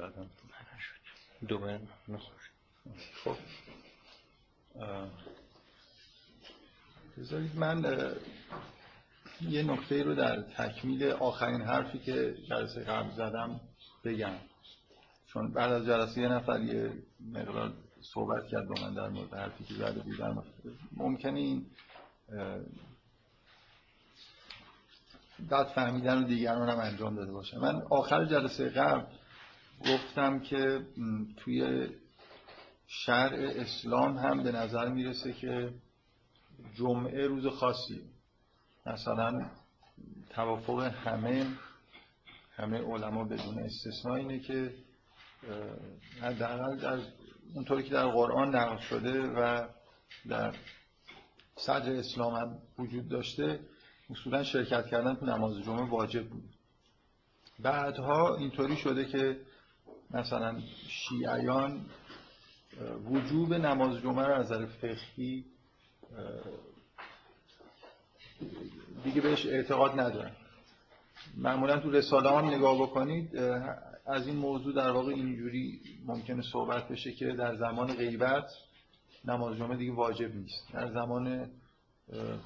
زدم دوباره نخوش. خب بذارید من یه نکته رو در تکمیل آخرین حرفی که جلسه قبل زدم بگم، چون بعد از جلسه یه نفر یه مقدار صحبت کرد با من در مورد حرفی که زده بودم. ممکنه این بعد فهمیدن و دیگران هم انجام داده باشه. من آخر جلسه قبل گفتم که توی شرع اسلام هم به نظر میرسه که جمعه روز خاصی، مثلا توافق همه علما بدون استثنا اینه که حداقل از اونطوری که در قرآن نقل شده و در صدر اسلام هم وجود داشته، اصولا شرکت کردن تو نماز جمعه واجب بود. بعدها اینطوری شده که مثلا شیعیان وجوب نماز جمعه رو از نظر فقهی دیگه بهش اعتقاد ندارن. معمولا تو رساله هم نگاه بکنید از این موضوع در واقع اینجوری ممکنه صحبت بشه که در زمان غیبت نماز جمعه دیگه واجب نیست، در زمان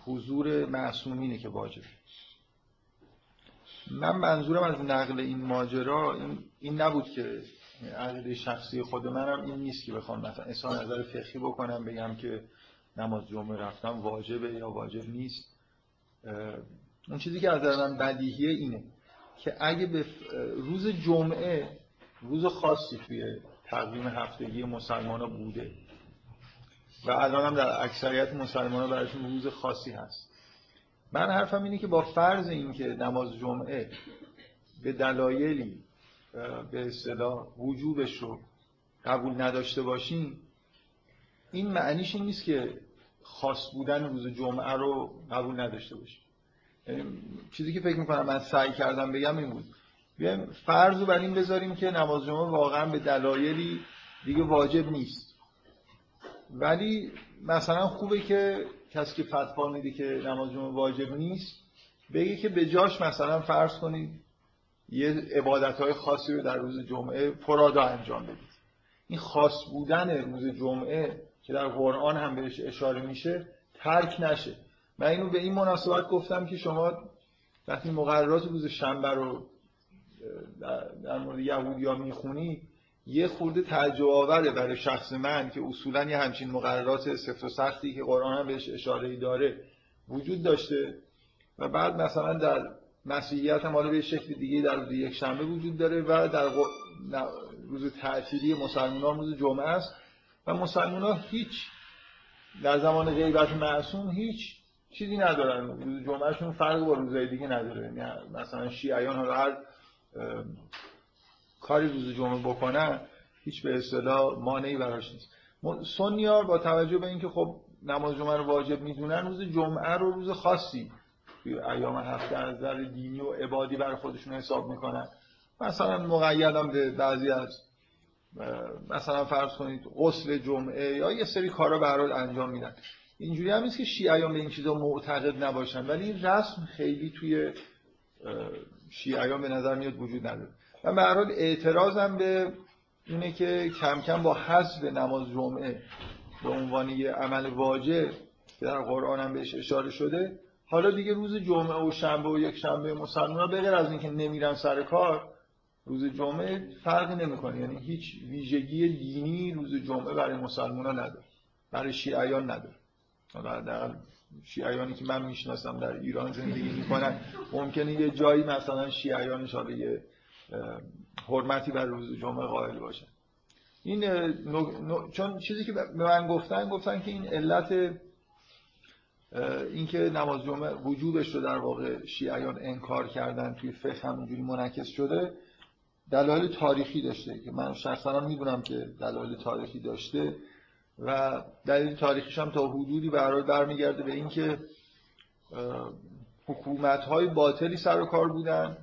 حضور معصومینه که واجب. من منظورم از نقل این ماجرا این نبود که عقیده شخصی خود منم این نیست که بخوام مثلا اظهار نظر فقهی بکنم بگم که نماز جمعه رفتم واجبه یا واجب نیست. اون چیزی که از نظر من بدیهیه اینه که اگه به روز جمعه روز خاصی توی تقویم هفتگی مسلمانا بوده و الان هم در اکثریت مسلمانا براشون روز خاصی هست، من حرفم اینه که با فرض این که نماز جمعه به دلایلی به اصطلاح وجوبش رو قبول نداشته باشیم، این معنیش این نیست که خاص بودن روز جمعه رو قبول نداشته باشیم. یعنی چیزی که فکر میکنم من سعی کردم بگم این بود، بیایم فرض رو بر این بذاریم که نماز جمعه واقعا به دلایلی دیگه واجب نیست، ولی مثلا خوبه که کسی که فتوا میده که نماز جمعه واجب نیست بگه که به جاش مثلا فرض کنید یه عبادتهای خاصی رو در روز جمعه فرادا انجام بدید. این خاص بودن روز جمعه که در قرآن هم بهش اشاره میشه ترک نشه. من اینو به این مناسبت گفتم که شما وقتی مقررات روز شنبه رو در مورد یهودی‌ها میخونی یه خورده تعجب آوره برای شخص من که اصولاً یه همچین مقررات سفت و سختی که قرآن هم بهش اشاره‌ای داره وجود داشته و بعد مثلا در مسیحیت هم حالا به شکل دیگه در روز یک شنبه وجود داره و در روز تعطیلی مسلمانان روز جمعه است و مسلمانان هیچ در زمان غیبت معصوم هیچ چیزی ندارن، روز جمعهشون فرق با روزهای دیگه نداره. مثلا شیعیان حالا هر کاری روز جمعه بکنن هیچ به اصطلاح مانعی براش نیست. سنی‌ها با توجه به اینکه خب نماز جمعه رو واجب میدونن روز جمعه رو روز خاصی توی ایام هفته از نظر دینی و عبادی برای خودشون حساب میکنن. مثلا مقیدم به بعضی از مثلا فرض کنید غسل جمعه یا یه سری کارا به هر حال انجام میدن. اینجوری هم نیست که شیعیان به این چیزا معتقد نباشن، ولی این رسم خیلی توی شیعیان به نظر میاد وجود نداره. من به هر حال اعتراضم به اینه که کم کم با حذف نماز جمعه به عنوان یه عمل واجب که در قرآن هم بهش اشاره شده، حالا دیگه روز جمعه و شنبه و یک شنبه مسلمان‌ها به غیر از اینکه نمیرن سر کار روز جمعه فرقی نمی‌کنه، یعنی هیچ ویژگی دینی روز جمعه برای مسلمان‌ها نداره، برای شیعیان نداره. حالا شیعیانی که من میشناسم در ایران زندگی می‌کنن ممکنه یه جایی مثلا شیعیان شاید یه حرمتی برای روز جمعه قائل باشه. این چون چیزی که به من گفتن که این علت اینکه نماز جمعه وجوبش رو در واقع شیعیان انکار کردن توی فقه هم اینجوری منعکس شده دلایل تاریخی داشته که من شخصا میدونم که دلایل تاریخی داشته و دلیل تاریخیش هم تا حدودی برمیگرده به اینکه حکومت‌های باطلی سر و کار بودن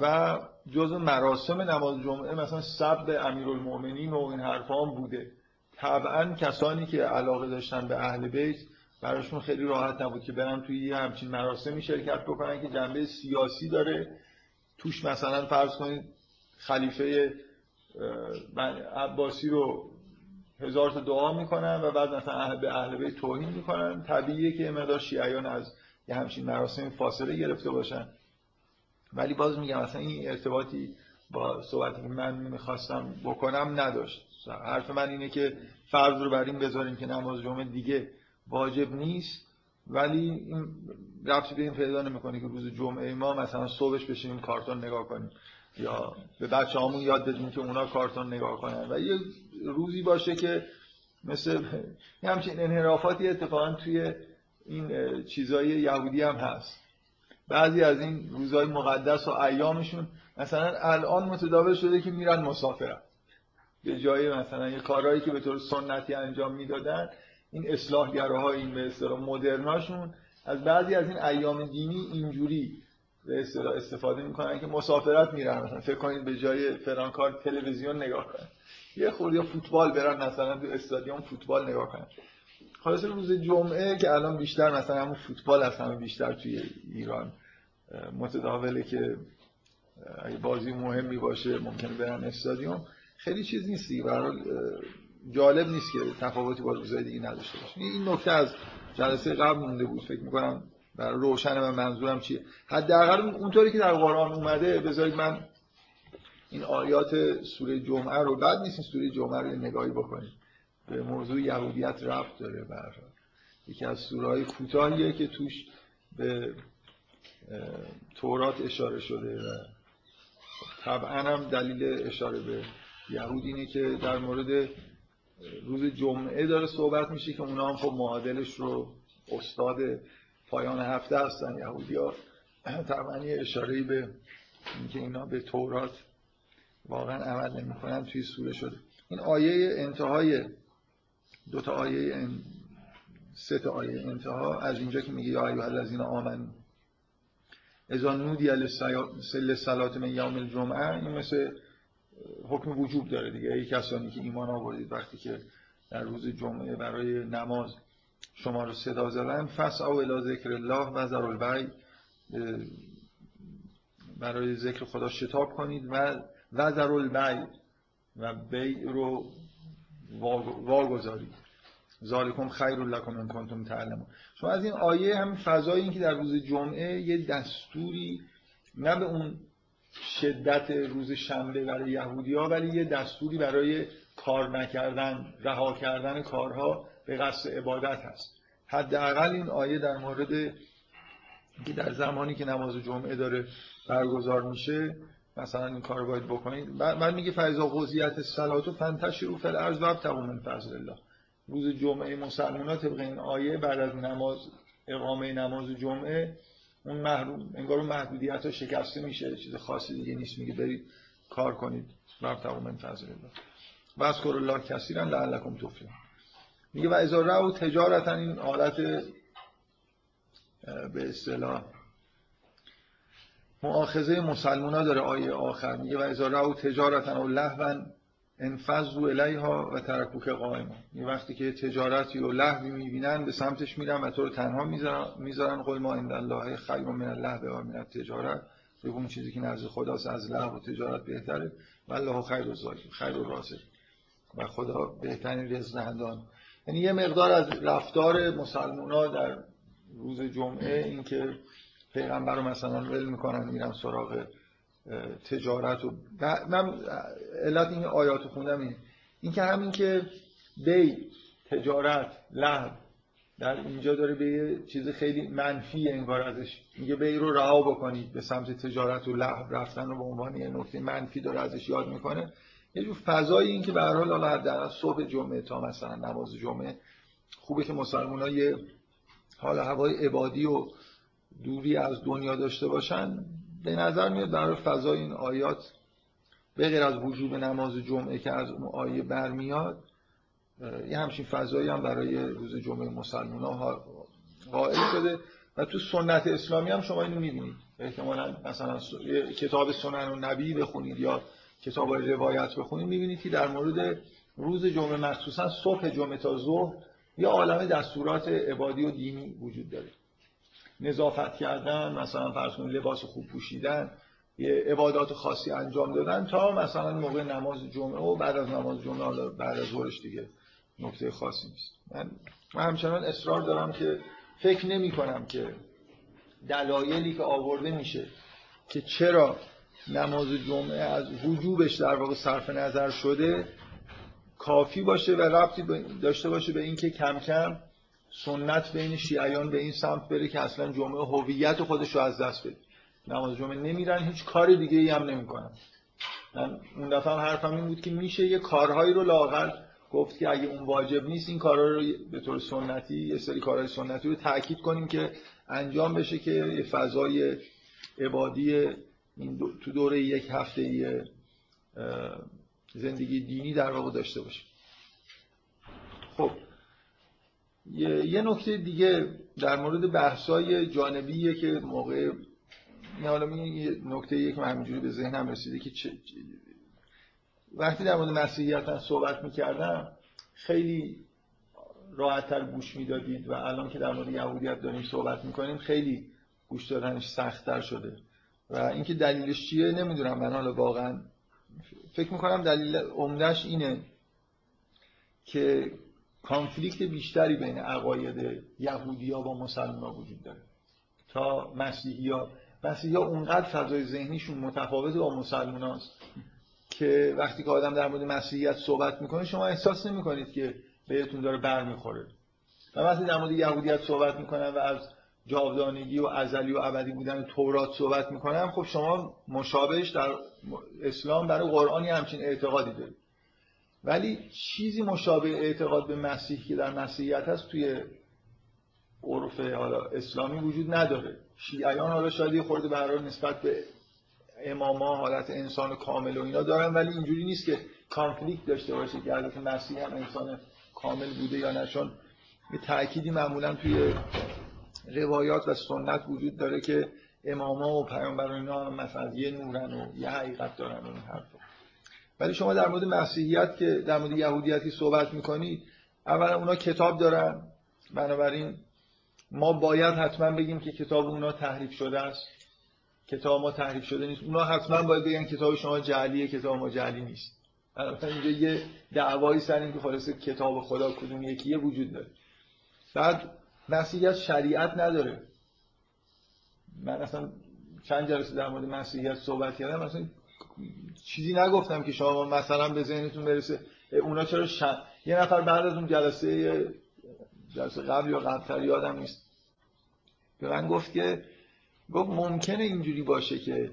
و جزء مراسم نماز جمعه مثلا سب امیرالمومنین و این حرفا هم بوده. طبعا کسانی که علاقه داشتن به اهل بیت براشون خیلی راحت نبود که برن توی یه همچین مراسمی شرکت بکنن که جنبه سیاسی داره توش. مثلا فرض کنید خلیفه عباسی رو 1000 تا دعا میکنن و بعد مثلا به اهل بیت توهین میکنن. طبیعیه که مقدار شیعیان از یه همچین مراسم فاصله گرفته باشن، ولی باز میگم اصلا این ارتباطی با صحبتی که من میخواستم بکنم نداشت. حرف من اینه که فرض رو بر این بذاریم که نماز جمعه دیگه واجب نیست، ولی این ربطی به این پیدا نمیکنه که روز جمعه ما مثلا صبحش بشینیم کارتون نگاه کنیم یا به بچه‌هامون یاد بدیم که اونا کارتون نگاه کنن و یه روزی باشه که مثل همچین انحرافاتی اتفاقا توی این چیزای یهودی هم هست. بعضی از این روزهای مقدس و ایامشون مثلا الان متداول شده که میرن مسافرت، به جای مثلا یه کارهایی که به طور سنتی انجام میدادن این اصلاحگراها، این به اصطلاح مدرناشون از بعضی از این ایام دینی اینجوری به اصطلاح استفاده میکنن که مسافرت میرن. مثلا فکر کنید به جای فلان کار تلویزیون نگاه کنن، یه خورده فوتبال برن مثلا تو استادیوم فوتبال نگاه کنن. خلاص روز جمعه که الان بیشتر مثلا همون فوتبال هست، همون بیشتر توی ایران متداوله که اگه بازی مهمی باشه ممکنه برن استادیوم، خیلی چیز نیستی. به هر حال جالب نیست که تفاوتی با روزهای دیگه نداشته باشه. این نکته از جلسه قبل مونده بود، فکر می‌کنم برای روشن من منظورم چیه. حداقل اونطوری که در قرآن اومده بذارید من این آیات سوره جمعه رو، بد نیست سوره جمعه رو نگاهی بکنید، به موضوع یهودیت ربط داره. به هر حال یکی از سوره‌های کوتاهیه که توش به تورات اشاره شده و طبعا هم دلیل اشاره به یهود اینه که در مورد روز جمعه داره صحبت میشه که اونا هم خب معادلش رو استاد پایان هفته هستن یهودی‌ها. طبعا یه اشاره‌ای به اینکه اینا به تورات واقعا عمل نمی‌کنن توی سوره شده. این آیه انتهای دو تا آیه سه تا آیه انتها از اینجا که میگه یا ایها الذین آمنوا اذا نودی للصلاة من یوم الجمعه، این مثل حکم وجوب داره دیگه. ای کسانی که ایمان آوردید وقتی که در روز جمعه برای نماز شما رو صدا زدن، فسعوا الی ذکر الله و ذروا البیع، برای ذکر خدا شتاب کنید و ذروا البیع و بیع رو واگذارید، ذالکم خیرلکم ان کنتم تعلمون. شما از این آیه همین فضایی این که در روز جمعه یه دستوری، نه به اون شدت روز شنبه برای یهودی‌ها، ولی یه دستوری برای کار نکردن، رها کردن کارها به قصد عبادت هست. حداقل این آیه در مورد که در زمانی که نماز جمعه داره برگزار میشه مثلا این کارو باید بکنید. بعد میگه فاذا قضیت الصلاه فانتشروا فی الارض وابتغوا من فضل الله. روز جمعه مسلمان‌ها طبق این آیه بعد از نماز اقامه نماز جمعه اون محروم، انگار اون محدودیت‌ها شکسته میشه، چیز خاصی دیگه نیست. میگه برید کار کنید وابتغوا من فضل الله و اذکروا الله کثیرا لعلکم تفلحون. میگه و اذا رأوا تجارتا، این حالت به اصطلاح مؤاخذه مسلمان‌ها داره آیه آخر. میگه و اذا رأوا تجارتا او لهوا انفضوا الیها و ترکوک قائما. یه وقتی که تجارتی و لهوی میبینن به سمتش میرن و تو رو تنها میذارن. قل ما عند الله خیر من اللهو و من التجاره، به اون چیزی که نزد خداست از لهو و تجارت بهتره. والله خیر الرازق، و خدا بهترین رزق دهندگان. یعنی یه مقدار از رفتار مسلمان‌ها در روز جمعه این که پیغمبر رو مثلا ول میکنن میرن سراغ تجارت. و من علت این آیاتو خوندم اینه، این که همین که بی تجارت لغو در اینجا داره به یه چیز خیلی منفی انگار ازش میگه، بی رو رها بکنید، به سمت تجارت و لغو رفتن رو به عنوان یه نکته منفی داره ازش یاد میکنه. یه جور فضای این که به هر حال در صبح جمعه تا مثلا نماز جمعه خوبه که مسلمان‌ها یه حال هوای عبادی و دوری از دنیا داشته باشن. به نظر میاد در فضای این آیات به غیر از وجوب نماز جمعه که از اون آیه برمیاد، یه همچین فضایی هم برای روز جمعه مسلمان‌ها قائل شده. و تو سنت اسلامی هم شما اینو می‌بینید، احتمالاً مثلا کتاب سنن و نبی بخونید یا کتاب روایت بخونید، می‌بینید که در مورد روز جمعه مخصوصاً صبح جمعه تا ظهر یه عالمه دستورات عبادی و دینی وجود داره. نظافت کردن، مثلا فرض کنید لباس خوب پوشیدن، یه عبادات خاصی انجام دادن تا مثلا موقع نماز جمعه و بعد از نماز جمعه بعد از ظهرش دیگه نکته خاصی نیست. من همچنان اصرار دارم که فکر نمی کنم که دلایلی که آورده میشه که چرا نماز جمعه از وجوبش در واقع صرف نظر شده کافی باشه و ربطی داشته باشه به اینکه کم کم سنت بین شیعیان به این سمت بره که اصلا جمعه هویت خودش رو از دست بده. نماز جمعه نمیرن، هیچ کار دیگه ای هم نمیکنن. من اون دفعه حرفم این بود که میشه یه کارهایی رو لااقل گفت که اگه اون واجب نیست این کارا رو به طور سنتی، یه سری کارهای سنتی رو تاکید کنیم که انجام بشه که فضای عبادی تو دوره یک هفته زندگی دینی در واقع داشته باشه. خب یه نکته دیگه در مورد بحث‌های جانبیه که موقع یه نکته یک من همینجوری به ذهنم رسیده که وقتی در مورد مسیحیت صحبت می‌کردم خیلی راحت‌تر گوش می‌دادید و الان که در مورد یهودیت داریم صحبت می‌کنیم خیلی گوش دادنش سخت‌تر شده و اینکه دلیلش چیه نمیدونم. من حالا واقعا فکر می‌کنم دلیل عمده‌اش اینه که کانفلیکت بیشتری بین عقاید یهودی‌ها با مسلمان‌ها وجود داره تا مسیحی‌ها اونقدر فضای ذهنیشون متفاوت با مسلمان‌هاست که وقتی که آدم در مورد مسیحیت صحبت میکنه شما احساس نمیکنید که بهتون داره برمیخوره و وقتی در مورد یهودیت صحبت میکنن و از جاودانگی و ازلی و ابدی بودن تورات صحبت میکنن خب شما مشابهش در اسلام برای قرآنی همچین اعتقادی دارید ولی چیزی مشابه اعتقاد به مسیح که در مسیحیت هست توی عرف اسلامی وجود نداره. شیعیان حالا شاید خورده برای نسبت به اماما حالت انسان کامل و اینا دارن ولی اینجوری نیست که کانفلیکت داشته باشه که حالت مسیح هم انسان کامل بوده یا نه، چون به تأکیدی معمولا توی روایات و سنت وجود داره که اماما و پیامبر اینا مثلا یه نورن و یه حقیقت دارن اون حرفا. ولی شما در مورد مسیحیت که در مورد یهودیتی صحبت میکنید اولا اونا کتاب دارن، بنابراین ما باید حتما بگیم که کتاب اونا تحریف شده است. کتاب ما تحریف شده نیست. اونا حتما باید بگن کتاب شما جعلیه، کتاب ما جعلی نیست. البته اینجا یه دعوایی سر این که خلاصه کتاب خدا کدوم یکیه وجود داره. بعد مسیحیت شریعت نداره. من اصلا چند جلسه در مورد مسیحیت صحبت کردم اصلا چیزی نگفتم که شما مثلا به ذهنتون برسه اونا چرا یه نفر بعد از اون جلسه قبل یا قبلتر یادم نیست به من گفت که ممکنه اینجوری باشه که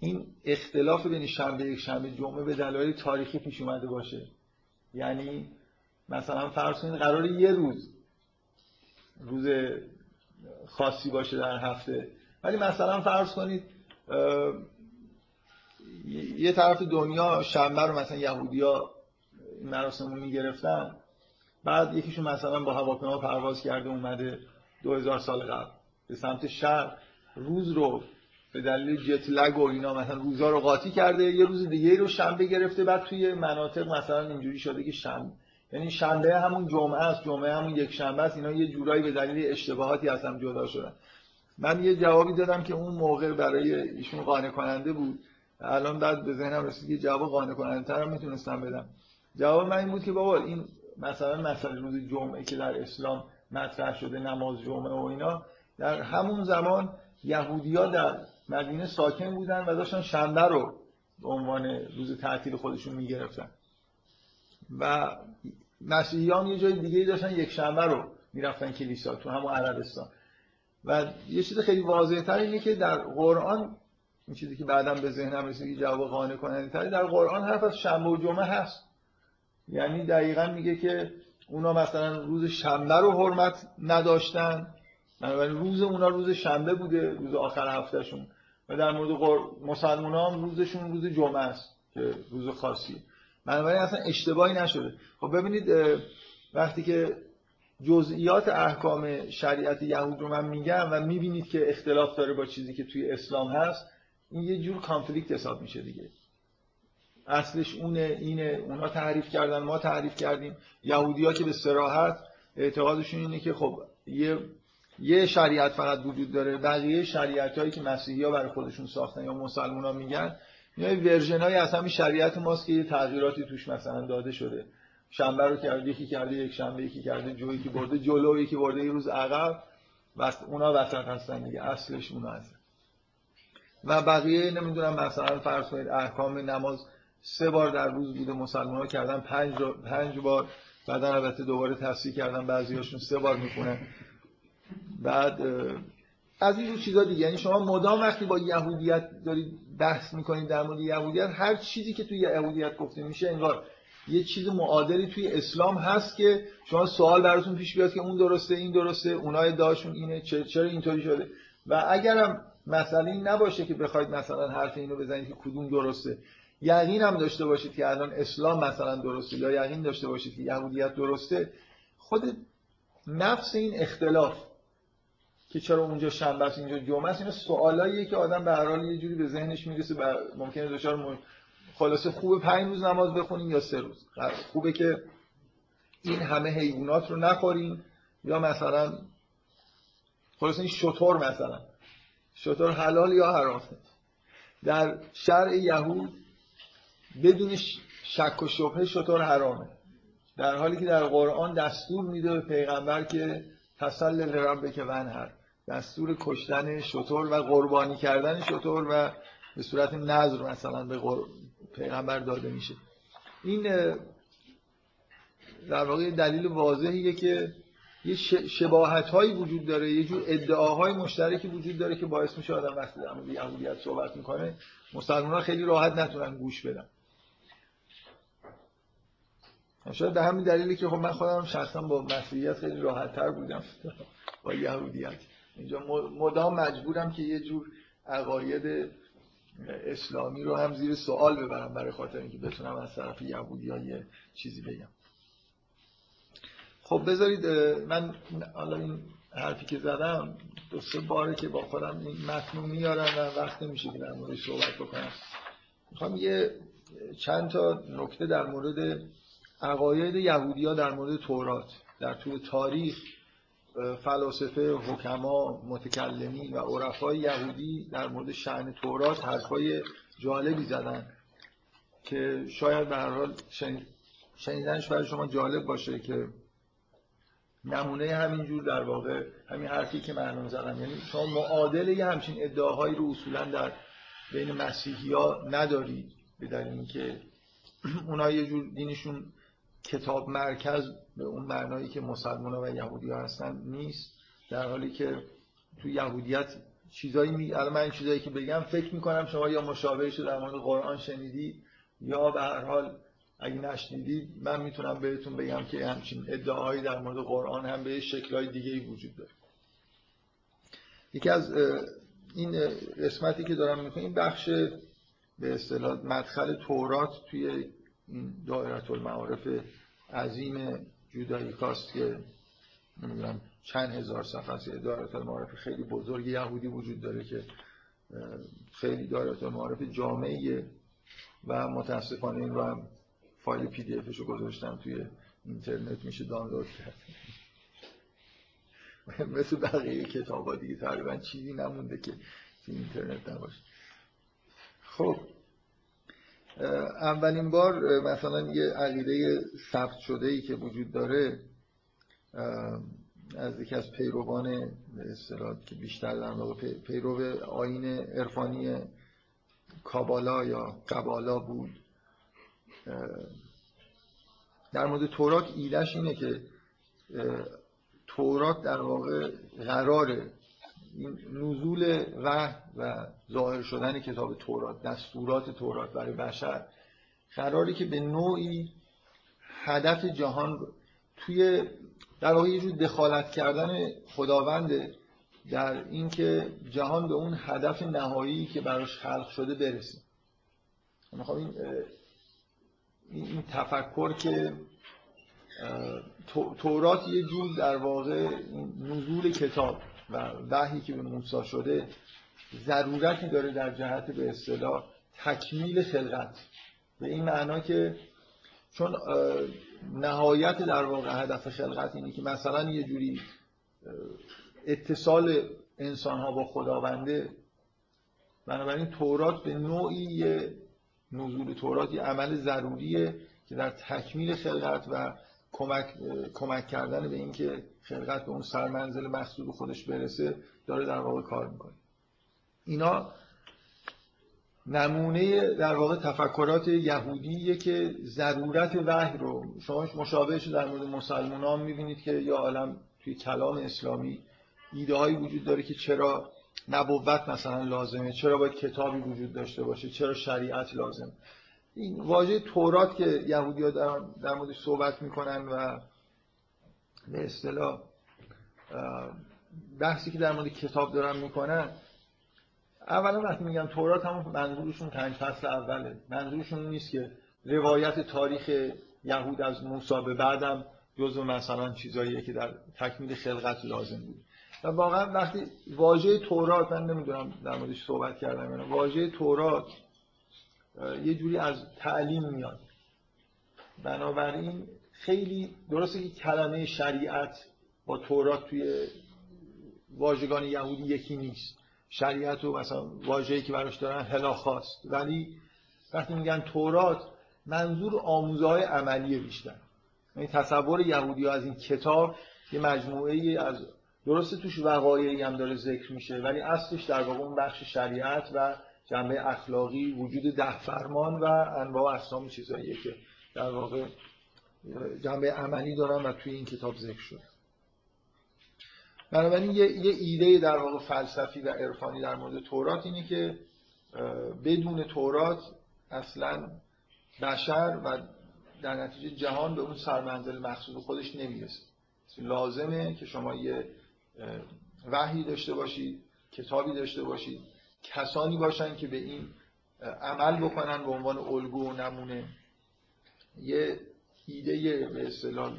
این اختلاف بین شنبه یک شنبه جمعه به دلایل تاریخی پیش اومده باشه، یعنی مثلا فرض کنید قراره یه روز خاصی باشه در هفته ولی مثلا فرض کنید یه طرف دنیا شنبه رو مثلا یهودی‌ها مراسم رو می‌گرفتن بعد یکیشون مثلا با هواپیما پرواز کرده اومده 2000 سال قبل به سمت شرق روز رو به دلیل جت لگ و اینا مثلا روزا رو قاطی کرده یه روز دیگه رو شنبه گرفته بعد توی مناطق مثلا اینجوری شده که شنبه یعنی شنبه همون جمعه است، جمعه همون یک شنبه است، اینا یه جورایی به دلیل اشتباهاتی از هم جدا شدن. من یه جوابی دادم که اون موقع برای ایشون قانع کننده بود، الان بعد به ذهنم رسید که جواب قانع کننده ترم میتونستم بدم. جواب من این بود که بابا این مثلا روز جمعه که در اسلام مطرح شده نماز جمعه و اینا در همون زمان یهودی‌ها در مدینه ساکن بودن و داشتن شنبه رو به عنوان روز تعطیل خودشون می‌گرفتن و مسیحیان یه جای دیگه‌ای داشتن یک شنبه رو می‌رفتن کلیسا تو همون عربستان. و یه چیز خیلی واضح‌تر اینه که در قرآن این چیزی که بعداً به ذهنم رسید که جواب قانع کننده‌تر در قرآن حرف از شنبه و جمعه هست، یعنی دقیقاً میگه که اونا مثلا روز شنبه رو حرمت نداشتن، بنابراین روز اونا روز شنبه بوده، روز آخر هفتهشون. و در مورد مسلمان‌ها هم روزشون روز جمعه است که روز خاصیه، بنابراین اصلا اشتباهی نشده. خب ببینید وقتی که جزئیات احکام شریعت یهود رو من میگم و میبینید که اختلاف داره با چیزی که توی اسلام هست این یه جور کانفلیکت حساب میشه دیگه. اصلش اونه، اینه، اونا تعریف کردن، ما تعریف کردیم. یهودی‌ها که به صراحت اعتقادشون اینه که خب یه یه شریعت فقط وجود داره، بقیه شریعتایی که مسیحی‌ها برای خودشون ساختن یا مسلمان‌ها میگن یه ورژنای از همین شریعت ماست که یه تغییراتی توش مثلا داده شده. شنبه رو کرده یکی، کرده یک شنبه، یکی کرده جویی که برده جلو، یکی برده یه روز عقب، بس اونا وسط هستن دیگه، اصلش اون هست. و بقیه نمیدونم مثلا فرض کنید احکام نماز 3 بار در روز بوده، مسلمان‌ها کردن 5 بار، بعدن البته دوباره تصحیح کردن، بعضیاشون 3 بار میخونن. بعد از این چیزا دیگه، یعنی شما مدام وقتی با یهودیت دارید بحث میکنید در مورد یهودیت، هر چیزی که توی یهودیت گفته میشه انگار یه چیز معادلی توی اسلام هست که شما سوال براتون پیش بیاد که اون درسته، این درسته، اونای داشون اینه، چرا اینطوری شده. و اگرم مسئله این نباشه که بخواید مثلا حرف اینو بزنید که کدوم درسته، یقین هم داشته باشید که الان اسلام مثلا درسته، یا یقین داشته باشید که یهودیت درسته، خود نفس این اختلاف که چرا اونجا شنبه است اینجا جمعه است، اینا سوالاییه که آدم به هر حال یه جوری به ذهنش میرسه. ممکنه دچار خلاصه خوبه 5 روز نماز بخونیم یا 3 روز، خوبه که این همه حیوانات رو نخوریم، یا مثلا خلاصه این شتر، مثلا شتر حلال یا حرام. در شرع یهود بدون شک و شبهه شتر حرامه، در حالی که در قرآن دستور میده به پیغمبر که تسلی لربک ونهر، دستور کشتن شتر و قربانی کردن شتر و به صورت نذر مثلا به پیغمبر داده میشه. این در واقع دلیل واضحیه که یه شباهت هایی وجود داره، یه جور ادعاهای مشترکی وجود داره که باعث میشه آدم وقتی در مورد یهودیت صحبت میکنه مسلمان‌ها خیلی راحت نتونن گوش بدن. شاید به همین دلیلی که خب من خودم شخصا با مسیحیت خیلی راحت‌تر بودم با یهودیت. اینجا مدام مجبورم که یه جور عقاید اسلامی رو هم زیر سوال ببرم برای خاطر اینکه بتونم از طرف یهودی‌ها یه چیزی بگم. خب بذارید من حالا این حرفی که زدم 2-3 باره که با خودم این متن میارم و وقت نمیشه که در موردش صحبت بکنم. میخوام یه چند تا نکته در مورد عقاید یهودی‌ها در مورد تورات در طول تاریخ، فلاسفه، حکما، متکلمین و عرفای یهودی در مورد شأن تورات حرفای جالبی زدن که شاید به هر حال شنیدنش برای شما جالب باشه، که نمونه همینجور در واقع همین حرفی که من زدم، یعنی شما معادل یه همچین ادعاهایی رو اصولا در بین مسیحی‌ها ندارید، به دلیل اینکه اونا یه جور دینشون کتاب مرکز به اون معنایی که مسلمان‌ها و یهودی‌ها هستن نیست، در حالی که تو یهودیت چیزایی الان من چیزایی که بگم فکر می‌کنم شما یا مشابهش در مورد قرآن شنیدید یا به هر حال اگه نشنیدید من میتونم بهتون بگم که همچین ادعاهایی در مورد قرآن هم به شکل‌های دیگه‌ای وجود داره. یکی از این قسمتی که دارم می‌گم این بخش به اصطلاح مدخل تورات توی این دایره المعارف عظیم جوداییکاست که نمیدونم چند هزار صفحه است. دایره المعارف خیلی بزرگ یهودی وجود داره که خیلی دایره المعارف جامعیه و متاسفانه این رو هم فایل پی دی افش رو گذاشتم توی اینترنت، میشه دانلود کرد. مثل بقیه کتابا دیگه تقریبا چیزی نمونده که توی اینترنت نباشه. خب اولین بار مثلا یه عقیده ثبت شده‌ای که وجود داره از یکی از پیروان اصطلاح که بیشتر در واقع پیرو آیین عرفانی کابالا یا کابالا بود، در مورد تورات ایده‌اش اینه که تورات در واقع قراره نزول وحی و ظاهر شدن کتاب تورات، دستورات تورات برای بشر قراره که به نوعی هدف جهان توی در واقع یه جور دخالت کردن خداونده در این که جهان به اون هدف نهایی که براش خلق شده برسه. من می‌خوام این تفکر که تورات یه جور در واقع نزول کتاب و وحی که به موسی شده ضرورتی داره در جهت به اصطلاح تکمیل خلقت، به این معنا که چون نهایت در واقع هدف خلقت اینه که مثلا یه جوری اتصال انسان ها با خداونده. بنابراین تورات به نوعی نزول تورات یه عمل ضروریه که در تکمیل خلقت و کمک کردن به این که خلقت به اون سرمنزل مقصود خودش برسه داره در واقع کار میکنه. اینا نمونه در واقع تفکرات یهودیه که ضرورت وحی رو شما مشابهش در مورد مسلمانان میبینید که یا عالم توی کلام اسلامی ایده هایی وجود داره که چرا نبوت مثلا لازمه، چرا باید کتابی وجود داشته باشه، چرا شریعت لازمه. این واژه تورات که یهودی‌ها در موردش صحبت میکنن و به اصطلاح بحثی که در مورد کتاب دارن میکنن، اولا وقتی میگم تورات هم منظورشون 5 فصل اوله، منظورشون نیست که روایت تاریخ یهود از موسی به بعدم جزو مثلا چیزاییه که در تکمیل خلقت لازم بود. و واقعا وقتی واژه تورات، من نمیدونم در موردش صحبت کردم یا نه، واژه تورات یه جوری از تعلیم میاد. بنابراین خیلی درسته که کلمه شریعت با تورات توی واژگان یهودی یکی نیست. شریعت و مثلا واژه‌ای که براش دارن هلاخاست، ولی وقتی میگن تورات منظور آموزه‌های عملیه بیشتر. یعنی تصور یهودی‌ها از این کتاب یه مجموعه‌ای از درسته توش وقایعی هم داره ذکر میشه، ولی اصلش در واقع اون بخش شریعت و جنبه اخلاقی، وجود 10 فرمان و انواع اقسام چیزاییه که در واقع جنبه عملی دارن و توی این کتاب ذکر شده. بنابراین یه ایده در واقع فلسفی و عرفانی در مورد تورات اینه که بدون تورات اصلاً بشر و در نتیجه جهان به اون سرمنزل مقصود خودش نمیرسه. لازمه که شما یه وحی داشته باشید، کتابی داشته باشید، کسانی باشن که به این عمل بکنن به عنوان الگو و نمونه. یه ایده به اصطلاح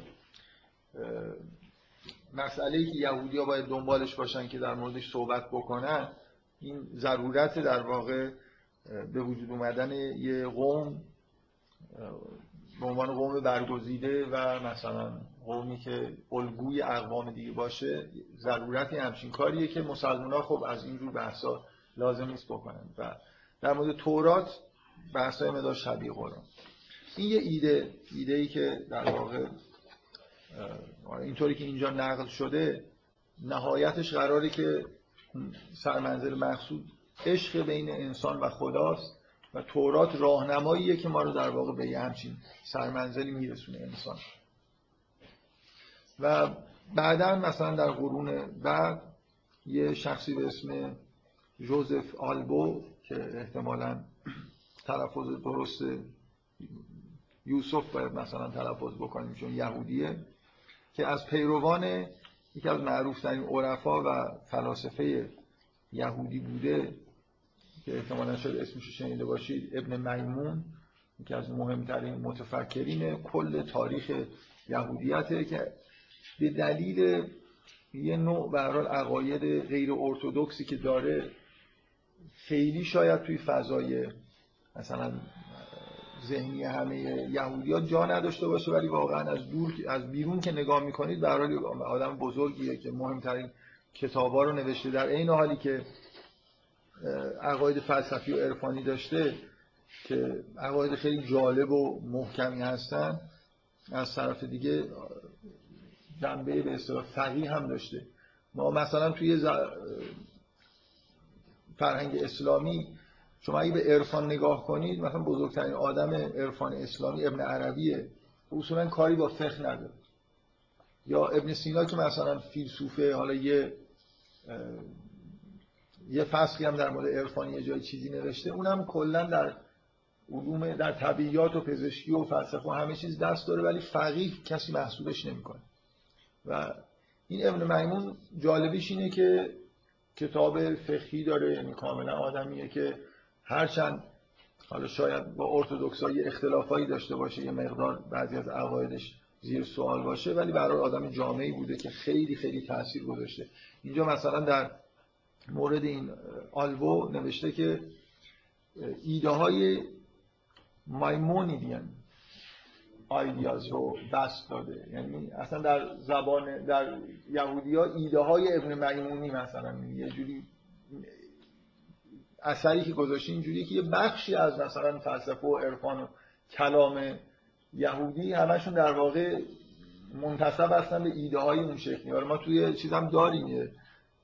مسئله‌ای که یهودی‌ها باید دنبالش باشن که در موردش صحبت بکنن، این ضرورت در واقع به وجود اومدن یه قوم به عنوان قوم برگزیده و مثلا قومی که الگوی اقوام دیگه باشه، ضرورت همچین کاریه که مسلمان‌ها خب از اینجور بحثا لازم نیست بکنن. و در مورد تورات بحثای مدار شبیه قرآن. این یه ایده‌ای که در واقع اینطوری که اینجا نقل شده نهایتش قراره که سرمنزل مقصود عشق بین انسان و خداست و تورات راهنماییه که ما رو در واقع به یه همچین سرمنزلی میرسونه انسان. و بعدا مثلا در قرون بعد یه شخصی به اسم جوزف آلبو که احتمالاً تلفظ درست یوسف باید مثلا تلفظ بکنیم چون یهودیه، که از پیروان یکی از معروف‌ترین عرفا و فلاسفه یهودی بوده که احتمالاً شاید اسمشو شنیده باشید، ابن میمون، یکی از مهمترین متفکرین کل تاریخ یهودیته که به دلیل یه نوع به هر حال عقاید غیر ارتدوکسی که داره خیلی شاید توی فضای مثلا ذهنی همه یهودی‌ها جا نداشته باشه، ولی واقعا از دور از بیرون که نگاه می‌کنید به هر حال آدم بزرگیه که مهمترین کتاب‌ها رو نوشته، در عین حالی که عقاید فلسفی و عرفانی داشته که عقاید خیلی جالب و محکمی هستن. از طرف دیگه جنبه به اصطلاح فقیه هم داشته. ما مثلا توی فرهنگ اسلامی شما اگه به عرفان نگاه کنید، مثلا بزرگترین آدم عرفان اسلامی ابن عربیه، اصولا کاری با فقه نداره. یا ابن سینا که مثلا فیلسوفه، حالا یه فصلی هم در مورد عرفان یه جای چیزی نوشته، اونم کلا در علوم در طبیعیات و پزشکی و فلسفه و همه چیز دست داره، ولی فقیه کسی محسوبش نمی‌کنه. و این ابن میمون جالبیش اینه که کتاب فقهی داره، یعنی کاملا آدمیه که هرچند حالا شاید با ارتدوکس‌ها یه اختلافایی داشته باشه، یه مقدار بعضی از عقایدش زیر سوال باشه، ولی برای آدم جامعی بوده که خیلی خیلی تأثیر گذاشته. اینجا مثلا در مورد این آلبو نوشته که ایده‌های میمونیدیان آیدیاز رو دست داده. یعنی اصلا در زبان در یهودی ها ایده های ابن میمونی مثلا یه جوری اثری که گذاشته اینجوری که یه بخشی از مثلا فلسفه و عرفان و کلام یهودی همشون در واقع منتسب هستن به ایده های اون شکلی. ما توی چیز هم داریم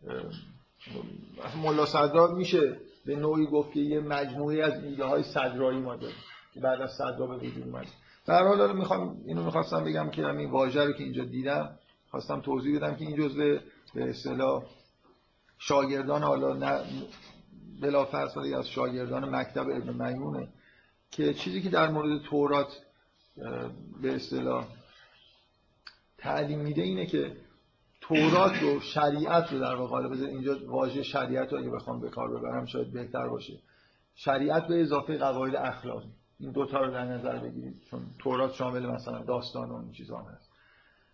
مثلا ملا صدرا میشه به نوعی گفت که یه مجموعه از ایده های صدرایی ما داریم که بعد از صدرا به وجود اومد. در حال حالا میخواستم بگم که همین واژه رو که اینجا دیدم خواستم توضیح بدم که این جزء به اصطلاح شاگردان، حالا نه بلافاصله از شاگردان مکتب ابن میمونه، که چیزی که در مورد تورات به اصطلاح تعلیم میده اینه که تورات و شریعت رو در واقع بذار اینجا واژه شریعت رو اگه بخوام به کار ببرم شاید بهتر باشه. شریعت به اضافه قواعد اخلاقی، این دوتا رو در نظر بگیرید چون تورات شامل مثلا داستان و این چیزا هست.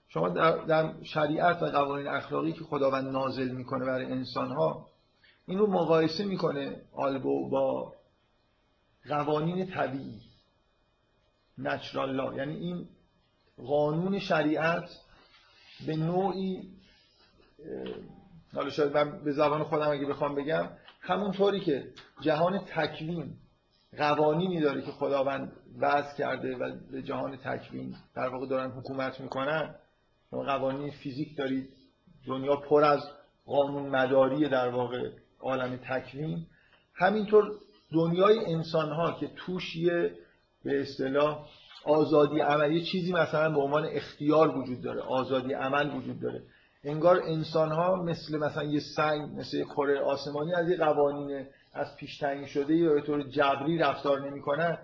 شما در شریعت و قوانین اخلاقی که خداوند نازل میکنه برای انسان‌ها، این رو مقایسه میکنه آلبو با قوانین طبیعی، نچرال لا. یعنی این قانون شریعت به نوعی، حالا شاید من به زبان خودم اگه بخوام بگم، همونطوری که جهان تکوین قوانینی داره که خداوند وضع کرده و به جهان تکوین در واقع دارن حکومت میکنن، قوانین فیزیک دارید، دنیا پر از قانون مداری در واقع عالم تکوین، همینطور دنیای انسان‌ها که توش یه به اصطلاح آزادی عمل، یه چیزی مثلا به عنوان اختیار وجود داره، آزادی عمل وجود داره، انگار انسان‌ها مثلا یه سنگ، مثل یه کره آسمانی از یه قوانین از پیش تعیین شده یا به طور جبری رفتار نمی‌کنن.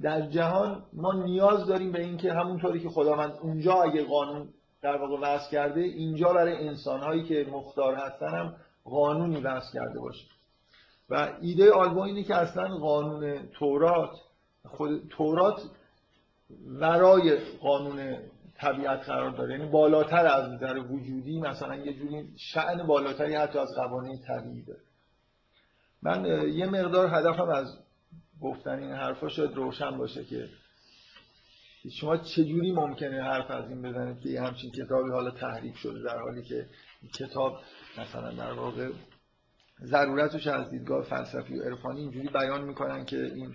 در جهان ما نیاز داریم به این که همونطوری که خداوند اونجا اگه قانون در واقع وضع کرده، اینجا برای انسان‌هایی که مختار هستن هم قانونی وضع کرده باشه. و ایده آلبو اینه که اصلا قانون تورات، خود تورات ورای قانون طبیعت قرار داره، یعنی بالاتر از نظر وجودی مثلا یه جوری شأن بالاتری حتی از قوانین طبیعی داره. من یه مقدار هدفم از گفتن این حرفا شاید روشن باشه که شما چجوری ممکنه حرف از این بزنید که یه همچین کتابی حالا تحریف شده، در حالی که کتاب مثلا در واقع ضرورتش از دیدگاه فلسفی و عرفانی اینجوری بیان میکنن که این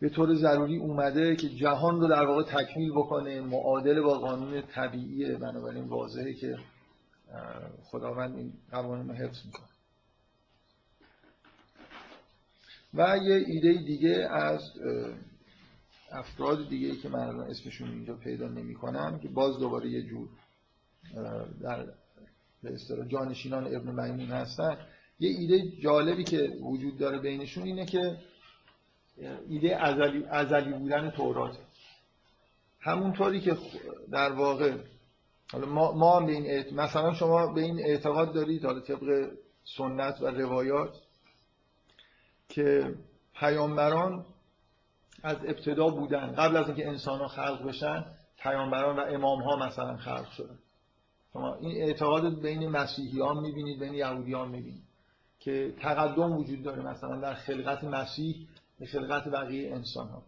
به طور ضروری اومده که جهان رو در واقع تکمیل بکنه، معادل با قانون طبیعیه، بنابراین واضحه که خداوند این قوانین رو حفظ میکنه. و یه ایده دیگه از افراد دیگه که من اسمشون اینجا پیدا نمیکنم که باز دوباره یه جور در به اصطلاح جانشینان ابن میمون هستن، یه ایده جالبی که وجود داره بینشون اینه که ایده ازلی بودن توراته. همونطوری که در واقع حالا ما به این مثلا شما به این اعتقاد دارید حالا طبق سنت و روایات که پیامبران از ابتدا بودن، قبل از اینکه انسان‌ها خلق بشن پیامبران و امام‌ها مثلا خلق شدن. شما این اعتقاد بین مسیحیان می‌بینید، بین یهودیان می‌بینید که تقدم وجود داره مثلا در خلقت مسیح به خلقت بقیه انسان‌ها.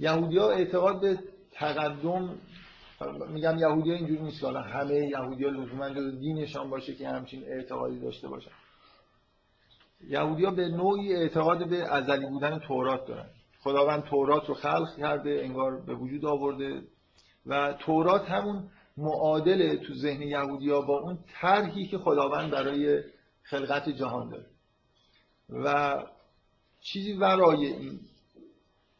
یهودی‌ها اعتقاد به تقدم، میگم یهودی‌ها اینجوری نیست که همه یهودی‌ها لزوماً جز دینشان باشه که همچین اعتقادی داشته باشن. یهودی‌ها به نوعی اعتقاد به ازلی بودن تورات دارن. خداوند تورات رو خلق کرده، انگار به وجود آورده و تورات همون معادله تو ذهن یهودی‌ها با اون طرحی که خداوند برای خلقت جهان داره. و چیزی ورای این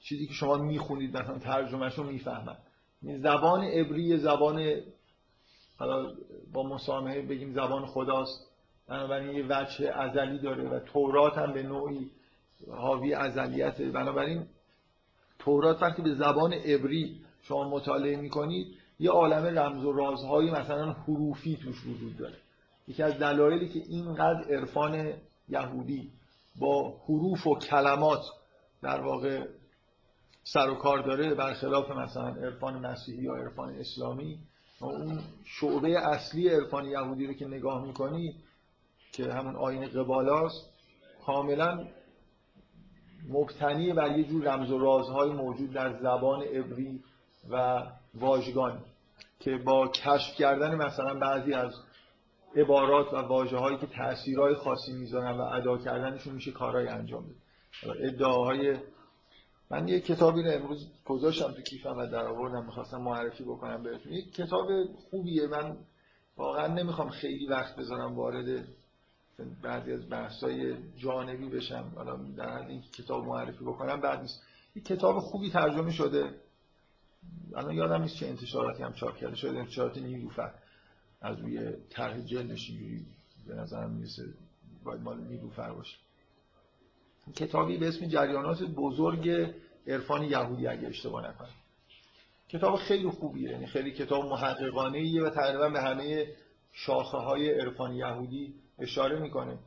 چیزی که شما میخونید مثلا ترجمه‌شو میفهمن. این زبان عبری، زبان حالا با مسامحه بگیم زبان خداست، بنابراین یه وجه ازلی داره و تورات هم به نوعی حاوی ازلیته. بنابراین تورات وقتی به زبان عبری شما مطالعه میکنید یه عالمه رمز و رازهای مثلا حروفی توش وجود داره. یکی از دلایلی که اینقدر عرفان یهودی با حروف و کلمات در واقع سر و کار داره برخلاف مثلا عرفان مسیحی یا عرفان اسلامی، اون شعبه اصلی عرفان یهودی رو که نگاه میکنی که همون آیین قبالاست، کاملا مبتنی بر یه جور رمز و رازهای موجود در زبان عبری و واژگان که با کشف کردن مثلا بعضی از عبارات و واژه‌هایی که تأثیرهای خاصی میذارن و ادا کردنشون میشه کارهای انجام بده. ادعاهای من یه کتابی رو امروز گذاشتم تو کیفم و در آوردم، می‌خواستم معرفی بکنم بهتون. یه کتاب خوبیه، من واقعا نمیخوام خیلی وقت بذارم وارد بعضی از بحث‌های جانبی بشم، حالا در حد این کتاب معرفی بکنم بعد نیست. یه کتاب خوبی ترجمه شده، الان یادم نیست چه انتشاراتی هم چاپ کرده شده، انتشارات نیلوفر، از روی طرح جلدش اینجوری به نظرم میرسه باید مال نیلوفر باشه. کتابی به اسم جریانات بزرگ عرفان یهودی اگه اشتباه نکنم، کتاب خیلی خوبیه، یعنی خیلی کتاب محققانه‌ایه و تقریبا به همه شاخه‌های عرفان یهودی اشاره میکنه.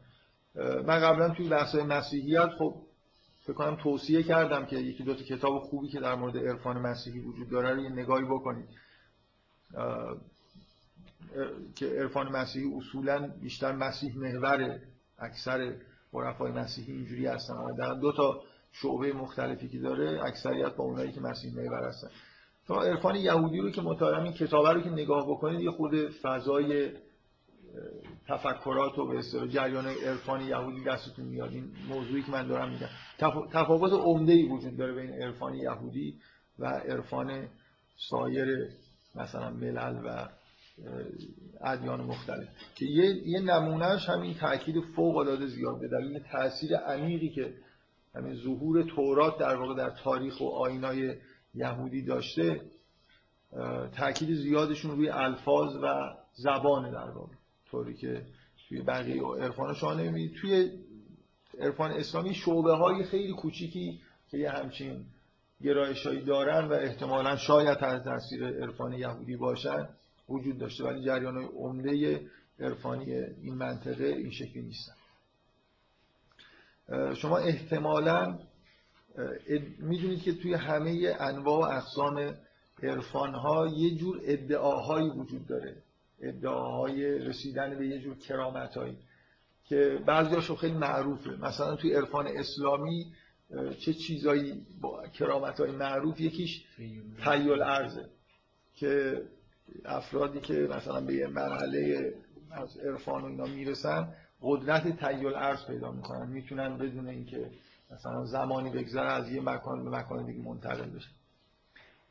من قبلا توی بحث‌های مسیحیت خب فکر کنم توصیه کردم که یکی دو تا کتاب خوبی که در مورد عرفان مسیحی وجود داره رو یه نگاهی بکنید که عرفان مسیحی اصولاً بیشتر مسیح محوره، اکثر عرفای مسیحی اینجوری هستن و در دو تا شعبه مختلفی که داره اکثریت با اونایی که مسیح محور هستن. تا عرفان یهودی رو که مطالعه این کتابه رو که نگاه بکنید یه خود فضای تفکرات و به اصطلاح جریان عرفان یهودی دستتون میاد. این موضوعی که من دارم میگم تفاوت عمده‌ای وجود داره بین عرفان یهودی و عرفان سایر مثلا ملل و ادیان مختلف که یه نمونهش همین تأکید فوق‌العاده زیاد به دلیل تأثیر عمیقی که همین ظهور تورات در واقع در تاریخ و آیین‌های یهودی داشته، تأکید زیادشون روی الفاظ و زبان در واقع، طوری که توی بقیه عرفان شما نمی‌بینید. توی عرفان اسلامی شعبه‌های خیلی کوچیکی که یه همچین گرایش‌هایی دارن و احتمالاً شاید از تأثیر عرفان یهودی باشن وجود داشته، ولی جریان‌های عمده عرفانی این منطقه این شکلی نیستن. شما احتمالاً می‌دونید که توی همه انواع و اقسام عرفان‌ها یه جور ادعاهایی وجود داره، ادعاهای رسیدن به یه جور کرامت‌هایی که بعضی‌هاشون خیلی معروفه. مثلا توی عرفان اسلامی چه چیزایی با کرامت‌های معروف، یکیش طی الارضه که افرادی که مثلا به یه مرحله از عرفان و اینا میرسن قدرت طی الارض پیدا میکنن، میتونن بدون اینکه مثلا زمانی بگذره از یه مکان به مکان دیگه منتقل بشن.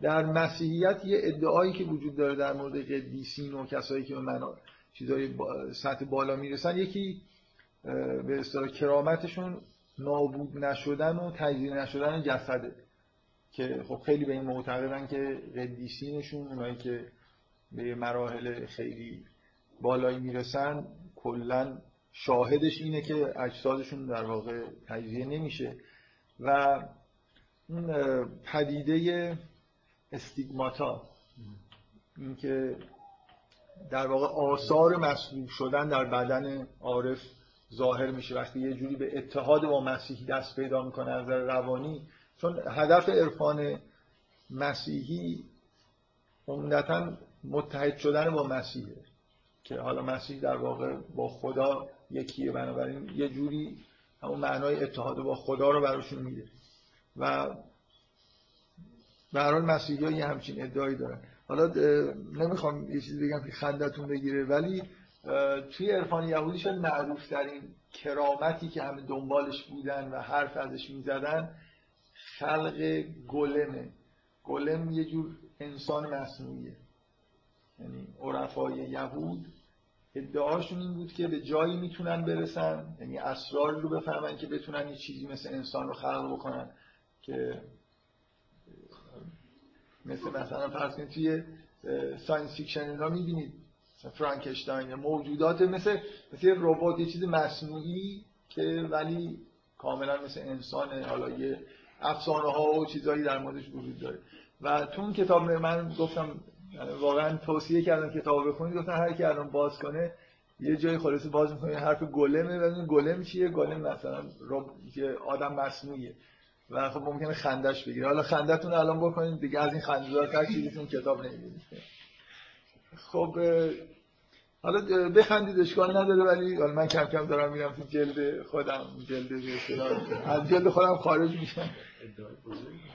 در مسیحیت یه ادعایی که وجود داره در مورد قدیسین و کسایی که به چیزای سطح بالا میرسن، یکی به اصطلاح کرامتشون نابود نشدن و تجزیه نشدن جسده که خب خیلی به این معتقدن که قدیسینشون اونایی که به مراحل خیلی بالایی میرسن کلن شاهدش اینه که اجسادشون در واقع تجزیه نمیشه. و اون پدیده استیگماتا، این که در واقع آثار مصلوب شدن در بدن عارف ظاهر میشه وقتی یه جوری به اتحاد با مسیحی دست پیدا میکنه از نظر روانی، چون هدف عرفان مسیحی عمدتاً متحد شدن با مسیحه که حالا مسیح در واقع با خدا یکیه، بنابراین یه جوری همون معنای اتحاد با خدا رو براشون میده و به هر حال مسیحی‌ها یه همچین ادعایی دارن. حالا نمیخوام یه چیزی بگم که خندتون بگیره، ولی توی عرفان یهودی شاید معروف‌ترین کرامتی که همه دنبالش بودن و حرف ازش میزدن خلق گولمه. گولم یه جور انسان مصنوعیه، یعنی عرفای یهود ادعاشون این بود که به جایی میتونن برسن، یعنی اسرار رو بفهمن که بتونن یه چیزی مثل انسان رو خلق بکنن که مثلا فرض کنید توی ساینس فیکشن را میبینید، مثلا فرانکشتاین، موجودات مثل ربات، یه چیز مصنوعی که ولی کاملا مثل انسانه. حالا یه افسانه ها و چیزایی در موردش وجود داره و تو اون کتاب من گفتم واقعا توصیه کردم کتاب بخونید، گفتن هر کی الان باز کنه یه جای خلاصه باز می‌کنه حرف گولمه. ببینید گولم چیه؟ گولم مثلا یه آدم مصنوعیه و خب ممکنه خندش بگیره. حالا خندتون الان بکنید دیگه، از این خنده‌دار چیزی تو کتاب نمی‌بینید. خب حالا بخندید اشکال نداره، ولی حالا من کم کم دارم میرم تو جلد خودم، جلد از جلد خودم خارج میشم.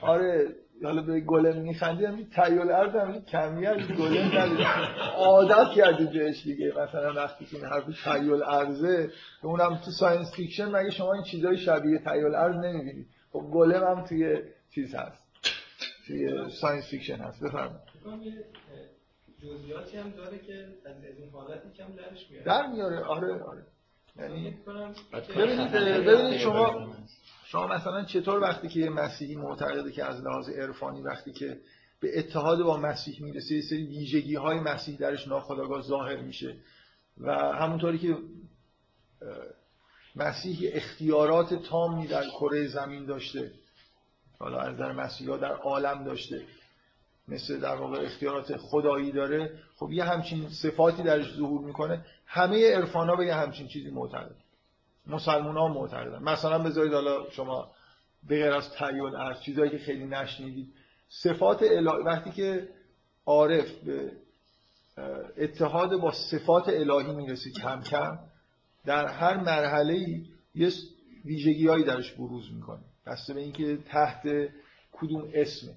آره حالا به گولم میخندیدم این تیول اردم کمیت گولم نداره، عادت کردید بهش دیگه. مثلا وقتی که این حرف تیول ارزه اونم تو ساینس فیکشن، مگه شما این چیزای شبیه تیول ارز نمیبینید؟ خب گولم هم توی چیز هست، توی ساینس فیکشن هست. بفرمایید. جزئیاتی هم داره که از این حالت یکم درش میاره. در میاره. آره آره. یعنی ببینید شما مثلا چطور وقتی که مسیحی معتقده که از لحاظ عرفانی وقتی که به اتحاد با مسیح میرسه یه سری ویژگی‌های مسیح درش ناخودآگاه ظاهر میشه و همونطوری که مسیح اختیارات تامی در کره زمین داشته، حالا از نظر مسیحا در عالم داشته، مثل در واقع اختیارات خدایی داره، خب یه همچین صفاتی درش ظهور میکنه. همه عرفانا به یه همچین چیزی معتقدن، مسلمان‌ها معتقدن. مثلا بذارید حالا شما به غیر از تیول ارز چیزایی که خیلی نشنیدید، صفات الهی، وقتی که عارف به اتحاد با صفات الهی میرسه کم کم در هر مرحله‌ای یه ویژگی‌هایی درش بروز میکنه، بسته به اینکه تحت کدوم اسمه،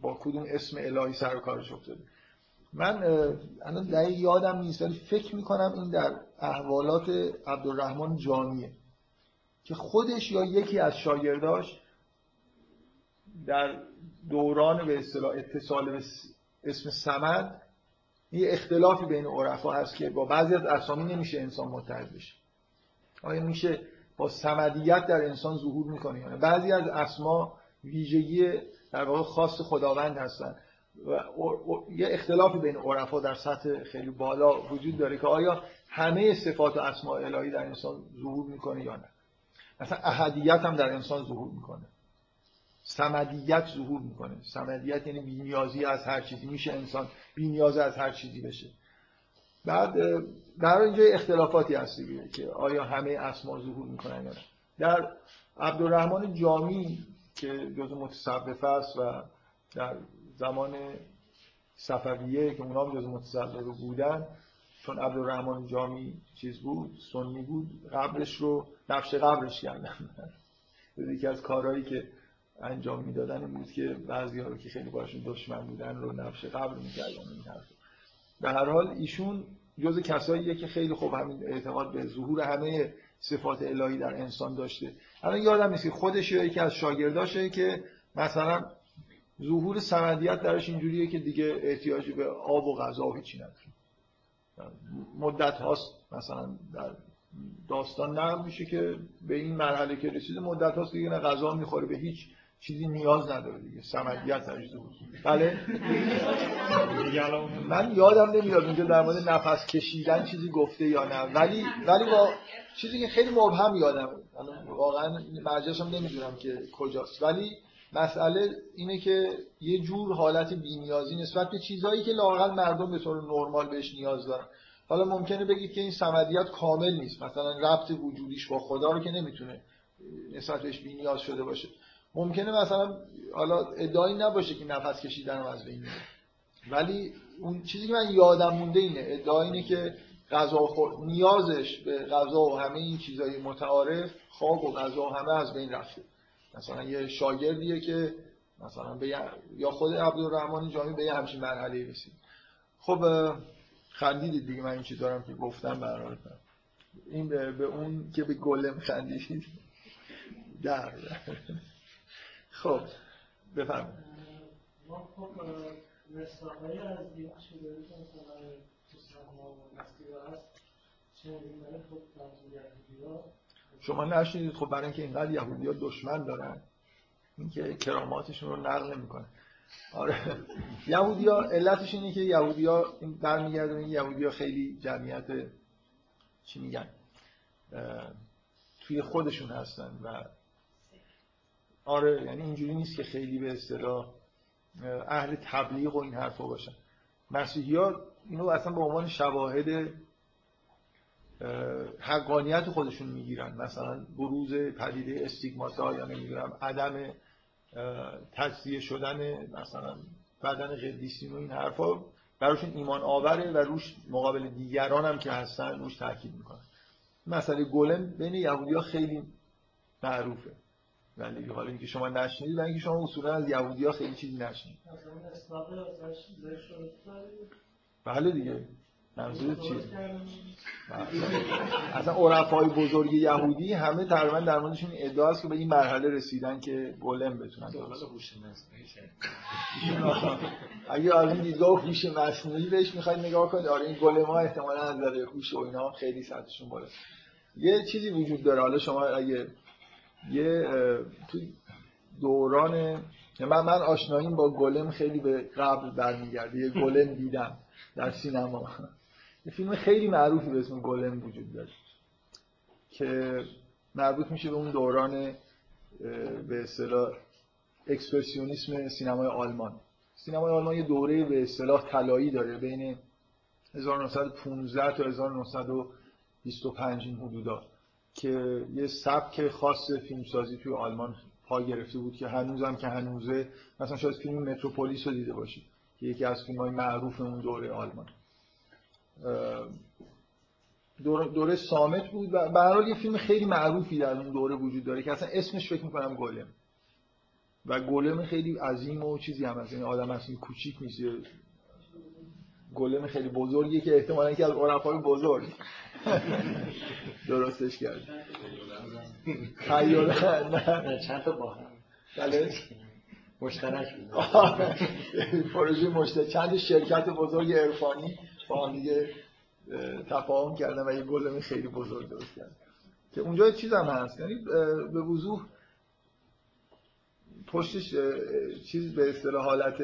با کدوم اسم الهی سر و کارش افتاده. من الان دقیق یادم نیست ولی فکر میکنم این در احوالات عبدالرحمن جامیه که خودش یا یکی از شاگرداش در دوران به اصطلاح اتصال به اسم صمد یه اختلافی بین عرفا هست که با بعضی از اسامی نمیشه انسان متحد بشه. آیا میشه با صمدیت در انسان ظهور میکنه؟ یعنی بعضی از اسما ویژگی در واقع خاص خداوند هستن و یه اختلافی بین عرفا در سطح خیلی بالا وجود داره که آیا همه صفات و اسماء الهی در انسان ظهور میکنه یا نه. مثلا احدیت هم در انسان ظهور میکنه، صمدیت ظهور میکنه. صمدیت یعنی بی‌نیازی از هر چیزی، میشه انسان بی‌نیاز از هر چیزی بشه. بعد در اینجا اختلافاتی هست دیگه که آیا همه اسما ظهور میکنن یا نه. در عبدالرحمن جامی که جزو متصوفه است و در زمان صفویه که اونا هم جزو متصوفه بودن، چون عبدالرحمن جامی چیز بود، سنی بود، قبرش رو نقش قبرش کردن. یکی از کارهایی که انجام میدادن این بود که بعضی‌ها رو که خیلی باشون دشمن بودن رو نقش قبر می‌کردن. این حرف به هر حال ایشون جزو کساییه که خیلی خوب همین اعتقاد به ظهور همه صفات الهی در انسان داشته. الان یادم نیست که خودش یا یکی از شاگرداشه که مثلا ظهور صمدیت درش اینجوریه که دیگه احتیاجی به آب و غذا و هیچی نداره. مدت هاست مثلا در داستان نقل میشه که به این مرحله که رسیده مدت هاست دیگه نه غذا میخوره، به هیچ چیزی نیاز نداره دیگه، صمدیت درش ظهور. بله من یادم نمیاد اونجا در مورد نفس کشیدن چیزی گفته یا نه، ولی با چیزی که خیلی مبهم یادم، واقعا مرجعشم نمیدونم که کجاست، ولی مسئله اینه که یه جور حالت بی‌نیازی نسبت به چیزایی که لااقل مردم به طور نرمال بهش نیاز دارن. حالا ممکنه بگید که این صمدیت کامل نیست، مثلا ربط وجودیش با خدا رو که نمیتونه نسبت بهش بی‌نیاز شده باشه. ممکنه مثلا حالا ادعایی نباشه که نفس کشیدن رو از بین می‌بره، ولی اون چیزی که من یادم مونده اینه، ادعا اینه که غذا نیازش به غذا و همه این چیزای متعارف، خواب و غذا همه از بین رفته. مثلا یه شاگردیه که مثلا یا خود عبدالرحمن جامی به همین مرحله رسید. خب خندیدید دیگه، من این چیزا رو که گفتم براتون. این به اون که به گولم خندیدید در. خب بفرمایید. ما خب رساله از دیگه شده مثلا شما نشنیدید. خب برای اینکه اینقدر یهودی‌ها دشمن دارن اینکه کراماتشون رو نقل نمی‌کنه. آره یهودی‌ها علتش اینه که یهودی‌ها برمیگردن، یهودی‌ها خیلی جمعیت چی میگن توی خودشون هستن و آره یعنی اینجوری نیست که خیلی به اصطلاح اهل تبلیغ و این حرفا باشن. مسیحی‌ها اینو اصلا به عنوان شواهد حقانیت خودشون میگیرن، مثلا بروز پدیده استیگماتا یا نمیدونم عدم تجزیه شدن مثلا بدن قدیسین و این حرفا براشون ایمان آوره و روش مقابل دیگران هم که هستن روش تاکید میکنن. مسئله گولم بین یهودی‌ها خیلی معروفه. ولی حالا اینکه شما نشنیدید، اینکه شما اصولا از یهودی‌ها خیلی چیزی نشنیدید. بله دیگه. منظور چیه؟ اصلا عرفای بزرگ یهودی همه تقریبا در موردشون ادعا است که به این مرحله رسیدن که گولم بتونن دولت هوش مصنوعی شن. اگه از این دیدگاه هوش مصنوعی بهش میخواید نگاه کنید، آره این گولم‌ها احتمالاً از نظر هوش و اینا هم خیلی سطحشون بالاست. یه چیزی وجود داره، حالا شما اگه یه تو دوران من آشناییم با گولم خیلی به قبل برمیگرده. یه گولم دیدم در سینما. یه فیلم خیلی معروفی به اسم گولم وجود داره که مربوط میشه به اون دوران به اصطلاح اکسپرسیونیسم سینمای آلمان. سینمای آلمان یه دوره به اصطلاح طلایی داره بین 1915 تا 1925 این حدودا که یه سبک خاص فیلمسازی توی آلمان پا گرفته بود که هنوزم که هنوزه. مثلا شاید فیلم متروپولیس رو دیده باشید که یکی از فیلم‌های معروف اون دوره آلمان. دوره صامت بود و به هر حال یه فیلم خیلی معروفی در اون دوره وجود داره که اصلا اسمش فکر می‌کنم گولم و گولم خیلی عظیم و چیزی هم هست، یعنی آدم اصلا کوچیک نیست، گولم خیلی بزرگیه که احتمالاً یکی از عرفای بزرگ درستش کرد. خیال نه چند تا با هم بله مشترک پروژه مشترک چند شرکت بزرگ عرفانی با هم دیگه تفاهم کردن و یه گولم خیلی بزرگ درست کردن که اونجا چیز هم هست، یعنی به وضوح پشتش چیز به اصطلاح حالت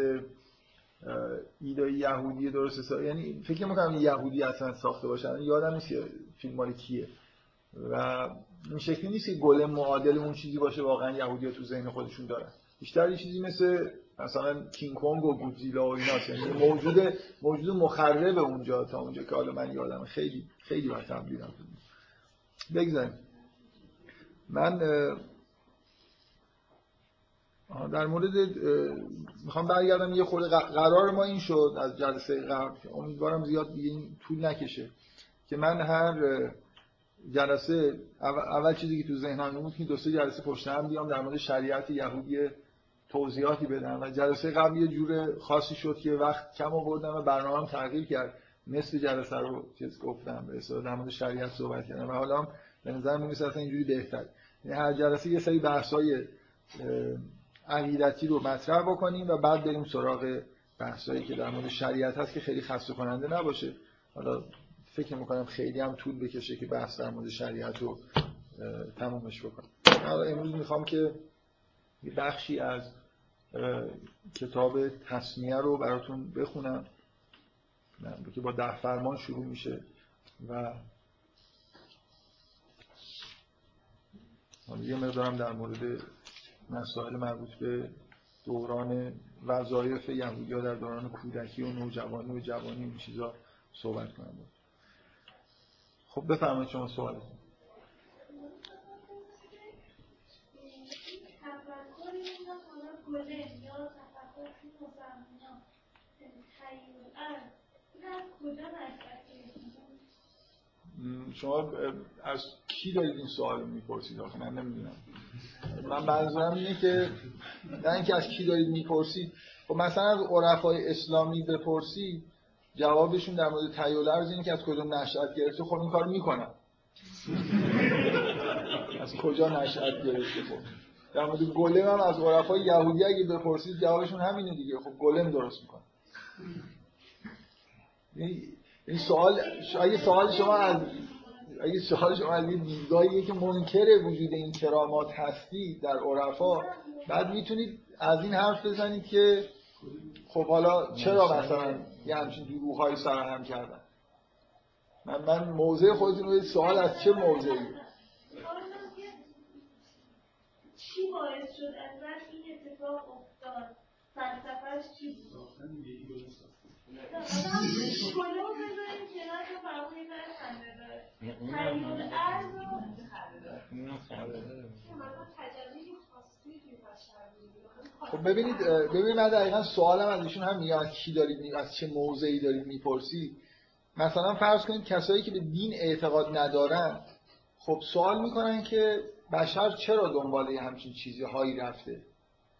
ایدای یهودی درسته یعنی فکر میکنم یهودی اصلا ساخته باشن، یادم نیست که فیلم مال کیه و این شکلی نیست که گولم معادل اون چیزی باشه واقعا یهودی‌ها تو ذهن خودشون دارن. بیشتر یه چیزی مثل مثلا کینگ کونگ و گودزیلا و اینا هست، یعنی موجود مخرب اونجا تا اونجا که حالا من یادم خیلی خیلی وقتم دیدم. بگذاریم من در مورد میخوام برگردم یه خورده. قرار ما این شد از جلسه قبل، امیدوارم زیاد دیگه این طول نکشه، که من هر جلسه اول چیزی که تو ذهنم بود که دو سه جلسه پشت هم بیام در مورد شریعت یهودی توضیحاتی بدم و جلسه قبل یه جور خاصی شد که وقت کم آوردم و برنامه‌ام تغییر کرد. نصف جلسه رو چیز گفتم به اصطلاح در مورد شریعت صحبت کردم و حالا به نظر من میاد اصلا اینجوری بهتره، یعنی هر جلسه یه سری بحث‌های عقیدتی رو مطرح بکنیم و بعد بریم سراغ بحثایی که در مورد شریعت هست که خیلی خسته کننده نباشه. حالا فکر میکنم خیلی هم طول بکشه که بحث در مورد شریعت رو تمومش بکنم. حالا امروز میخوام که یه بخشی از کتاب تثنیه رو براتون بخونم که با 10 فرمان شروع میشه و یه مقدارم در مورد مسائل مربوط به دوران وظایف یهودی‌ها در دوران کودکی و نوجوانی و جوانی این چیزا صحبت کنم. خب بفرمایید شما سوالتون. تفکر اینا حالا گولم یا تفکر تو مسلمان‌ها تخیل از کجا نشأت؟ شما از کی دارید این سوال رو می‌پرسید؟ آخه من نمی‌دونم. من منظورم اینه که نه اینکه از کی دارید میپرسید. خب مثلا از عرفای اسلامی بپرسی جوابشون در مورد طی الارض اینه که از کجا نشأت گرفته. خب این کارو میکنن. از کجا نشأت گرفته. خب در مورد گولم هم از عرفای یهودی اگه بپرسید جوابشون همینه دیگه. خب گولم درست میکنن. این سوال اگه سوال شما از یه دیدگاهیه که منکر وجود این کرامات هستی در عرفا، بعد میتونید از این حرف بزنید که خب حالا چرا مثلا یه همچین دروغ‌هایی سرهم کردن. من موضع خودتون رو سوال از چه موضعی چی باعث شد اصلا این اتفاق افتاد؟ فلسفه‌اش چی بود؟ خب ببینید من دقیقاً سوالم از ایشون هم میگم از کی دارید، از چه موضعی دارید میپرسید. مثلا فرض کنید کسایی که به دین اعتقاد ندارن خب سوال میکنن که بشر چرا دنبال همچین چیزهایی رفته،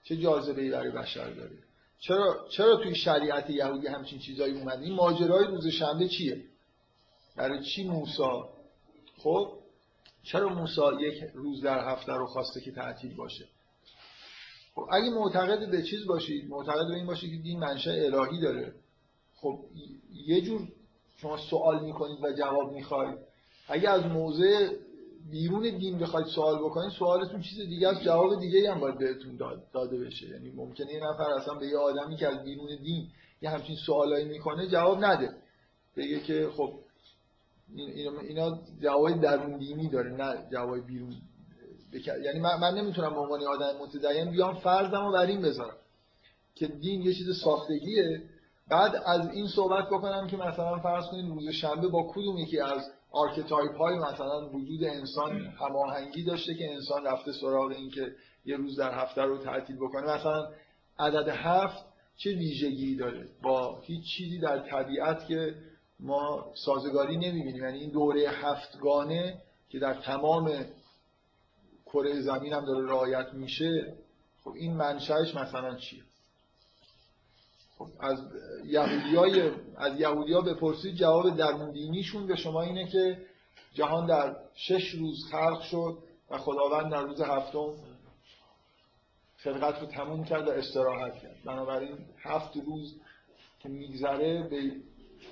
چه جاذبه‌ای برای بشر داره، چرا توی شریعت یهودی همچین چیزایی اومده، این ماجرای روز شنبه چیه، برای چی موسی، خب چرا موسی یک روز در هفته رو خواسته که تعطیل باشه. خب اگه معتقد به چیز باشید، معتقد به این باشید که دین منشأ الهی داره، خب یه جور شما سوال میکنید و جواب میخواید. اگه از موضع بیرون دین بخواید سوال بکنید، سوالتون چیز دیگه است، جواب دیگه‌ای هم باید بهتون داده بشه. یعنی ممکنه یه نفر اصلا به یه آدمی که از بیرون دین یه همچین سوالایی میکنه جواب نده، بگه که خب اینا جواب درون دینی داره نه جواب بیرون. یعنی من نمیتونم به عنوان آدم متدین بیام فرضمو بر این بذارم که دین یه چیز ساختگیه، بعد از این صحبت بکنم که مثلا فرض کنید روز شنبه با کدوم یکی از آرکیتایپ های مثلا وجود انسان هماهنگی داشته که انسان رفته سراغ این که یه روز در هفته رو تعطیل بکنه. مثلا عدد 7 چه ویژگی داره با هیچ چیزی در طبیعت که ما سازگاری نمیبینیم. یعنی این دوره 7 گانه که در تمام کره زمین هم داره رعایت میشه، خب این منشأش مثلا چیه؟ خب از یهودی‌ها بپرسید جواب درون دینیشون به شما اینه که جهان در 6 روز خلق شد و خداوند در روز 7م خلقت رو تموم کرد و استراحت کرد. بنابراین 7 روز که میگذره به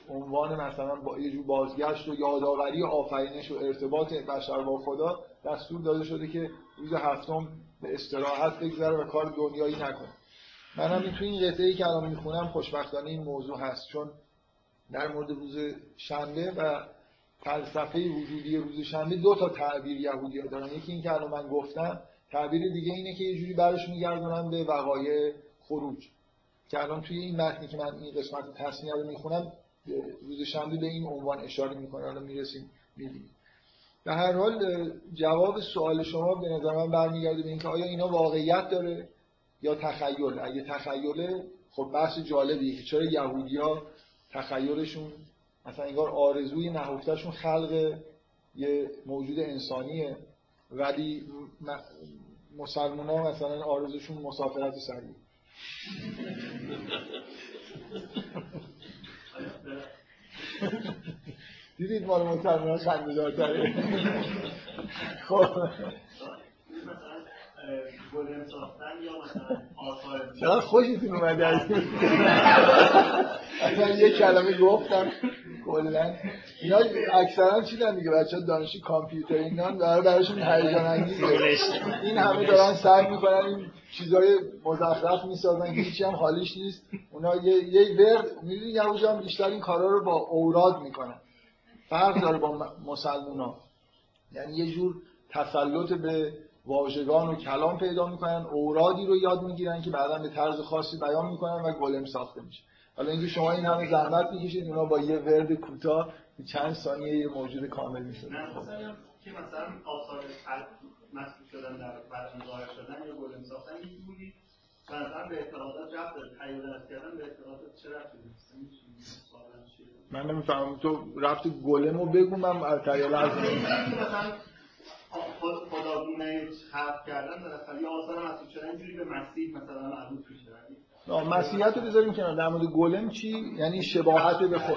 عنوان مثلا با یه جور بازگشت و یادآوری آفرینش و ارتباط بشر با خدا دستور داده شده که روز 7م به استراحت بگذره و کار دنیایی نکنه. من هم تو این قطعه‌ای که الان میخونم خوشبختانه این موضوع هست، چون در مورد روز شنبه و فلسفه وجودی روز شنبه 2 تا تعبیر یهودی‌ها دارن. یکی این که الان من گفتم، تعبیر دیگه اینه که یه جوری برش میگردونن به وقایع خروج، که الان توی این متنی که من این قسمت تثنیه رو میخونم روز شنبه به این عنوان اشاره میکنه. الان میرسیم میبینیم. به هر حال جواب سوال شما به نظر من برمیگرده به اینکه آیا اینا واقعیت داره یا تخیل. اگه تخیله خب بحث جالبیه که چرا یهودی‌ها تخیلشون مثلا انگار آرزوی نهفته‌شون خلق یه موجود انسانیه، ولی مسلمان‌ها مثلا آرزوشون مسافرت سریه. دیدید مال مسلمان‌ها خنده‌دارتره. خب گولم ساختن یا مثلا آثار چرا خوشتون اومده از اصلا یه کلمه گفتم کلا اینا اکثرا چیزن دیگه، بچه‌ها دانشی کامپیوتری اینان براشون هیجان انگیزه، این همه دارن سعی میکنن این چیزای مزخرف میسازن که هیچی هم حالیش نیست. اونا یه ورد می‌بینید یهودی‌ها بیشتر این کارا رو با اوراد میکنن، فرق داره با مسلمونا. یعنی یه جور تسلط به واژگان و کلام پیدا میکنن، اورادی رو یاد میگیرن که بعدا به طرز خاصی بیان میکنن و گولم ساخته میشه. حالا اینکه شما این همه زحمت میکشید، اونا با یه ورد کوتاه چند ثانیه یه موجود کامل میشدن. مثلا که مثلا آثار خلق مسئول شدن در بدن ظاهر شدن یا گولم ساختن یه جوری مثلا به اعتراضات رفت پیدا کردن، به اعتراضات چه رفتی من نمیفهمم. تو رفت گولمو بگو من اعتراض مثلا خدا دونه حرف کردن در اصلا یه آثار مسیح شدن اینجوری به مسیح مثلا معروف میشه. مسیحیت رو بذاریم کنار. در مورد گولم چی؟ یعنی شباهت به خود مثلا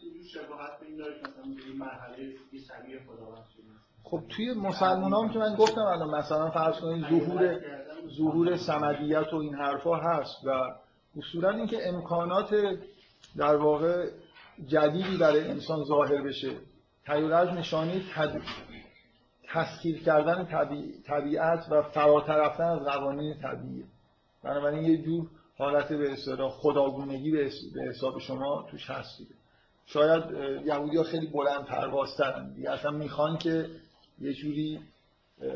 توی شباهت به این داره مثلا به این مرحله یه شبیه خداوند شده. خب توی مسلمانام که من گفتم الان مثلا فرض کنید ظهور صمدیت و این حرفا هست و اصولا اینکه امکانات در واقع جدیدی برای انسان ظاهر بشه، تغییرش نشانه تسخیر کردن طبیعت و فراتر رفتن از قوانین طبیعیه. بنابراین یه جور حالت به اصطلاح خداگونگی به حساب شما توش هستید. شاید یهودی‌ها خیلی بلند پروازترن دیگه، اصلا میخوان که یه جوری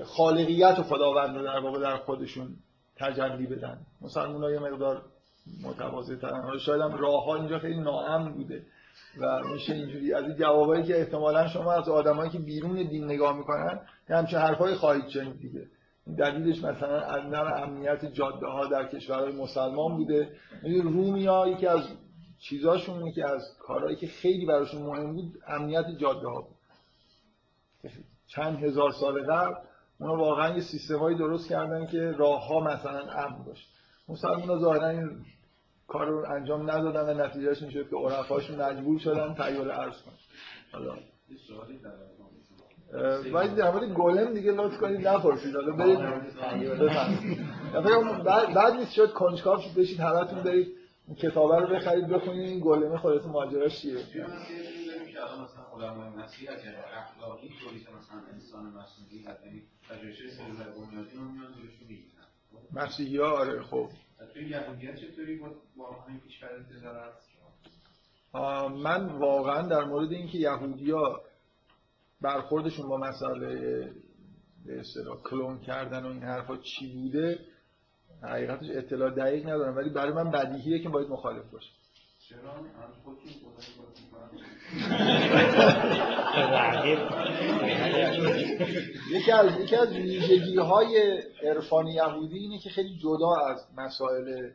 خالقیت و خداوند رو در واقع در خودشون تجلی بدن. مسلمان‌ها یه مقدار متواضع‌ترن، شاید هم راه‌ها اینجا خیلی ناامن بوده و میشه اینجوری از این جوابایی که احتمالاً شما از آدمایی که بیرون دین نگاه میکنن همچین حرفای خواهید شنید دیگه. دلیلش مثلا اندر امنیت جاده ها در کشورهای مسلمان بوده. رومیا یکی از چیزاشون که از کارهایی که خیلی براشون مهم بود امنیت جاده ها بود. چند هزار سال قبل اونا واقعا یه سیستمایی درست کردن که راه ها مثلا امن باشه. مسلمان‌ها ظاهرا این کار رو انجام ندادن و نتیجهش میشه که عرفاشون مجبور شدن تغییر ارض کنن. حالا یه سوالی باید در مورد گولم دیگه لطف کنید نپرسید. حالا برید بفرمایید. بعد نیست شد کنجکاو بشید همتون برید کتابه رو بخرید بخونید این گولم خودت ماجراش چیه. الان مثلا علمای مسیح اگر اخلاقی طوری که مثلا انسان مسیحی یعنی تجربه سلوک بنیادی رو میان روش میگیرن مسیحی‌ها. آره خب توی یهودیت چطوری با همین پیش فرض دارن؟ من واقعا در مورد اینکه یهودی‌ها برخوردشون با مسئله به اصطلاح کلون کردن و این حرفا چی بوده حقیقتش اطلاع دقیق ندارم، ولی برای من بدیهیه که باید مخالف باشه. چرا؟ من خودتون یکی از ویژگی‌های عرفان یهودی اینه که خیلی جدا از مسائل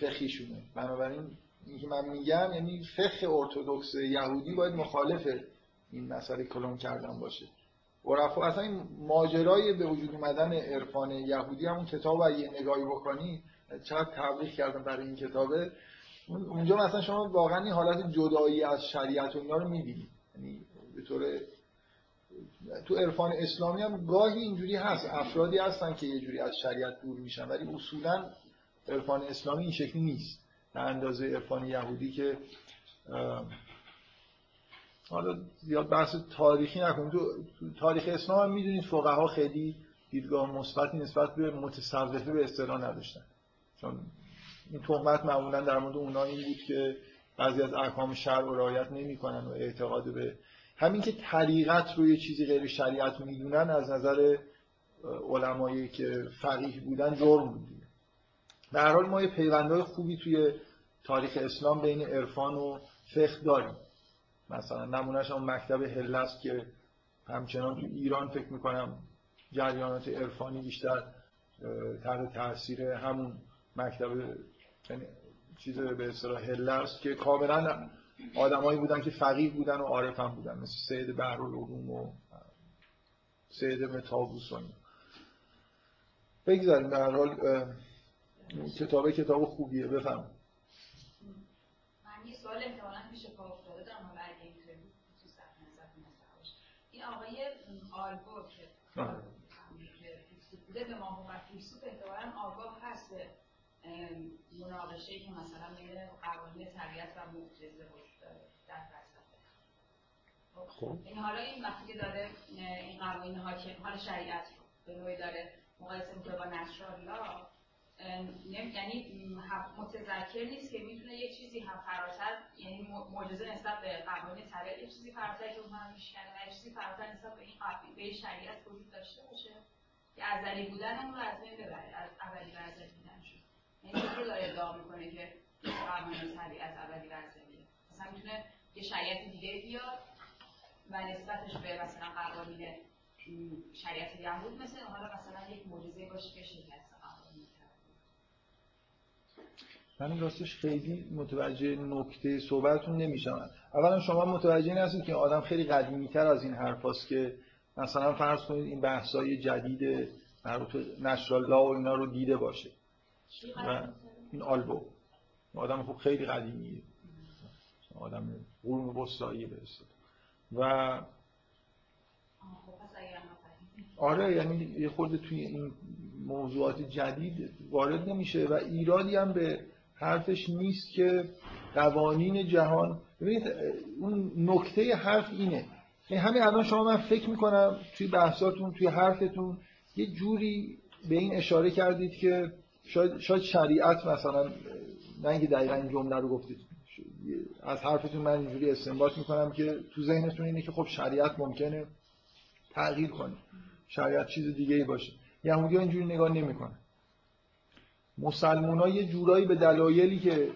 فقهیشونه. بنابراین اینکه من میگم یعنی فقه ارتدوکس یهودی باید مخالف این مسئله کلون کردن باشه. عرفا اصلا این ماجرای به وجود اومدن عرفان یهودی همون کتاب رو یه نگاهی بکنی چقدر تبلیغ کردن برای این کتابه. اونجا مثلا شما واقعا این حالت جدایی از شریعت و اینا رو می‌بینید. یعنی به طور تو عرفان اسلامی هم گاهی اینجوری هست، افرادی هستن که یه جوری از شریعت دور میشن، ولی اصولا عرفان اسلامی این شکلی نیست به اندازه عرفان یهودی که حالا زیاد بحث تاریخی نکنیم. تو تاریخ اسلام هم میدونید فقها خیلی دیدگاه مثبتی نسبت به متصوفه به اصطلاح نداشتن، چون این تهمت معمولا در مورد اونا این بود که بعضی از احکام شرع رو رعایت نمی‌کنن و اعتقاد به همین که طریقت رو یه چیزی غیر شریعت میدونن از نظر علمایی که فقیه بودن جرم بود. به هر حال ما یه پیوندهای خوبی توی تاریخ اسلام بین عرفان و فقه داریم. مثلا نمونهش اون مکتب هله است که همچنان تو ایران فکر می‌کنم جریانات عرفانی بیشتر تحت تاثیر همون مکتب چیز به اصطلاح هله است که کاملا آدمایی بودن که فقیه بودن و عارف هم بودن، مثل سید بحرالعلوم و سید مطاووس. بگذاریم به هر حال کتاب خوبیه. بفهم من یه سوال احتمالاً پیش پا افتاده دارم و اگه اینطوری بود تو صحنه نذاش این آقای آلبو که بوده به ما هم فیلسوف احتمالاً آگاه هست مناقشه‌ای که مثلا بین قوانین طبیعت و معجزه وجود داره در فلسفه. خب این حالا این وقتی که داره این قوانین حاکم حال شریعت رو به نوعی داره مقایسه می‌کنه با نشرالله، یعنی متذکر نیست که میتونه یه چیزی هم فراتر، یعنی معجزه نسبت به قوانین طبیعت یه چیزی فراتر که اونها میشکنه و یه چیزی فراتر نسبت به این قوانین به شریعت وجود داشته باشه که ازلی بودن اون رو از بین ببره، از اولی و ازلی بودن شد. این چیزی رو ادعا میکنه که قوانین طبیعت اولی و ازلیه، مثلا میتونه یه شریعت دیگه بیاد و نسبتش به مثلا قوانین شریعت یهود مثلا حالا مثلا یک معجزه باشه که شکست قوانین. من راستش خیلی متوجه نکته صحبتون نمیشم. اولا شما متوجه این هستید که آدم خیلی قدیمی‌تر از این حرفاست که مثلا فرض کنید این بحث‌های جدید مربوط به نشرالله و اینا رو دیده باشه. و این آلبو آدم خب خیلی قدیمیه، آدم قرون وسطایی به اصطلاح. و آره یعنی یه خورده توی این موضوعات جدید وارد نمیشه و ایرادی هم به حرفش نیست که قوانین جهان. ببینید اون نکته حرف اینه، یعنی همین الان شما من فکر میکنم توی بحثاتون توی حرفتون یه جوری به این اشاره کردید که شاید شریعت مثلا نه اینکه دقیقا این جمله رو گفتید، از حرفتون من اینجوری استنباط میکنم که تو ذهنتون اینه که خب شریعت ممکنه تغییر کنه، شریعت چیز دیگه‌ای باشه. یهودی‌ها اینجوری نگاه نمی‌کنن. مسلمان‌ها یه جورایی به دلایلی که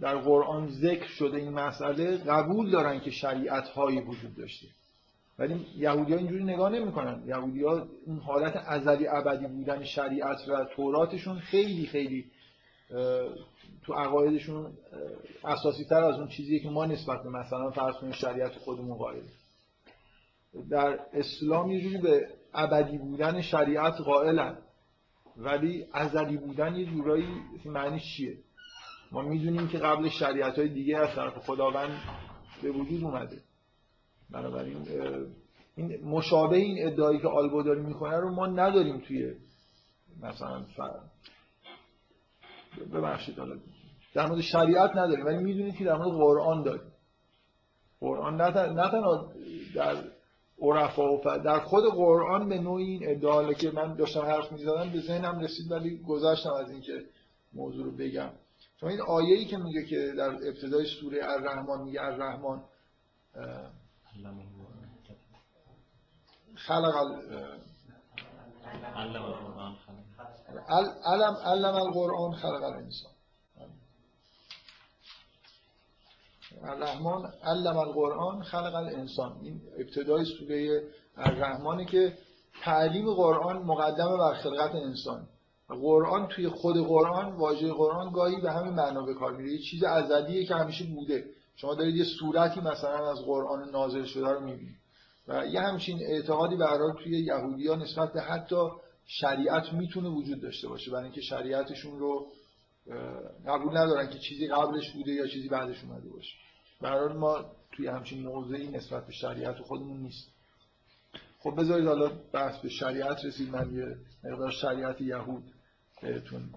در قرآن ذکر شده این مسئله قبول دارن که شریعت‌هایی وجود داشته. ولی یهودی‌ها اینجوری نگاه نمی‌کنن. یهودی‌ها اون حالت ازلی ابدی بودن شریعت و توراتشون خیلی خیلی تو عقایدشون اساسی‌تر از اون چیزیه که ما نسبت به مثلا فرض کنیم شریعت خودمون قائلیم. در اسلام یه جوری به ابدی بودن شریعت قائلن ولی ازلی بودن یه جورایی معنی چیه؟ ما میدونیم که قبل شریعت‌های دیگه از طرف خداوند به وجود اومده. بنابراین این مشابه این ادعایی که آلبو داره میکنه رو ما نداریم توی مثلا ببخشید حالا در مورد شریعت نداریم ولی میدونید که در مورد قرآن داریم. قرآن نه تنها در عرفا و در خود قرآن به نوعی این ادعایی که من داشتم حرف میزدم به ذهنم رسید ولی گذشتم از اینکه موضوع رو بگم. چون این آیه‌ای که میگه که در ابتدای سوره الرحمن میگه الرحمن خلق علم القرآن خلق الانسان الرحمن علم القرآن خلق الانسان. این ابتدای سوره الرحمنه که تعلیم قرآن مقدمه بر خلقت انسان. قرآن توی خود قرآن واژه قرآن گاهی به همین معنا به کار میره. یه چیز ازلیه که همیشه بوده. شما دارید یه صورتی مثلا از قرآن نازل شده رو میبینید و یه همچین اعتقادی برای توی یهودی ها نسبت به حتی شریعت میتونه وجود داشته باشه برای اینکه شریعتشون رو قبول ندارن که چیزی قبلش بوده یا چیزی بعدش اومده باشه. برای ما توی همچین موضعی نسبت به شریعت خودمون نیست. خب بذارید حالا بحث به شریعت رسید. من یه مقدار شریعت یهود بهتون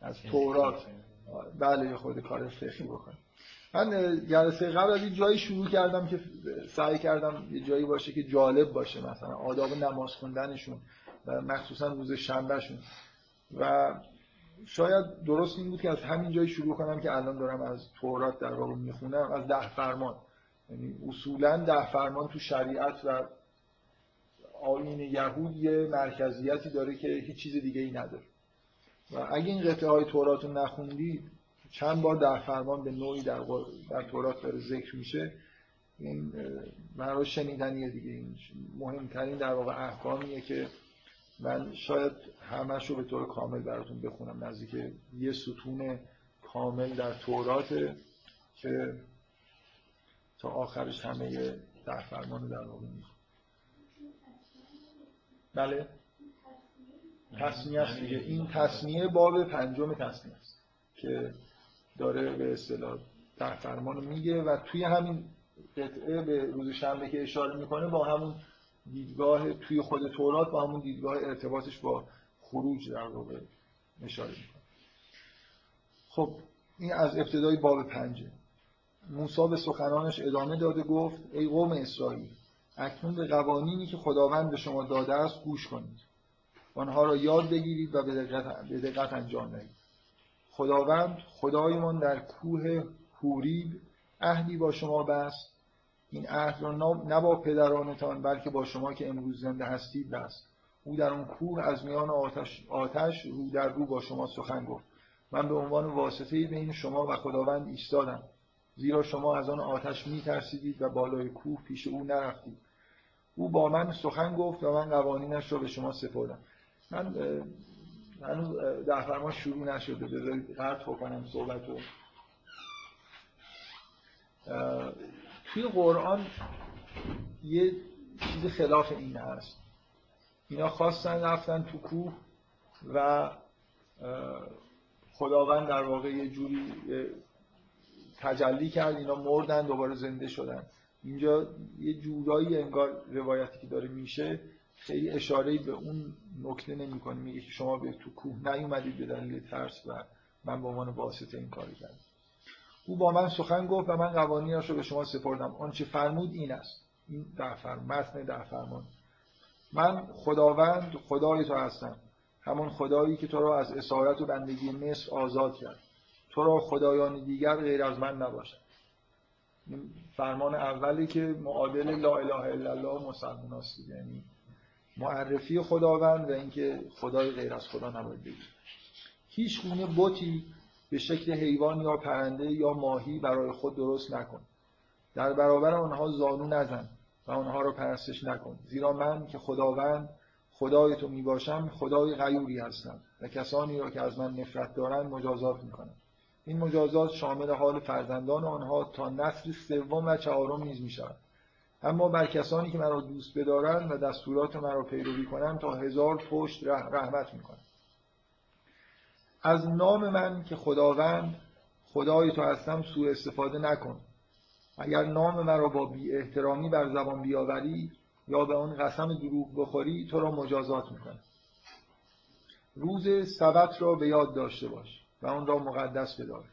از تورات بله خود کار فقهی بکنم. من جلسه قبل از این جایی شروع کردم که سعی کردم یه جایی باشه که جالب باشه مثلا آداب نماز خوندنشون و مخصوصا روز شنبهشون و شاید درست این بود که از همین جایی شروع کنم که الان دارم از تورات در واقع میخونم از 10 فرمان. یعنی اصولا 10 فرمان تو شریعت و آیین یهود یه مرکزیتی داره که هیچ چیز دیگه ای نداره و اگه این قطعه های تورات رو نخوندید چند بار در فرمان به نوعی در تورات داره ذکر میشه. این برای شنیدنیه دیگه. این مهمترین در واقع احکامیه که من شاید همش رو به طور کامل براتون بخونم. نزدیک یه ستون کامل در توراته که تا آخرش همه در فرمان در واقع میخونه. بله تثنیه است دیگه. این تثنیه باب 5 تثنیه است که داره به اصطلاح ده فرمان رو میگه و توی همین قطعه به روز شنبه که اشاره میکنه با همون دیدگاه توی خود تورات با همون دیدگاه ارتباطش با خروج در واقع اشاره میکنه. خب این از ابتدای باب 5. موسی به سخنانش ادامه داده گفت ای قوم اسرائیل اکنون به قوانینی که خداوند به شما داده است گوش کنید. آنها را یاد بگیرید و به دقت انجام دهید. خداوند خدایمان در کوه حوریب عهدی با شما بست. این عهد را نه با پدرانتان بلکه با شما که امروز زنده هستید بست. او در آن کوه از میان آتش رو در رو با شما سخن گفت. من به عنوان واسطه‌ای بین شما و خداوند ایستادم زیرا شما از آن آتش می‌ترسیدید و بالای کوه پیش او نرفتید. او با من سخن گفت و من قوانینش را به شما سپردم. هنوز در فرمان شروع نشده. بذارید قطع بکنم صحبت رو. توی قرآن یه چیز خلاف این هست. اینا خواستن رفتن تو کوه و خداوند در واقع یه جوری تجلی کرد. اینا مردن دوباره زنده شدن. اینجا یه جورایی انگار روایتی که داره میشه خیلی اشاره‌ای به اون نکته نمی‌کنه. میگه که شما به تو کوه نیومدید به دلیل ترس و من به عنوان واسطه این کارو کردم. او با من سخن گفت و من قوانینش رو به شما سپردم. آنچه فرمود این است. این در فرمان متن در فرمان. من خداوند خدای تو هستم. همان خدایی که تو را از اسارت و بندگی مصر آزاد کرد. تو را خدایان دیگر غیر از من نباشد. این فرمان اولی که معادل لا اله الا الله مسلمان است. یعنی معرفی خداوند و اینکه خدای غیر از خدا نباید بگید. هیچ گونه بتی به شکل حیوان یا پرنده یا ماهی برای خود درست نکن. در برابر آنها زانو نزن و آنها را پرستش نکن، زیرا من که خداوند خدای تو می باشم خدای غیوری هستم و کسانی را که از من نفرت دارند مجازات می کنم. این مجازات شامل حال فرزندان آنها تا نسل سوم و چهارم نیز می شود. اما بر کسانی که مرا دوست بدارند و دستورات مرا پیروی کنند تا 1000 پشت رحمت می کنم. از نام من که خداوند خدای تو هستم سوء استفاده نکن. اگر نام مرا با بی احترامی بر زبان بیاوری یا به آن قسم دروغ بخوری تو را مجازات میکنم. روز سبت را به یاد داشته باش و آن را مقدس بدار.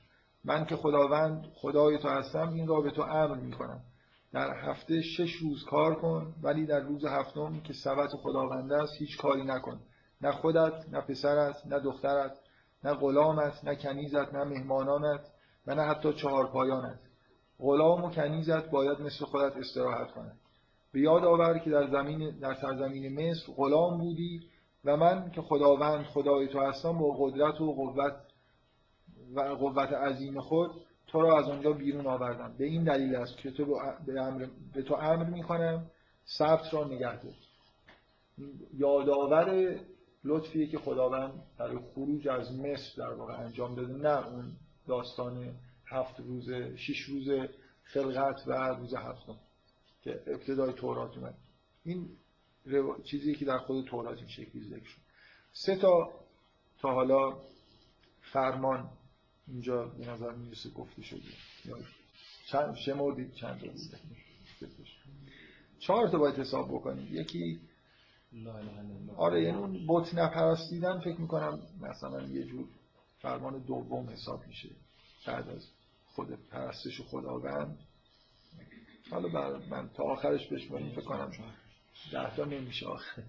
من که خداوند خدای تو هستم این را به تو امر میکنم. در هفته 6 روز کار کن، ولی در روز هفتم که سبت خداوند است هیچ کاری نکن، نه خودت، نه پسرت، نه دخترت، نه غلامت، نه کنیزت، نه مهمانانت و نه حتی چهارپایانت. غلام و کنیزت باید مثل خودت استراحت کنند. به یاد آور که در سرزمین مصر غلام بودی و من که خداوند خدای تو هستم با قدرت و قوت عظیم خود تو را از آنجا بیرون آوردم. به این دلیل است که به تو امر می‌کنم سبت را نگه دار. یادآور لطفیه که خداوند برای خروج از مصر در واقع انجام داده، نه اون داستان 7 روز 6 روز خلقت و روز هفتم که ابتدای تورات اومد. این چیزی که در خود تورات این شکلی ذکر شد. 3 تا حالا فرمان اینجا به نظر میرسه گفته شده، چند شمردید چند تا بوده، 4 تا باید حساب بکنید. یکی آره، یعنی اون بت نپرستیدن فکر میکنم مثلا یه جور فرمان دوم حساب میشه بعد از خود پرستش خداوند. حالا من تا آخرش بشماریم فکر کنم 10 تا نمیشه آخر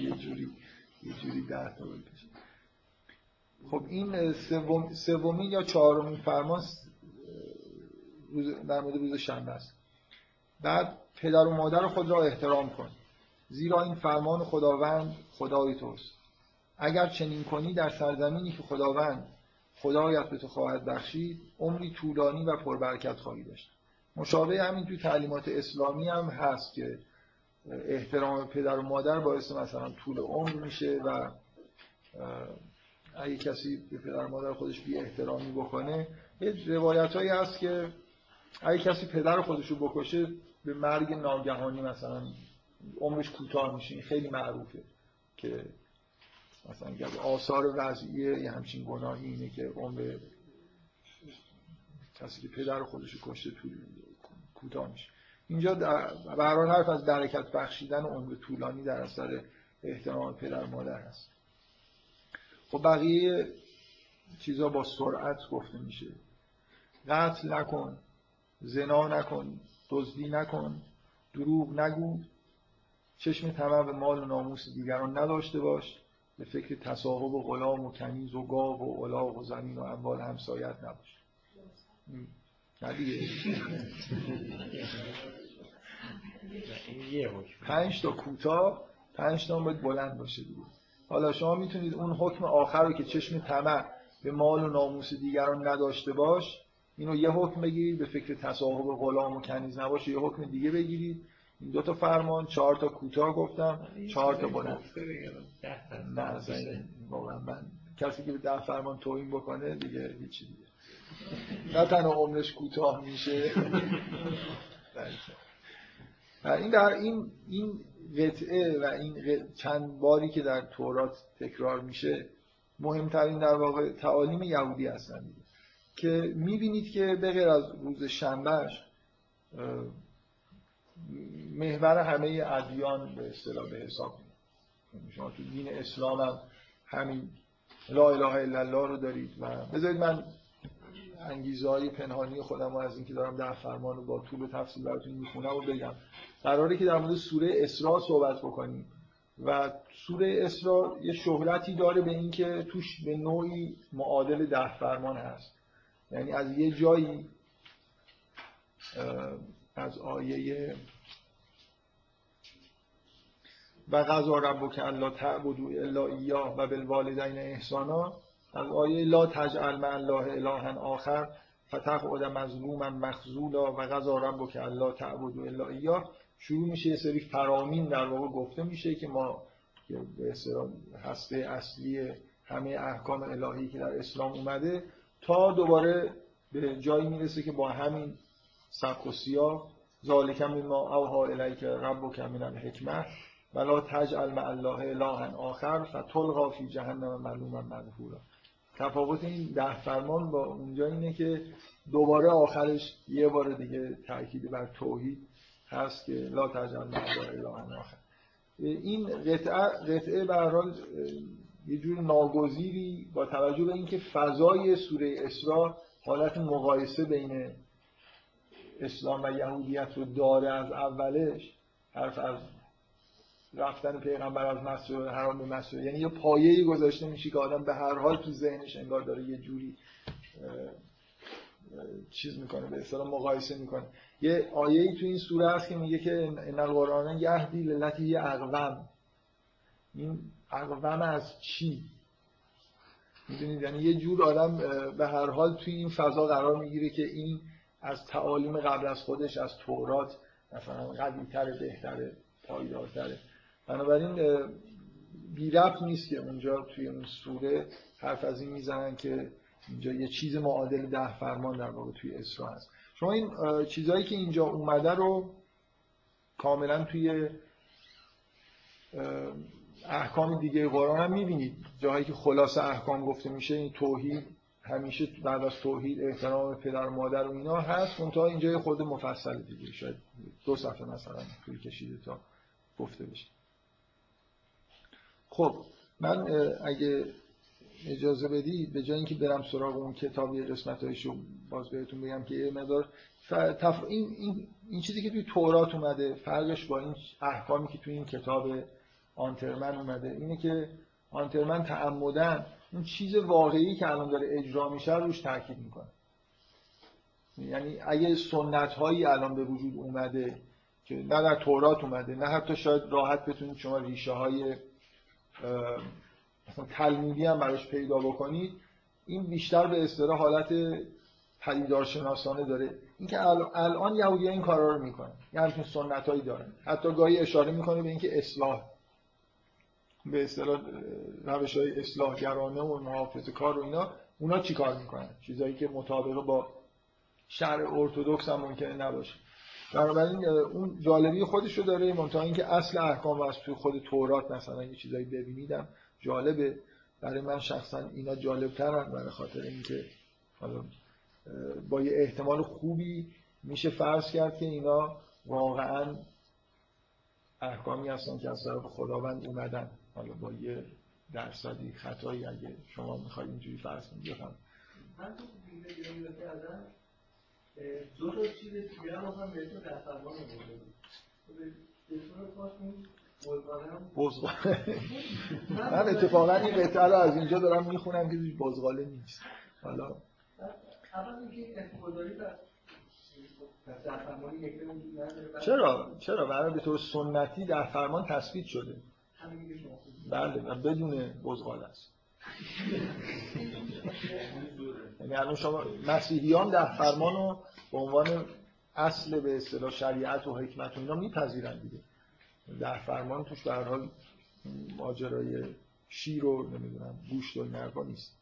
یه جوری 10 تا بشه. خب این سومین یا 4مین فرمان در مورد روز شنبه است. بعد پدر و مادر خود را احترام کن زیرا این فرمان خداوند خدای توست. اگر چنین کنی در سرزمینی که خداوند خدایت به تو خواهد بخشید عمری طولانی و پربرکت خواهی داشت. مشابه همین توی تعلیمات اسلامی هم هست که احترام پدر و مادر باعث مثلا طول عمر میشه و اگه کسی به پدر و مادر خودش بی احترامی بکنه، یه روایتایی هست که اگه کسی پدر خودشو بکشه به مرگ ناگهانی مثلا عمرش کوتاه میشه. خیلی معروفه که مثلا اگر آثار وضعیه یه همچین گناهی اینه که عمر کسی که پدر خودشو کشته کوتاه میشه. اینجا به هر حال حرف از برکت بخشیدن عمر طولانی در اثر احترام پدر مادر هست. خب بقیه چیزا با سرعت گفته میشه. قتل نکن، زنا نکن، دزدی نکن، دروغ نگو، چشم طمع به مال و ناموس دیگران نداشته باش، به فکر تصاحب و غلام و کنیز و گاو و الاغ و زمین و اموال همسایت نباش. ندیگه 5 تا کوتاه، 5 تا باید بلند باشه دیگه. حالا شما میتونید اون حکم آخر رو که چشم طمع به مال و ناموس دیگران نداشته باش اینو یه حکم بگیرید، به فکر تصاحب و غلام و کنیز نباش یه حکم دیگه بگیرید. این 2 تا فرمان، 4 تا کوتاه گفتم، 4 تا بلند. نه زنید واقعا من کسی که به 10 فرمان توهین بکنه دیگه هیچی دیگه نه تنها عمرش کوتاه میشه این در این قطعه و این چند باری که در تورات تکرار میشه مهمترین در واقع تعالیم یهودی هستن که میبینید که به غیر از روز شنبهش محور همه ادیان به اصطلاح به حساب میاد. شما تو دین اسلام هم همین لا اله الا الله رو دارید و بذارید من انگیزه‌های پنهانی خودم رو از اینکه دارم 10 فرمان رو با طول تفصیل براتون میخونم و بگم. قراره که در مورد سوره اسراء صحبت بکنیم و سوره اسراء یه شهرتی داره به اینکه توش به نوعی معادل 10 فرمان هست. یعنی از یه جایی از آیه و قضا ربک الا تعبدوا الا ایاه و بالوالدین احسانا از آیه لا تجعل مع الله الها آخر فتقعد مظلوما مخذولا و قضا ربک الا تعبدوا الا ایاه، شروع میشه یه سری فرامین در واقع گفته میشه که ما به اصطلاح هسته اصلی همه احکام الهی که در اسلام اومده، تا دوباره به جایی میرسه که با همین سبک و سیاق ذالک مما اوحی الیک ربک من الحکمه ولا تجعل مع الله الها آخر فتلقی فی جهنم ملوما مدحورا. تفاوت این 10 فرمان با اونجا اینه که دوباره آخرش یه بار دیگه تأکید بر توحید هست که لا تجعل مع الله الها آخر. این قطعه به هر حال یه جور ناگزیری با توجه به اینکه فضای سوره اسراء حالت مقایسه بین اسلام و یهودیت رو داره از اولش، حرف از رفتن پیغمبر از مسجد حرام به مسجد، یعنی یه پایه‌ای گذاشته میشه که آدم به هر حال تو ذهنش انگار داره یه جوری چیز میکنه، به اصطلاح مقایسه میکنه. یه آیه‌ای تو این سوره هست که میگه که ان القرآن یهدی للتی اقوم. این اقوم از چی؟ میدونید، یعنی یه جور آدم به هر حال توی این فضا قرار میگیره که این از تعالیم قبل از خودش، از تورات مثلا قدیم‌تره، بهتره، پایدارتره. بنابراین بی ربط نیست که اونجا توی اون سوره حرف از این میزنن که اینجا یه چیز معادل 10 فرمان در واقع توی اسراء هست. شما این چیزایی که اینجا اومده رو کاملا توی احکام دیگه قرآن هم میبینید، جاهایی که خلاص احکام گفته میشه، این توحید همیشه بعد از توحید احترام پدر مادر و اینا هست، اونتا اینجا خود مفصل دیگه شاید 2 صفحه مثلا طول کشیده تا گفته بشه. خب من اگه اجازه بدید به جای اینکه برم سراغ اون کتاب یه قسمتایشو باز بهتون بگم که این چیزی که توی تورات اومده فرقش با این احکامی که توی این کتاب آنترمن اومده اینه که آنترمن تعمدن اون چیز واقعی که الان داره اجرا میشه روش تاکید میکنه. یعنی اگه سنت هایی الان به وجود اومده که نه در تورات اومده نه حتی شاید راحت بتونید شما ریشه های تلمودی هم براش پیدا بکنید، این بیشتر به اصطلاح حالت پدیدارشناسانه داره. اینکه الان یهودی این کارا رو میکنن، یعنی سنت هایی دارن، حتی گاهی اشاره میکنه به اینکه اصلاح به اصطلاح روش‌های اصلاحگرانه و محافظه‌کار و اینا، اونا چی کار میکنن؟ چیزایی که مطابق با شرع ارتدوکس هم ممکنه نباشه. بنابراین اون جالبی خودش رو داره، منتها اینکه اصل احکام و از توی خود تورات مثلا یه چیزایی ببینیدم جالبه، برای من شخصا اینا جالب‌ترن، برای خاطر اینکه حالا با یه احتمال خوبی میشه فرض کرد که اینا واقعاً احکامی هستن که از طرف خداوند اومدن، حالا با یه درصدی خطایی اگه شما میخواید اینجوری فرض کنید. من تو دیگه کردم 2 تا چیز دیگه هم مثلا بهتون دسترمان رو بوده دستور پاسمون بزغاله. من اتفاقا این قطعه رو از اینجا دارم میخونم که توی بزغاله نیست. حالا اول اینکه اسمگذاری بر چرا؟ برای به طور سنتی در فرمان تثبیت شده. بله و بدون بزغاله است. یعنی الان شما مسیحیان در فرمان رو به عنوان اصل به اصطلاح شریعت و حکمت و اینا میپذیرند دیگه. در فرمان توش در حال ماجرای شیر رو نمیدونم گوشت و نرگا نیست.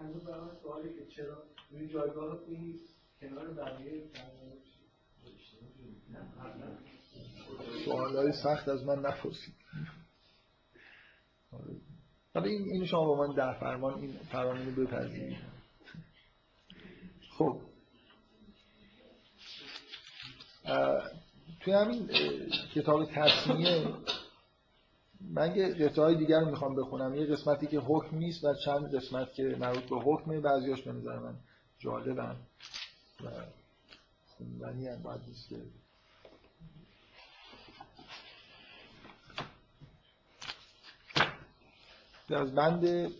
هنوز برای من سوالی که چرا روی جایگاه رو توی کنار بقیه سوالای سخت از من نپرسید. حالا این شما با من در فرمان این فرامین رو بپذیرید. خب توی همین کتاب تثنیه من یه قطعه‌های دیگر رو میخوام بخونم، یه قسمتی که حکم نیست و چند قسمت که مربوط به حکمه، بعضیاش به نظر من جالبن و خوندنی هم باید نیست که از بند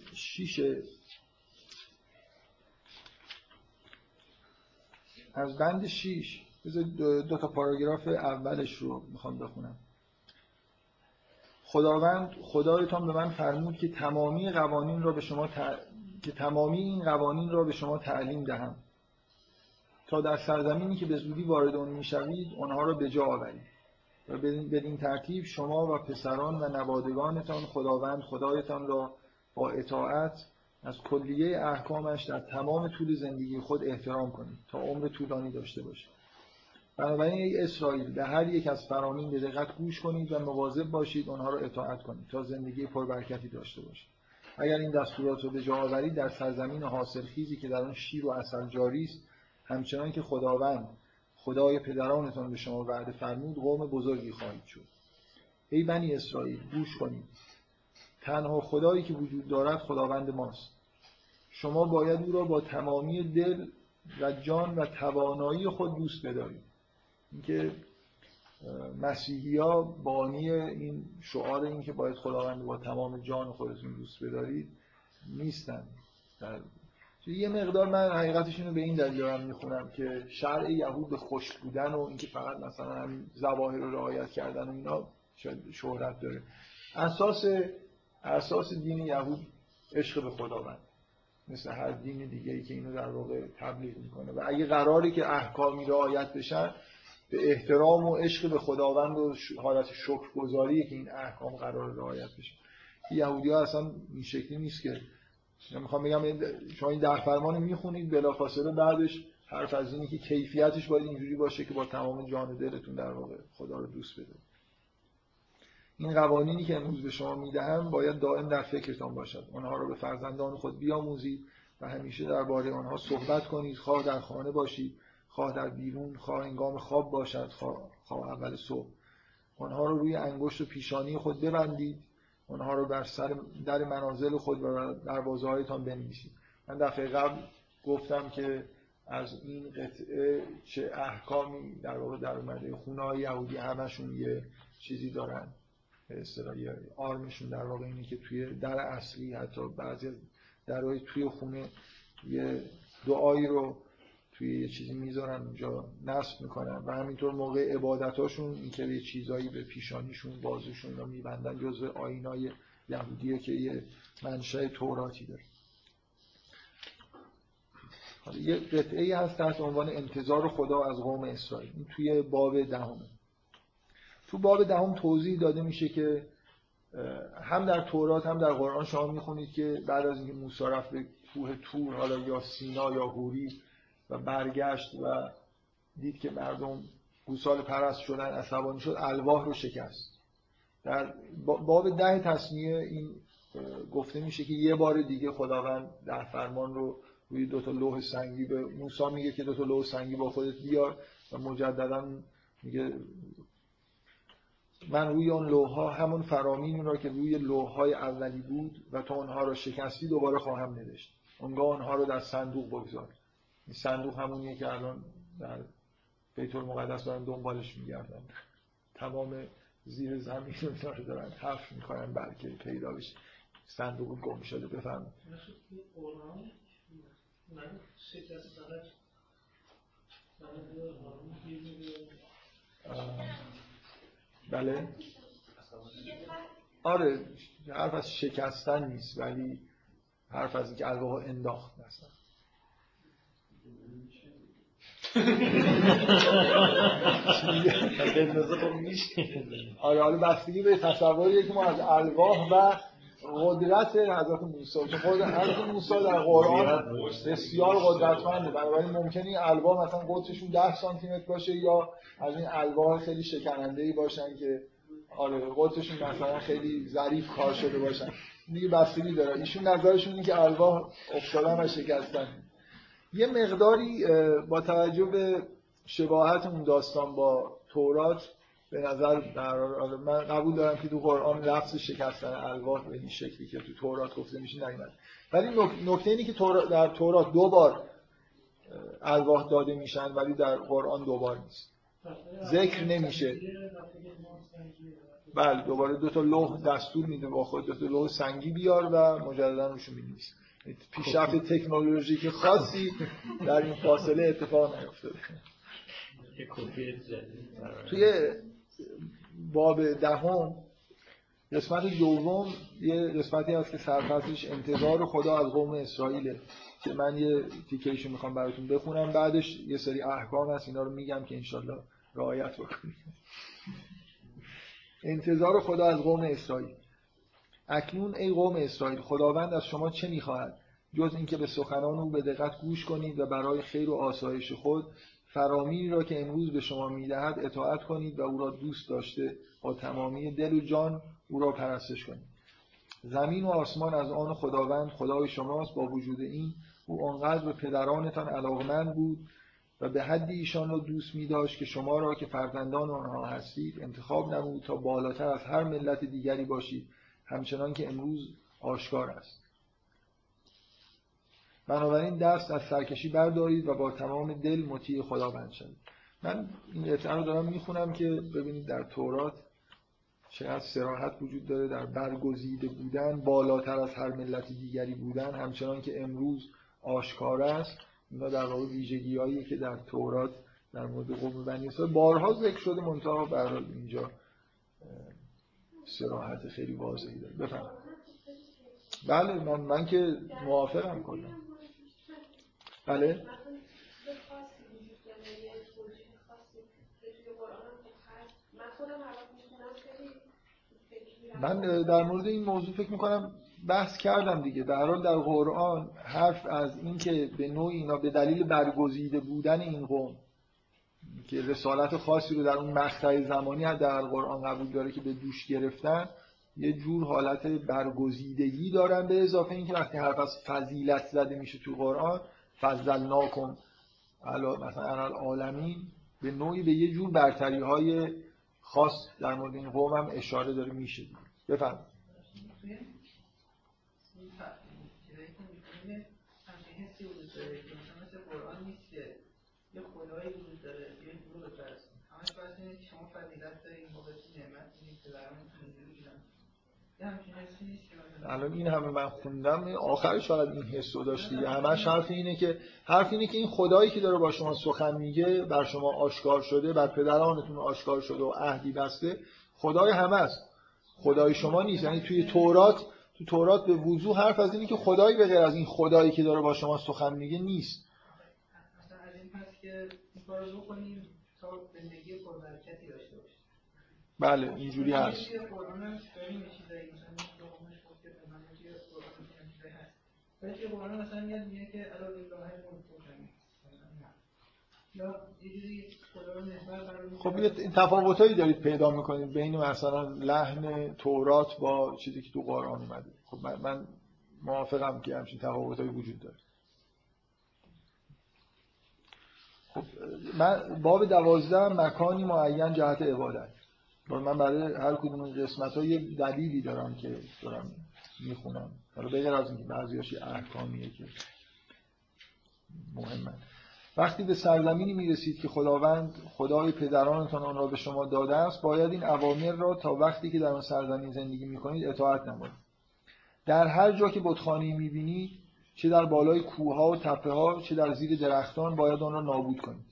6 بذارید 2 تا پاراگراف اولش رو میخوام بخونم. خداوند خدایتان به من فرمود که تمامی قوانین را به شما که تمامی این قوانین را به شما تعلیم دهم تا در سرزمینی که به زودی وارد آن می‌شوید آنها را به جا آورید و بدین ترتیب شما و پسران و نوادگانتان خداوند خدایتان را با اطاعت از کلیه احکامش در تمام طول زندگی خود احترام کنید تا عمر طولانی داشته باشید. بنابراین ای اسرائیل به هر یک از فرامین به دقت گوش کنید و مواظب باشید آنها را اطاعت کنید تا زندگی پربرکتی داشته باشید. اگر این دستورات را به جا آورید در سرزمین حاصلخیزی که در آن شیر و عسل جاری است، همچنان که خداوند خدای پدرانتان به شما وعده فرمود، قوم بزرگی خواهید شد. ای بنی اسرائیل گوش کنید، تنها خدایی که وجود دارد خداوند ماست. شما باید او را با تمامی دل و جان و توانایی خود دوست بدارید. اینکه مسیحی‌ها بانی این شعار این که باید خداوند با تمام جان خودتون دوست بدارید نیستن. یه مقدار من حقیقتش اینو به این دلیل دارم میخونم که شرع یهود به خشک بودن و اینکه فقط مثلا همین ظواهر رو رعایت کردن و اینا شاید شهرت داره. اساس دین یهود عشق به خداوند، مثل هر دین دیگه‌ای که اینو در واقع تبلیغ میکنه، و اگه قراره که احکامی رعایت بشن، به احترام و عشق به خداوند و حالت شکرگزاریه که این احکام قرار رعایت بشه. یهودی‌ها اصلا این شکلی نیست که میخوام بگم شما این در فرمان میخونید بلافاصله بعدش حرف از اینه که کیفیتش باید اینجوری باشه که با تمام جان و دلتون در واقع خدا رو دوست بدید. این قوانینی که امروز به شما میدهم باید دائم در فکرتان باشد. آنها را به فرزندان خود بیاموزید و همیشه درباره آنها صحبت کنید، خواه در خانه باشید، خواه در بیرون، خواه هنگام خواب باشد، خواه اول صبح. آنها را روی انگشت و پیشانی خود ببندید، آنها رو بر سر در منازل خود و دروازه‌هایتان بنویسید. من دفعه قبل گفتم که از این قطعه چه احکامی در واقع در اومده. خونه‌های یهودی همشون یه چیزی دارن، به اصطلاح آرمشون در واقع اینه که توی در اصلی، حتی بعضی درهای توی خونه یه دعایی رو توی یه چیزی میذارن اونجا نصب میکنن، و همینطور موقع عبادتاشون اینکه یه چیزایی به پیشانیشون بازوشون رو میبندن جزء آیینای یهودیه که یه منشأ توراتی داره. حالا یه قطعه هست تحت عنوان انتظار خدا از قوم اسرائیل، این توی باب دهمه. تو باب دهم توضیح داده میشه که هم در تورات هم در قرآن شما میخونید که بعد از اینکه موسی رفت به کوه طور، حالا یا سینا یا حوریب، و برگشت و دید که مردم گوساله پرست شدن، عصبانی شد، الواح رو شکست. در باب ده تثنیه این گفته میشه که یه بار دیگه خداوند در فرمان رو روی دوتا لوح سنگی به موسی میگه که دوتا لوح سنگی با خودت بیار، و مجددا میگه من روی اون لوح‌ها همون فرامین را که روی لوح‌های اولی بود و تو آنها را شکستی دوباره خواهم نوشت. آنگاه آنها رو در صندوق بگذار. این صندوق همونیه که الان در بیت المقدس دارن دنبالش میگردن، تمام زیر زمین رو دارن حفر میکنن بلکه پیدا بشه. صندوق گم شده بفهمید. بله آره، حرف از شکستن نیست، ولی حرف از اینکه الواح انداخت مثلا آره، حالا بستگی به تصوریه که ما از الواح و قدرت حضرت موسی، چون خود حضرت موسی در قرآن بسیار قدرتمنده، بنابراین ممکنه این الواح مثلا قطرشون 10 سانتی متر باشه، یا از این الواح خیلی شکننده‌ای باشن که آره قطرشون مثلا خیلی ظریف کار شده باشن. دیگه بستگی داره. ایشون نظرشون اینه که الواح افتادن و شکستن. یه مقداری با توجه به شباهت اون داستان با تورات به نظر من قبول دارم که تو قرآن لفظ شکستن الواح به این شکلی که تو تورات گفته میشه نیومده، ولی نکته اینه که در تورات دو بار الواح داده میشن ولی در قرآن دو بار نیست، ذکر نمیشه. بله دوباره دو تا لوح دستور میده با خود دو تا لوح سنگی بیار و مجددا روشون می‌نویسی. پیشرفت تکنولوژیک خاصی در این فاصله اتفاق نیفتاده. توی باب دهم قسمت دوم یه قسمتی هست که سرفصلش انتظار خدا از قوم اسرائیل که من یه تیکه‌ایشو میخوام براتون بخونم، بعدش یه سری احکام هست اینا رو میگم که انشالله رعایت بکنید. انتظار خدا از قوم اسرائیل. اکنون ای قوم اسرائیل، خداوند از شما چه میخواهد جز اینکه به سخنان او به دقت گوش کنید و برای خیر و آسایش خود فرامینی را که امروز به شما میدهد اطاعت کنید و او را دوست داشته با تمامی دل و جان او را پرستش کنید. زمین و آسمان از آن خداوند خدای شماست. با وجود این او آنقدر به پدرانتان علاقمند بود و به حدی ایشان را دوست می‌داشت که شما را که فرزندان آنها هستید انتخاب نمود تا بالاتر از هر ملت دیگری باشید، همچنان که امروز آشکار است. بنابراین دست از سرکشی بردارید و با تمام دل مطیع خداوند شوید. من این قطعه رو دارم میخونم که ببینید در تورات چقدر صراحت وجود داره در برگزیده بودن، بالاتر از هر ملت دیگری بودن، همچنان که امروز آشکار است. اینا در واقع ویژگی‌هایی که در تورات در مورد قوم بنی اسرائیل بارها ذکر شده، منتها به هر حال اینجا صراحت خیلی واضحی داره. بفرمایید. بله من که موافقم کلا. بله من در مورد این موضوع فکر میکنم بحث کردم دیگه. به هر حال در قرآن حرف از این که به نوعی اینا به دلیل برگزیده بودن این قوم که رسالت خاصی رو در اون مقطع زمانی در قرآن قبول داره که به دوش گرفتن، یه جور حالت برگزیدگی دارن، به اضافه اینکه وقتی حرف از فضیلت زده میشه تو قرآن، فضلناکم مثلا علی العالمین، به نوعی به یه جور برتری‌های خاص در مورد این قوم هم اشاره داره میشه. بفرمایید. الان این همه من خوندم، آخرش فقط این حسو داشت دیگه. همش حرف اینه که این خدایی که داره با شما سخن میگه، بر شما آشکار شده، بر پدرانتون آشکار شده و عهدی بسته، خدای همه است، خدای شما نیست. یعنی توی تورات، تو تورات به وضوح حرف از اینه که خدایی به غیر از این خدایی که داره با شما سخن میگه نیست. مثلا از این پس که این کارو بکنیم تا زندگی پربرکتی داشته باشیم. بله اینجوری هست. بلکه قرآن مثلا میگه که علاوه بر این، خب یه تفاوتایی دارید پیدا میکنید بین مثلا لحن تورات با چیزی که تو قرآن اومده. خب من موافقم که همچین تفاوتایی وجود داره. خب من باب 12 مکانی معین جهت عبادت، من برای هر کدوم این قسمت‌ها یه دلیلی دارم که دارم میخونم. حالا بغیر از اینکه بعضی‌هاش احکامیه که مهمه. وقتی به سرزمینی میرسید که خداوند خدای پدرانتان آن را به شما داده است، باید این اوامر را تا وقتی که در آن سرزمین زندگی میکنید اطاعت نمایید. در هر جا که بتخانه‌ای میبینید، چه در بالای کوه‌ها و تپه‌ها، چه در زیر درختان، باید آن را نابود کنید.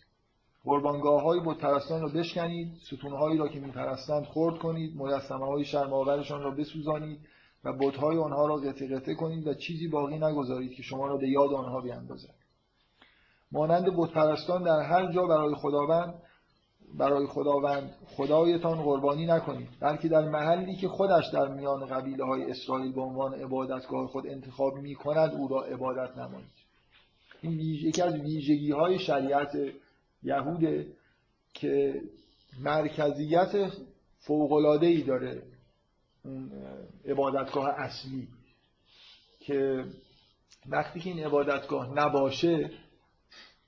قربانگاه‌های بت پرستان را بشکنید، ستون‌هایی را که می‌پرستند خرد کنید، مجسمه‌های شرم‌آورشان را بسوزانید و بت‌های آنها را قطعه قطعه کنید و چیزی باقی نگذارید که شما را به یاد آنها بیاندازد. مانند بت پرستان در هر جا برای خداوند خدایتان قربانی نکنید، بلکه در محلی که خودش در میان قبیله‌های اسرائیل به عنوان عبادتگاه خود انتخاب می‌کند او را عبادت نمایید. این یکی از ویژگی‌های شریعت یهوده که مرکزیت فوق‌العاده‌ای داره اون عبادتگاه اصلی، که وقتی که این عبادتگاه نباشه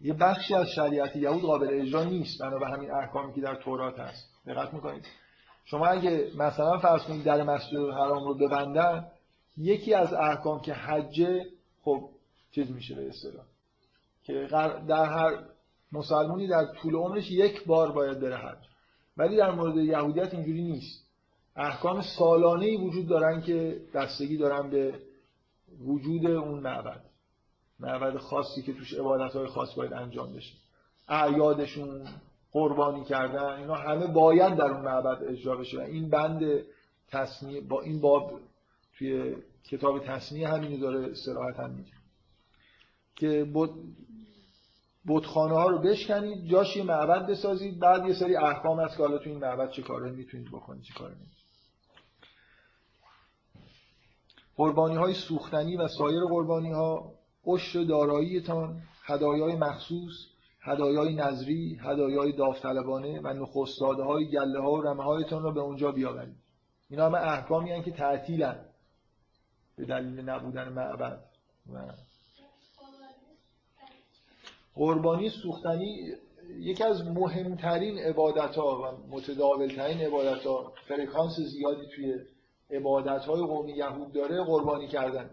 یه بخشی از شریعت یهود قابل اجرا نیست. بنا به همین احکامی که در تورات هست. دقت میکنید شما اگه مثلا فرض کنید در مسجد حرام رو ببندن، یکی از احکام که حجه، خب چیز میشه به اصطلاح که در هر مسلمونی در طول عمرش یک بار باید بره حج، ولی در مورد یهودیت اینجوری نیست. احکام سالانه‌ای وجود دارن که بستگی دارن به وجود اون معبد خاصی که توش عبادت‌های خاص باید انجام بشه. اعیادشون، قربانی کردن، اینا همه باید در اون معبد اجرا بشه. این بند تثنیه با این باب توی کتاب تثنیه همینو داره صراحتاً میگه که بتخانه ها رو بشکنید، جاش یه معبد بسازید، بعد یه سری احکام هست که حالا تو این معبد چه کاره میتونید بکنید چه کاره نمیتونید. قربانی های سوختنی و سایر قربانی ها، عشر داراییتان، هدایای مخصوص، هدایای نظری، هدایای داوطلبانه و نخستاده های گله ها و رمه هایتان را به اونجا بیاورید. اینا همه احکامی هستند که تعطیلن به دلیل نبودن معبد. قربانی سوختنی یکی از مهمترین عبادت ها و متداولترین عبادت ها، فرکانس زیادی توی عبادت های قوم یهود داره، قربانی کردن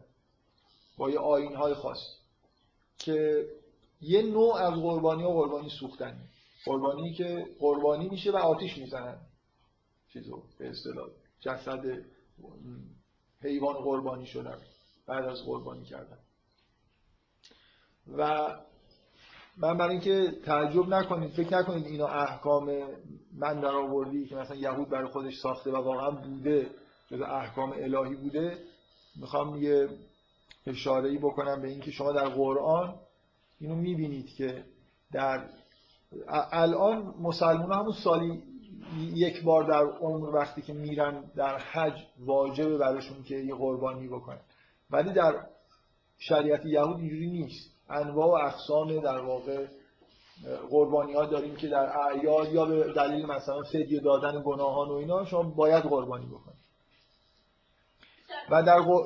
با یه آیین های خاصی که یه نوع از قربانی ها قربانی سوختنی، قربانی که قربانی میشه و آتیش میزنن چیزو به اصطلاح جسد حیوان قربانی شدن بعد از قربانی کردن. و من برای اینکه تعجب نکنید، فکر نکنید اینا احکام من در آوردی که مثلا یهود برای خودش ساخته و واقعا بوده جز احکام الهی بوده، میخوام یه اشاره‌ای بکنم به اینکه شما در قرآن اینو میبینید که در الان مسلمان همون سالی یک بار در عمر وقتی که میرن در حج واجبه براشون که یه قربانی بکنن، ولی در شریعت یهود اینجوری نیست. انواع و اقسام در واقع قربانی ها داریم که در اعیاد یا به دلیل مثلا فدیه دادن گناهان و اینا شما باید قربانی بکنید. و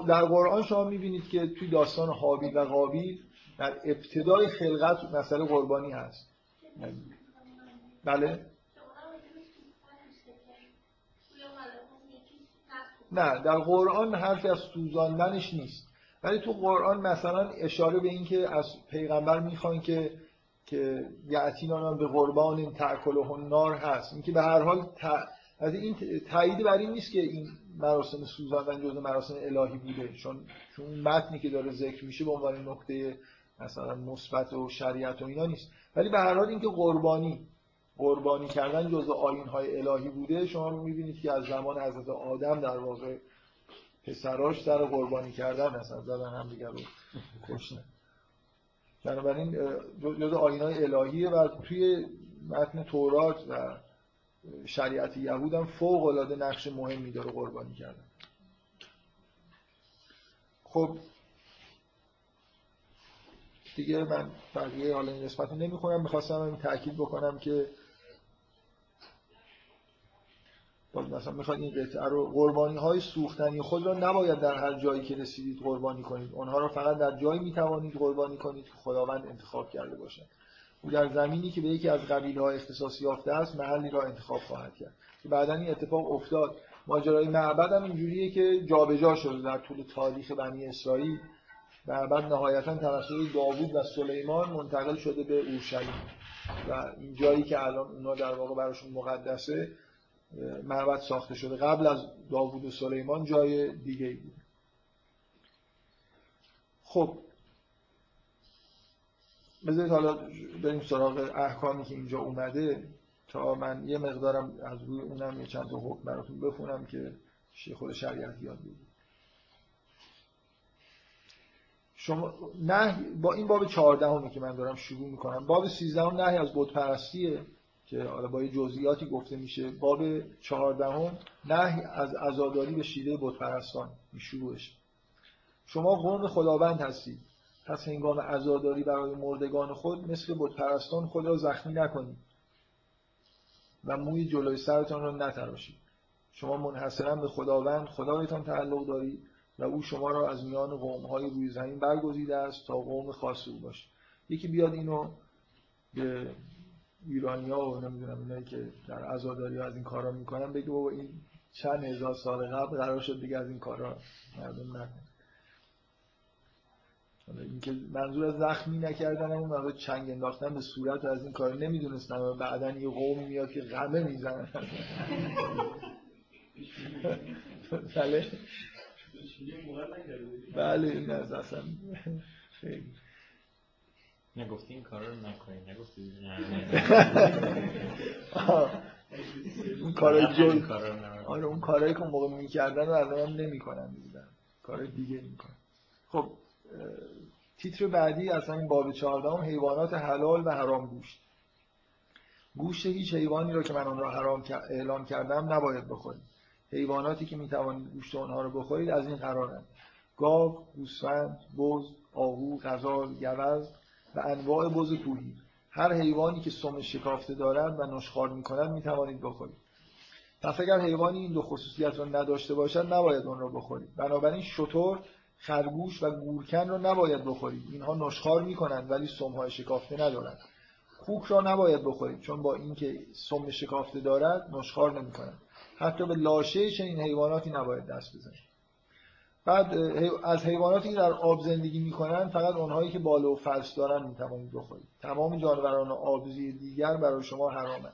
در قرآن شما میبینید که توی داستان هابیل و قابیل در ابتدای خلقت مسئله قربانی هست. بله؟ نه، در قرآن حرفی از سوزاندنش نیست، ولی تو قرآن مثلا اشاره به این که از پیغمبر میخوان که یعتینان به قربان تأکلهن نار هست، این که به هر حال از این تایید بر این نیست که این مراسم سوزاندن جزء مراسم الهی بوده، چون متنی که داره ذکر میشه به عنوان نکته مثلا مثبت و شریعت و اینا نیست، ولی به هر حال این که قربانی کردن جزء آیین‌های الهی بوده شما رو می‌بینید که از زمان حضرت آدم در واقع پسراش در قربانی کردن هستن، زدن هم دیگر رو کشتن. بنابراین جزء آیین‌های الهیه و توی متن تورات و شریعت یهود هم فوق‌العاده نقش مهمی داره قربانی کردن. خب دیگه من بقیه حالا این قسمت رو نمی‌خونم، می‌خواستم این تأکید بکنم که باز مثلا میخواد این قطعه رو قربانی های سوختنی خود را نباید در هر جایی که رسیدید قربانی کنید، آنها را فقط در جایی میتوانید قربانی کنید که خداوند انتخاب کرده باشد. او در زمینی که به یکی از قبیله ها اختصاص یافته است محلی را انتخاب خواهد کرد. بعداً این اتفاق افتاد. ماجرای معبد هم اینجوریه که جابجا شده در طول تاریخ بنی اسرائیل. معبد نهایتاً توسط داوود و سلیمان منتقل شده به اورشلیم و این جایی که الان اونا در واقع براشون مقدسه معبد ساخته شده. قبل از داوود و سلیمان جای دیگه‌ای بود. خب بذارید حالا بریم سراغ احکامی که اینجا اومده تا من یه مقدارم از روی اونم یه چند تا حکم براتون بخونم که خود شریعت یاد بگیرید. شما نهی با این باب 14 که من دارم شروع میکنم، باب 13 نهی از بت پرستیه که حالا با یه جزئیاتی گفته میشه. باب 14 نهی از عزاداری به شیوه بت پرستان شروعش. شما قوم خداوند هستید، پس هنگام عزاداری برای مردگان خود مثل بت پرستان خود را زخمی نکنید و موی جلوی سرتان را نتراشید. شما منحصرا به خداوند خدایتان تعلق دارید و او شما را از میان قوم‌های روی زمین برگزیده است تا قوم خاص او باشه. یکی بیاد اینو به ایرانی‌ها و نمی‌دونم اینایی که در عزاداری از این کارا می‌کنن بگه بابا این چند هزار سال قبل قرار شد دیگه از این کارا مردم نکنن. اینکه منظور از زخمی نکردن اون موقع چنگ انداختن به صورت از این کارا نمی‌دونستن و بعداً یه قوم میاد که قمه میزنن. بله. بله این از اصلا نگفتی این کار رو نکنید، نگفتی اون کارهای جلد، آره اون کارهایی که اون موقع میکردن رو الان هم نمیکنن دیگه، کارهای دیگه میکنن. خب تیتر بعدی از همین باب 14 حیوانات حلال و حرام. گوشت هیچ حیوانی را که من آن را حرام اعلام کردم نباید بخورید. حیواناتی که میتوانید گوشت آنها را بخورید از این قرارند: گاو، گوسفند، بز، آهو، غزال، گوز و انواع بز کوهی. هر حیوانی که سم شکافته دارد و نشخوار می‌کند میتوانید بخورید. پس اگر حیوانی این دو خصوصیت را نداشته باشد نباید آن را بخورید. بنابراین شتر، خرگوش و گورکن را نباید بخورید. اینها نشخوار می‌کنند ولی سم‌های شکافته ندارند. خوک را نباید بخورید چون با اینکه سم شکافته دارد نشخوار نمی‌کند. حتی به لاشه چنین حیواناتی نباید دست بزنید. بعد از حیواناتی که در آب زندگی می‌کنند فقط اونهایی که بال و فلس دارن می‌توانید بخورید. تمام جانوران آبزی دیگر برای شما حرامند.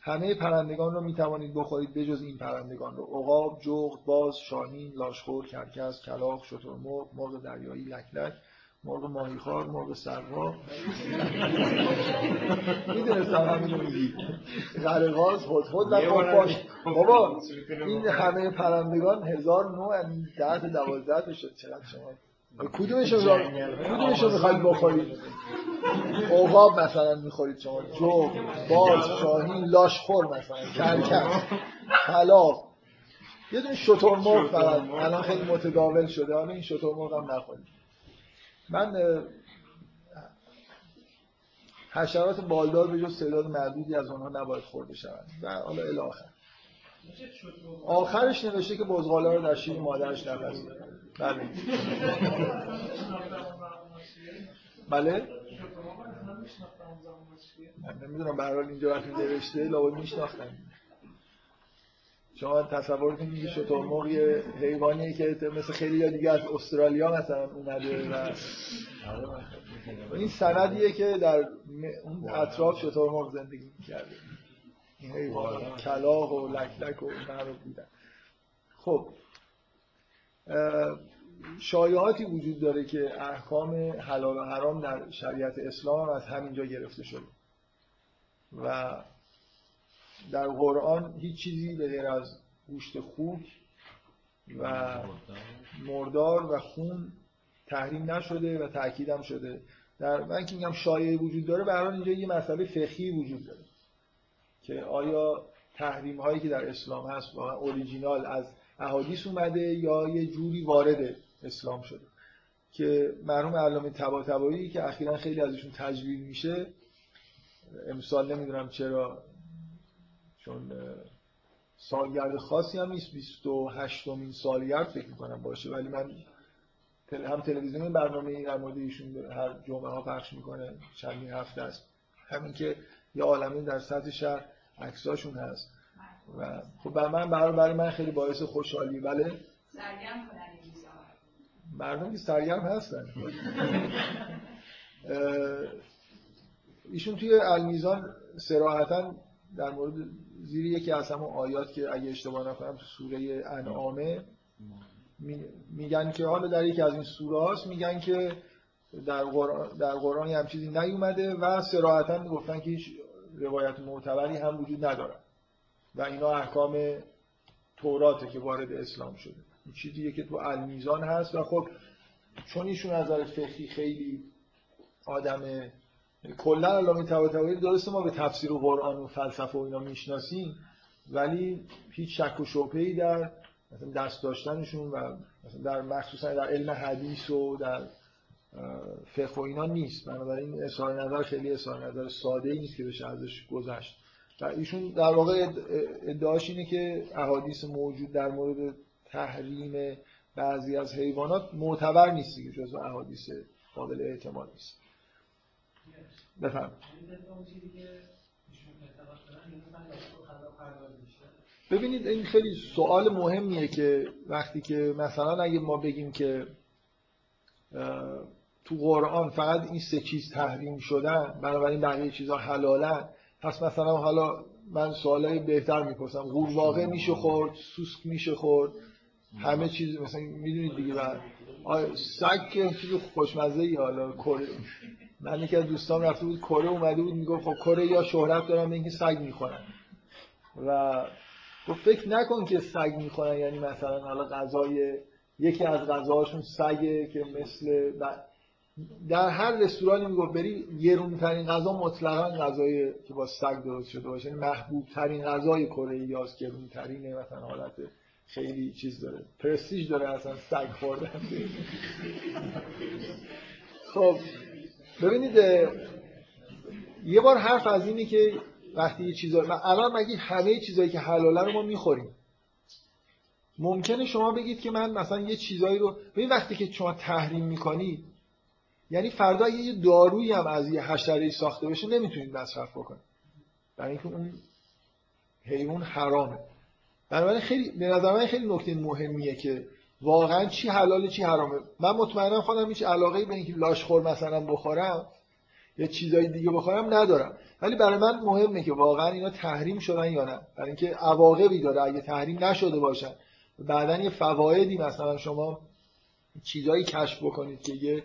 همه پرندگان را می‌توانید بخورید بجز این پرندگان را: عقاب، جغد، باز، شاهین، لاشخور، کرکس، کلاغ، شترمرغ، مرغ دریایی، لکلک، مرغ ماهیخوار، مرغ سروا، میدونستم همین رو میگی، غرقاز، هدهد و خفاش. بابا این همه پرندگان 1009 این 10 تا 12 بشد. چقدر شما کدومش رو میخواید بخورید؟ عقاب مثلا میخورید شما؟ جو، باز، شاهین، لاشخور مثلا، کرکس، کلاغ، یه دونه شترمرغ فقط الان خیلی متداول شده، حالا این شترمرغ هم نخورید. من حشرات بالدار به جز تعداد معدودی از اونها نباید خورده شوند و حالا الی آخر. آخرش نوشته که بزغاله رو در شیر مادرش نپزید. بله بله من نمیدونم، به هر حال اینجا وقتی نوشته لاوی میشناختن. شما تصور کنید که شترمرغ یه حیوانیه که مثل خیلی دیگه از استرالیا مثلا اومده و این سندیه که در اون اطراف شترمرغ زندگی می‌کرده. این حیوان کلاغ و لکلک و اینا رو دیدن. خب شایعاتی وجود داره که احکام حلال و حرام در شریعت اسلام از همینجا گرفته شده و در قرآن هیچ چیزی به غیر از گوشت خوک و مردار و خون تحریم نشده و تأکید هم شده. در من که میگم شایعه وجود داره، به هر حال اینجا یه مسئله فقهی وجود داره که آیا تحریم هایی که در اسلام هست واقعا اوریجینال از احادیث اومده یا یه جوری وارد اسلام شده. که مرحوم علامه طباطبایی که اخیراً خیلی ازشون تجلیل میشه، امسال نمیدونم چرا چون سالگرد خاصی هم نیست، 28مین سالگرد فکر می‌کنم باشه، ولی من هم تلویزیون برنامه‌ای در مورد ایشون هر جمعه ها پخش می‌کنه، چندین هفته است، همین که یه عالمه در سطح شهر عکساشون هست و خب برای من خیلی باعث خوشحالی. بله سرگرم کنن این چیزا، مردم که سرگرم هستن. ایشون توی المیزان صراحتاً در مورد زیر یکی از همون آیات که اگه اشتباه نکنم تو سوره انعامه میگن که حالا در یکی از این سوره هاست میگن که در قرآن هم چیزی نیومده و صراحتاً گفتن که هیچ روایت معتبری هم وجود نداره و اینا احکام توراته که وارد اسلام شده. این چیزیه که تو المیزان هست و خب چون ایشون از نظر فقهی خیلی آدم کلا علامه طباطبایی درسته ما به تفسیر و قرآن و فلسفه و اینا میشناسیم ولی هیچ شک و شبهه‌ای در مثلا دست داشتنشون و مثلا در مخصوصا در علم حدیث و در فقه و اینا نیست. بنابراین اظهار نظر خیلی اظهار نظر ساده‌ای نیست که بشه ازش گذشت. و ایشون در واقع ادعاش اینه که احادیث موجود در مورد تحریم بعضی از حیوانات معتبر نیست که جزو احادیث قابل اعتماد نیست. بفهم ببینید این خیلی سوال مهمیه که وقتی که مثلا اگه ما بگیم که تو قرآن فقط این 3 چیز تحریم شدن بنابراین بقیه چیزها حلالن، پس مثلا حالا من سوالای بهتر میپرسم، قورباغه میشه خورد، سوسک میشه خورد، همه چیز مثلا میدونید دیگه، بعد سگ که چیز خوشمزه ای حالا من یکی از دوستام رفته بود کره، اومده بود میگفت خب کره یا شهرت دارن به اینکه سگ میخورن و تو فکر نکن که سگ میخورن، یعنی مثلا حالا غذای یکی از غذاهاشون سگه که مثل در هر رستورانی میگفت بری گرون ترین غذا مطلقاً غذای که با سگ درست شده باشه، یعنی محبوب ترین غذای کره یاست، گرون ترینه، مثلا حالت خیلی چیز داره، پرستیژ داره اصلا سگ خوردن. خب ببینید یه بار حرف از اینه که وقتی یه چیزا الان مگه همه چیزایی که حلاله رو ما میخوریم؟ ممکنه شما بگید که من مثلا یه چیزایی رو ببین، وقتی که شما تحریم میکنی یعنی فردا یه دارویی هم از یه حشره‌ای ساخته بشه نمیتونید مصرف بکنید، برای اینکه اون حیوان حرامه. بنابراین خیلی به نظر من خیلی نکته مهمیه که واقعا چی حلاله چی حرامه. من مطمئنم خودم هیچ علاقه‌ای به اینکه لاشخور مثلا بخورم یا چیزای دیگه بخورم ندارم، ولی برای من مهمه که واقعا اینا تحریم شدن یا نه، برای اینکه عواقبی داره اگه تحریم نشده باشن. بعدن یه فوایدی مثلا شما چیزایی کشف بکنید که یه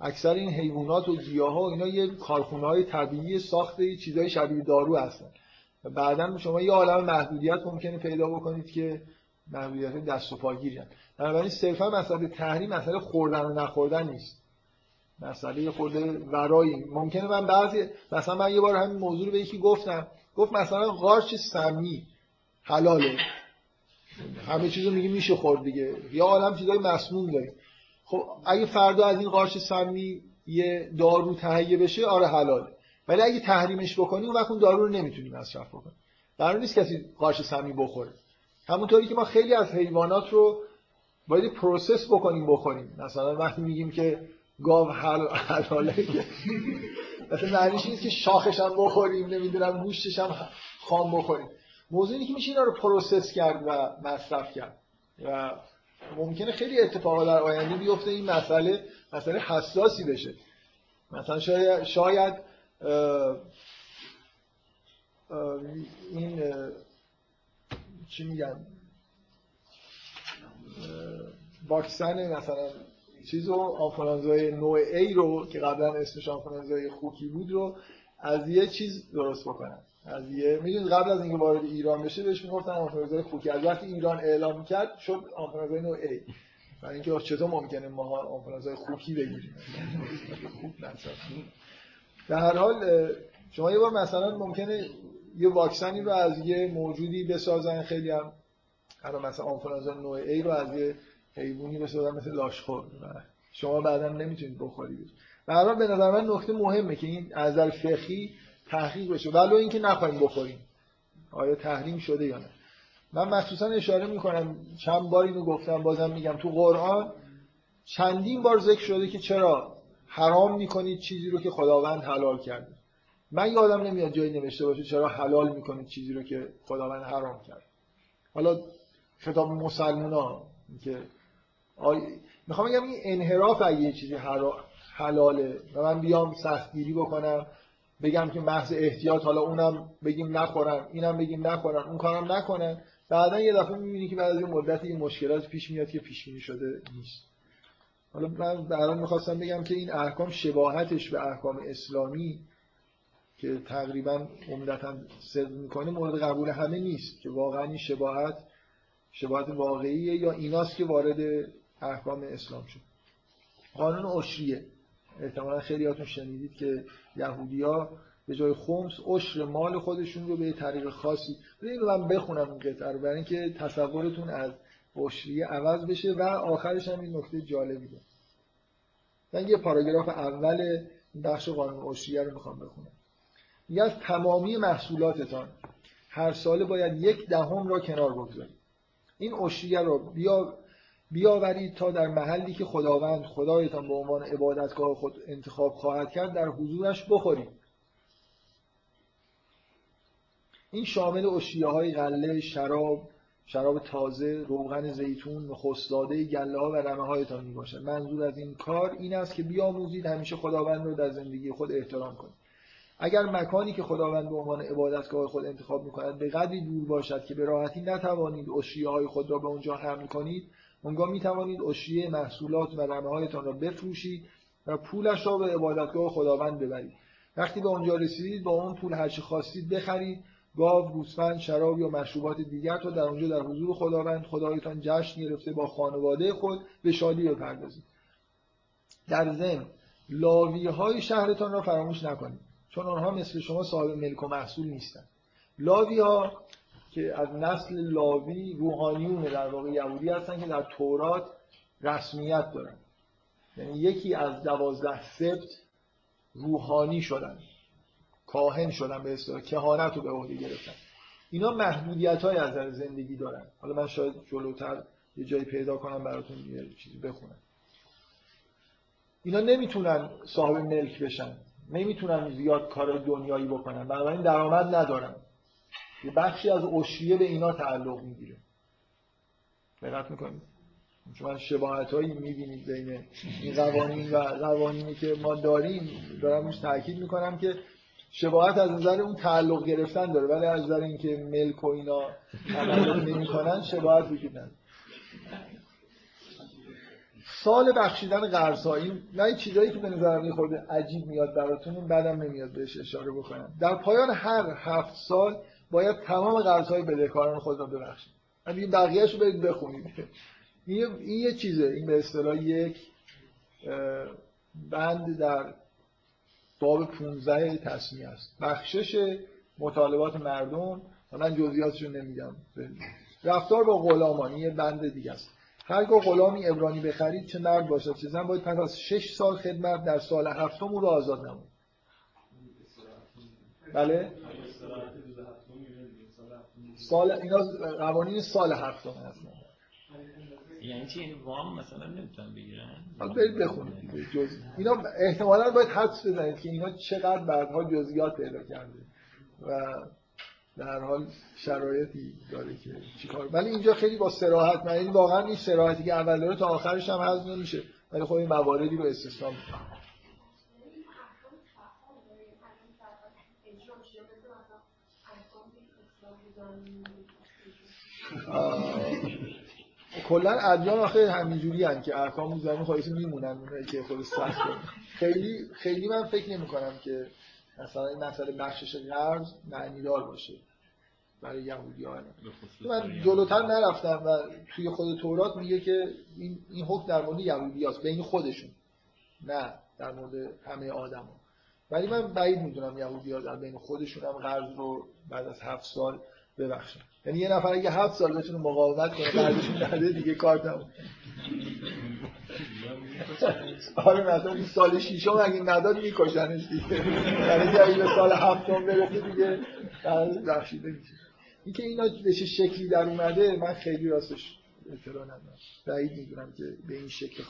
اکثر این حیوانات و گیاها و اینا یه کارخونه‌های طبیعی ساخته چیزای شبیه دارو هستن. بعدن شما یه عالم محدودیت ممکنه پیدا بکنید که محدودیت دست و پاگیرن. بنابراین صرفا مسئله تحریم مسئله خوردن و نخوردن نیست، مسئله خورده ورایی. ممکنه من بعضی مثلا من یه بار همین موضوع رو به یکی گفتم، گفت مثلا قارچ سمی حلاله، همه چیزو میگه میشه خورد دیگه، یا عالم چیزای مسموم داریم. خب اگه فردا از این قارچ سمی یه دارو تهیه بشه آره حلاله، ولی اگه تحریمش بکنی اون وقت اون دارو رو نمیتونی مصرف بکنی. قرار نیست کسی قارچ سمی بخوره. همونطوری که ما خیلی از حیوانات رو باید پروسس بکنیم بخوریم. مثلا وقتی میگیم که گاو حلاله مثلا معنیش نیست که شاخش هم بخوریم، نمیدونم گوشتش هم خام بخوریم. موضوع اینه که میشه اینا رو پروسس کرد و مصرف کرد و ممکنه خیلی اتفاقا در آینده بیفته این مسئله حساسی بشه. مثلا شاید این چی میگن واکسن مثلا چیزو آنفولانزای نوع A رو که قبلا اسمش آنفولانزای خوکی بود رو از یه چیز درست بکنن، از یه میدونید قبل از اینکه وارد ایران بشه بهش میگفتن آنفولانزای خوکی، از وقتی ایران اعلام کرد شد آنفولانزای نوع A. برای اینکه چطور ممکنه ما آنفولانزای خوکی بگیریم؟ خوب نشد. در هر حال شما یه بار مثلا ممکنه یه واکسنی رو از یه موجودی بسازن، خیلی هم مثلا آنفولانزا نوع A رو از یه حیوانی بسازن مثل لاشخور و شما بعداً نمیتونید بخورید. برای به نظر من نکته مهمه که این از نظر فقهی تحقیق بشه ولو اینکه نخواهیم بخوریم آیا تحریم شده یا نه. من مخصوصاً اشاره میکنم، چند بار اینو گفتم بازم میگم، تو قرآن چندین بار ذکر شده که چرا حرام میکنید چیزی رو که خداوند حلال کرده. من یادم نمیاد جایی نوشته باشه چرا حلال میکنید چیزی رو که خداوند حرام کرد. حالا خطاب مسلمونا که میخوام بگم این انحراف اگه یه چیزی حلاله و من بیام سختگیری بکنم بگم که محض احتیاط، حالا اونم بگیم نخورن اینم بگیم نخورن اون کارم نکنن، بعدا یه دفعه میبینی که بعد از یه مدتی این مشکلات پیش میاد که پیش بینی شده نیست. حالا من برام میخواستم بگم که این احکام شباهتش به احکام اسلامی که تقریبا عمدتاً صدق میکنه مورد قبول همه نیست، که واقعا این شباهت واقعیه یا ایناست که وارد احکام اسلام شد. قانون عشریه احتمالا خیلیاتون شنیدید که یهودی‌ها به جای خمس عشر مال خودشون رو به طریق خاصی ببینید، من بخونم این قطعه رو برای اینکه تصورتون از عشریه عوض بشه و آخرش هم این نکته جالبیه. من یه پاراگراف اول بخش قانون عشریه رو میخوام بخونم. یه از تمامی محصولاتتان هر ساله باید 1/10 را کنار بگذارید. این عشریه را بیاورید تا در محلی که خداوند خدایتان به عنوان عبادتگاه خود انتخاب خواهد کرد در حضورش بخورید. این شامل عشریه‌های غله، شراب تازه، روغن زیتون، خسداده، گله‌ها و رمه‌هایتان میباشد. منظور از این کار این است که بیاموزید همیشه خداوند را در زندگی خود احترام کنید. اگر مکانی که خداوند به عنوان عبادتگاه خود انتخاب می‌کند به قدری دور باشد که به راحتی نتوانید عشریه‌های خود را به آنجا حمل کنید، آنگاه می‌توانید عشریه محصولات و رمه‌هایتان را بفروشید و پولش را به عبادتگاه خداوند ببرید. وقتی به اونجا رسیدید با اون پول هر چی خواستید بخرید، گاو، گوسفند، شراب یا مشروبات دیگر تا در اونجا در حضور خداوند خدایتان جشن گرفته با خانواده خود به شادی بپردازید. در ضمن لاوی‌های شهرتان را فراموش نکنید، چون آنها مثل شما صاحب ملک و محصول نیستند. لاوی‌ها که از نسل لاوی روحانیون در واقع یهودی هستند که در تورات رسمیت دارن، یعنی یکی از 12 سبت روحانی شدن، کاهن شدن، به اصطلاح کهانت رو به عهده گرفتن. اینا محدودیت‌های از نظر زندگی دارن. حالا من شاید جلوتر یه جایی پیدا کنم براتون یه چیزی بخونم. اینا نمیتونن صاحب ملک بشن، نمیتونن زیاد کار دنیایی بکنن، بنابراین درآمد ندارن. یه بخشی از عشریه به اینا تعلق میگیره. دقت میکنید؟ شما شباهت‌هایی می‌بینید بین این قوانین و قوانینی که ما داریم. دارم روش تاکید میکنم که شباهت از نظر اون تعلق گرفتن داره، ولی از نظر اینکه ملک و اینا تعلق نمی‌کنن شباهت وجود نداره. سال بخشیدن قرض‌ها، نه چیزایی که به نظر من خود عجیب میاد براتون، بعدم نمیاد بهش اشاره بکنم. در پایان هر 7 سال باید تمام قرض‌های بدهکاران خود را ببخشید. یعنی بقیه‌اش رو برید بخونید. این یه چیزه، این به اصطلاح یک بند در باب 15 تثنیه است. بخشش مطالبات مردم، من جزئیاتش رو نمیگم. رفتار با غلامان یه بند دیگه است. هرگاه غلامی عبرانی بخرید چه مرد باشد چه زن، باید پس از 6 سال خدمت در سال 7م او را آزاد نمود. بله؟ اینا قوانین سال 7م هستن. یعنی چی؟ این وام مثلا نمیتونن بگیرن؟ برید بخونید جزئی. اینا احتمالاً باید حدس بزنید که اینا چقدر بعدها جزئیات پیدا کرده و در حال شرایطی داره که چیکار. ولی اینجا خیلی با صراحت، یعنی واقعا این صراحتی که اول داره تا آخرش هم حذف نمیشه، ولی خب این مواردی رو استثنا میکنه. کلا ادیان آخه همینجوری ان که احکام زمین خودشون میمونن، اونایی که خود سخت. خیلی من فکر نمی‌کنم که مثلا این مسئله بخشش قرض معنیدار باشه برای یهودیان. من جلوتر نرفتم و توی خود تورات میگه که این حکم در مورد یهودیاست بین خودشون، نه در مورد همه آدما. ولی من بعید میدونم یهودی‌ها در بین خودشون هم قرض رو بعد از 7 سال ببخشن. یعنی یه نفر اگه 7 سال بتونه مقاومت کنه قرضشون نده دیگه کار تموم. آره مثلا این سال 6م اگه نداد میکشنش دیگه. یعنی اگه به سال 7م برسه دیگه قرض بخشیده میشه. اینکه اینا به چه شکلی در اومده من خیلی راستش اطلاع ندارم. بعید میدونم که به این شکل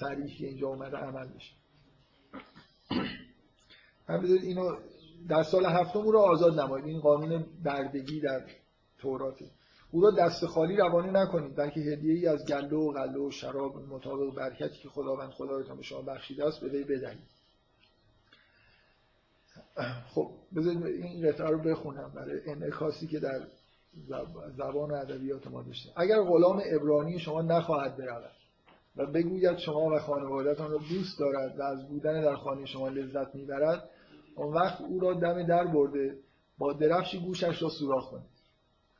صریح اینجا اومده عمل بشه. من بذارید اینو در سال 7م او را آزاد نمایید. این قانون بردگی در توراته. او را دست خالی روانه نکنید، بلکه هدیه‌ای از گله و غله و شراب مطابق برکتی که خداوند خدایتان به شما بخشیده است به وی بدهید. خب بذارید این قطعه رو بخونم برای انعکاسی که در زبان و ادبیات ما داشته. اگر غلام عبرانی شما نخواهد برود و بگوید شما و خانواده‌تان را دوست دارد و از بودن در خانه شما لذت می‌برد، اون وقت او را دم در برده با درفشی گوشش را سوراخ کنید.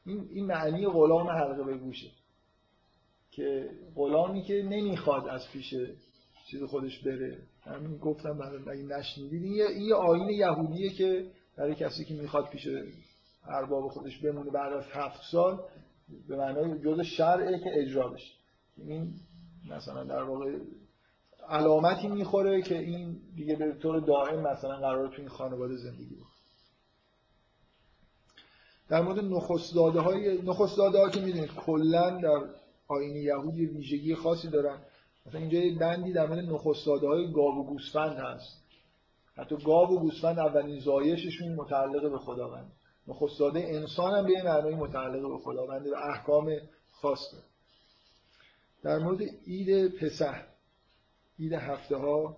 این معنی غلام حلقه به گوشه، که غلامی که نمیخواد از پیش چیز خودش بره. همین گفتم بعد اگه نشنیدید این یه آیین یهودیه که برای کسی که میخواد پیش ارباب خودش بمونه بعد از 7 سال به معنای جزء شرعه که اجرا بشه. این مثلا در واقع علامتی میخوره که این دیگه به طور دائم مثلا قراره تو این خانواده زندگی بکنه. در مورد نخست‌زاده‌ها که میدونید کلا در آیین یهودی ویژگی خاصی دارن. مثلا اینجا یه بندی در مورد نخست‌زاده‌های گاو و گوسفند هست. حتی گاو و گوسفند اولین زایششون متعلق به خداوند. نخست‌زاده انسان هم به این معنای متعلق به خداوند و احکام خاص داره. در مورد عید پسح، عید هفته ها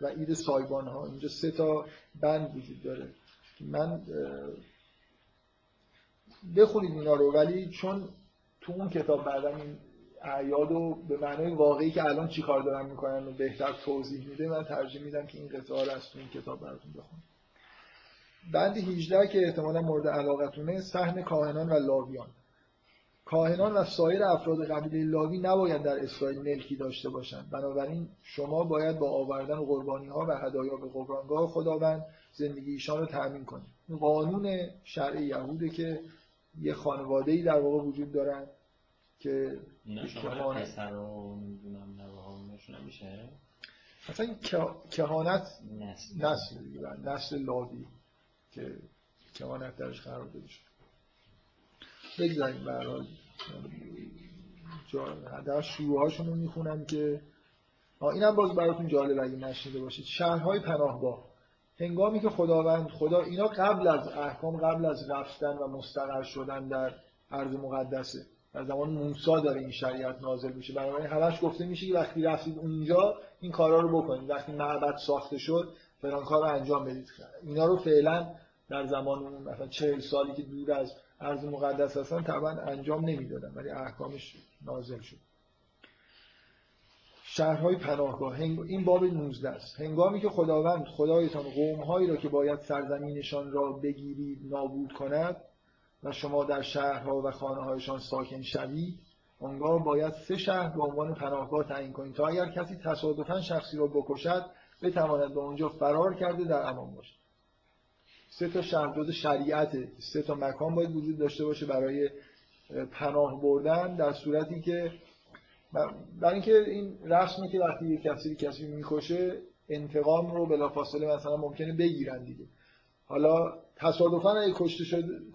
و عید سایبان ها اینجا 3 تا بند وجود داره. من بخونید اینا رو، ولی چون تو اون کتاب بعدم این اعیاد رو به معنای واقعی که الان چی کار دارن میکنن و بهتر توضیح میده. من ترجیح میدم که این قطعه رو از این کتاب براتون بخونم. بند 18 که احتمالا مورد علاقتونه، صحن کاهنان و لاویان. کاهنان و سایر افراد قبیله لاوی نباید در اسرائیل ملکی داشته باشند، بنابراین شما باید با آوردن قربانی‌ها و هدایا به قربانگاه خداوند زندگی ایشان رو تأمین کنید. قانون شرع یهوده که یه خانواده‌ای در واقع وجود دارن که شما پسر رو نمی‌دونم نوه‌هاشون نمیشه. مثلا کهانت نسل لاوی که کهانت درش قرار داده شد. بگذاریم برای در شروع هاشون رو میخونم که اینم باز براتون جالب اگه نشنیده باشید. شهرهای پناهگاه، هنگامی که خدا اینا قبل از احکام، قبل از رفتن و مستقر شدن در ارض مقدسه، در زمان موسی داره این شریعت نازل میشه. بنابراین همش گفته میشه که وقتی رفتید اونجا این کارا رو بکنید، وقتی معبد ساخته شد فلان کار رو انجام بدید. اینا رو فعلا در زمان مثلا 40 سالی که دور از ارض مقدس هستن طبعا انجام نمیدادن، ولی احکامش نازل شد. شهرهای پناهگاه، این باب 19 است. هنگامی که خداوند خدایتان قوم‌هایی را که باید سرزمینشان را بگیرید نابود کند و شما در شهرها و خانه‌هایشان ساکن شوید، آنگاه باید 3 شهر به عنوان پناهگاه تعیین کنید تا اگر کسی تصادفاً شخصی را بکشد بتواند به آنجا فرار کرده در امان باشد. 3 تا شهر جز شریعته، 3 تا مکان باید وجود داشته باشه برای پناه بردن، در صورتی که برای اینکه این رسمی که وقتی یک کسی میکشه انتقام رو بلافاصله مثلا ممکنه بگیرن دیگه. حالا تصادفاً اگه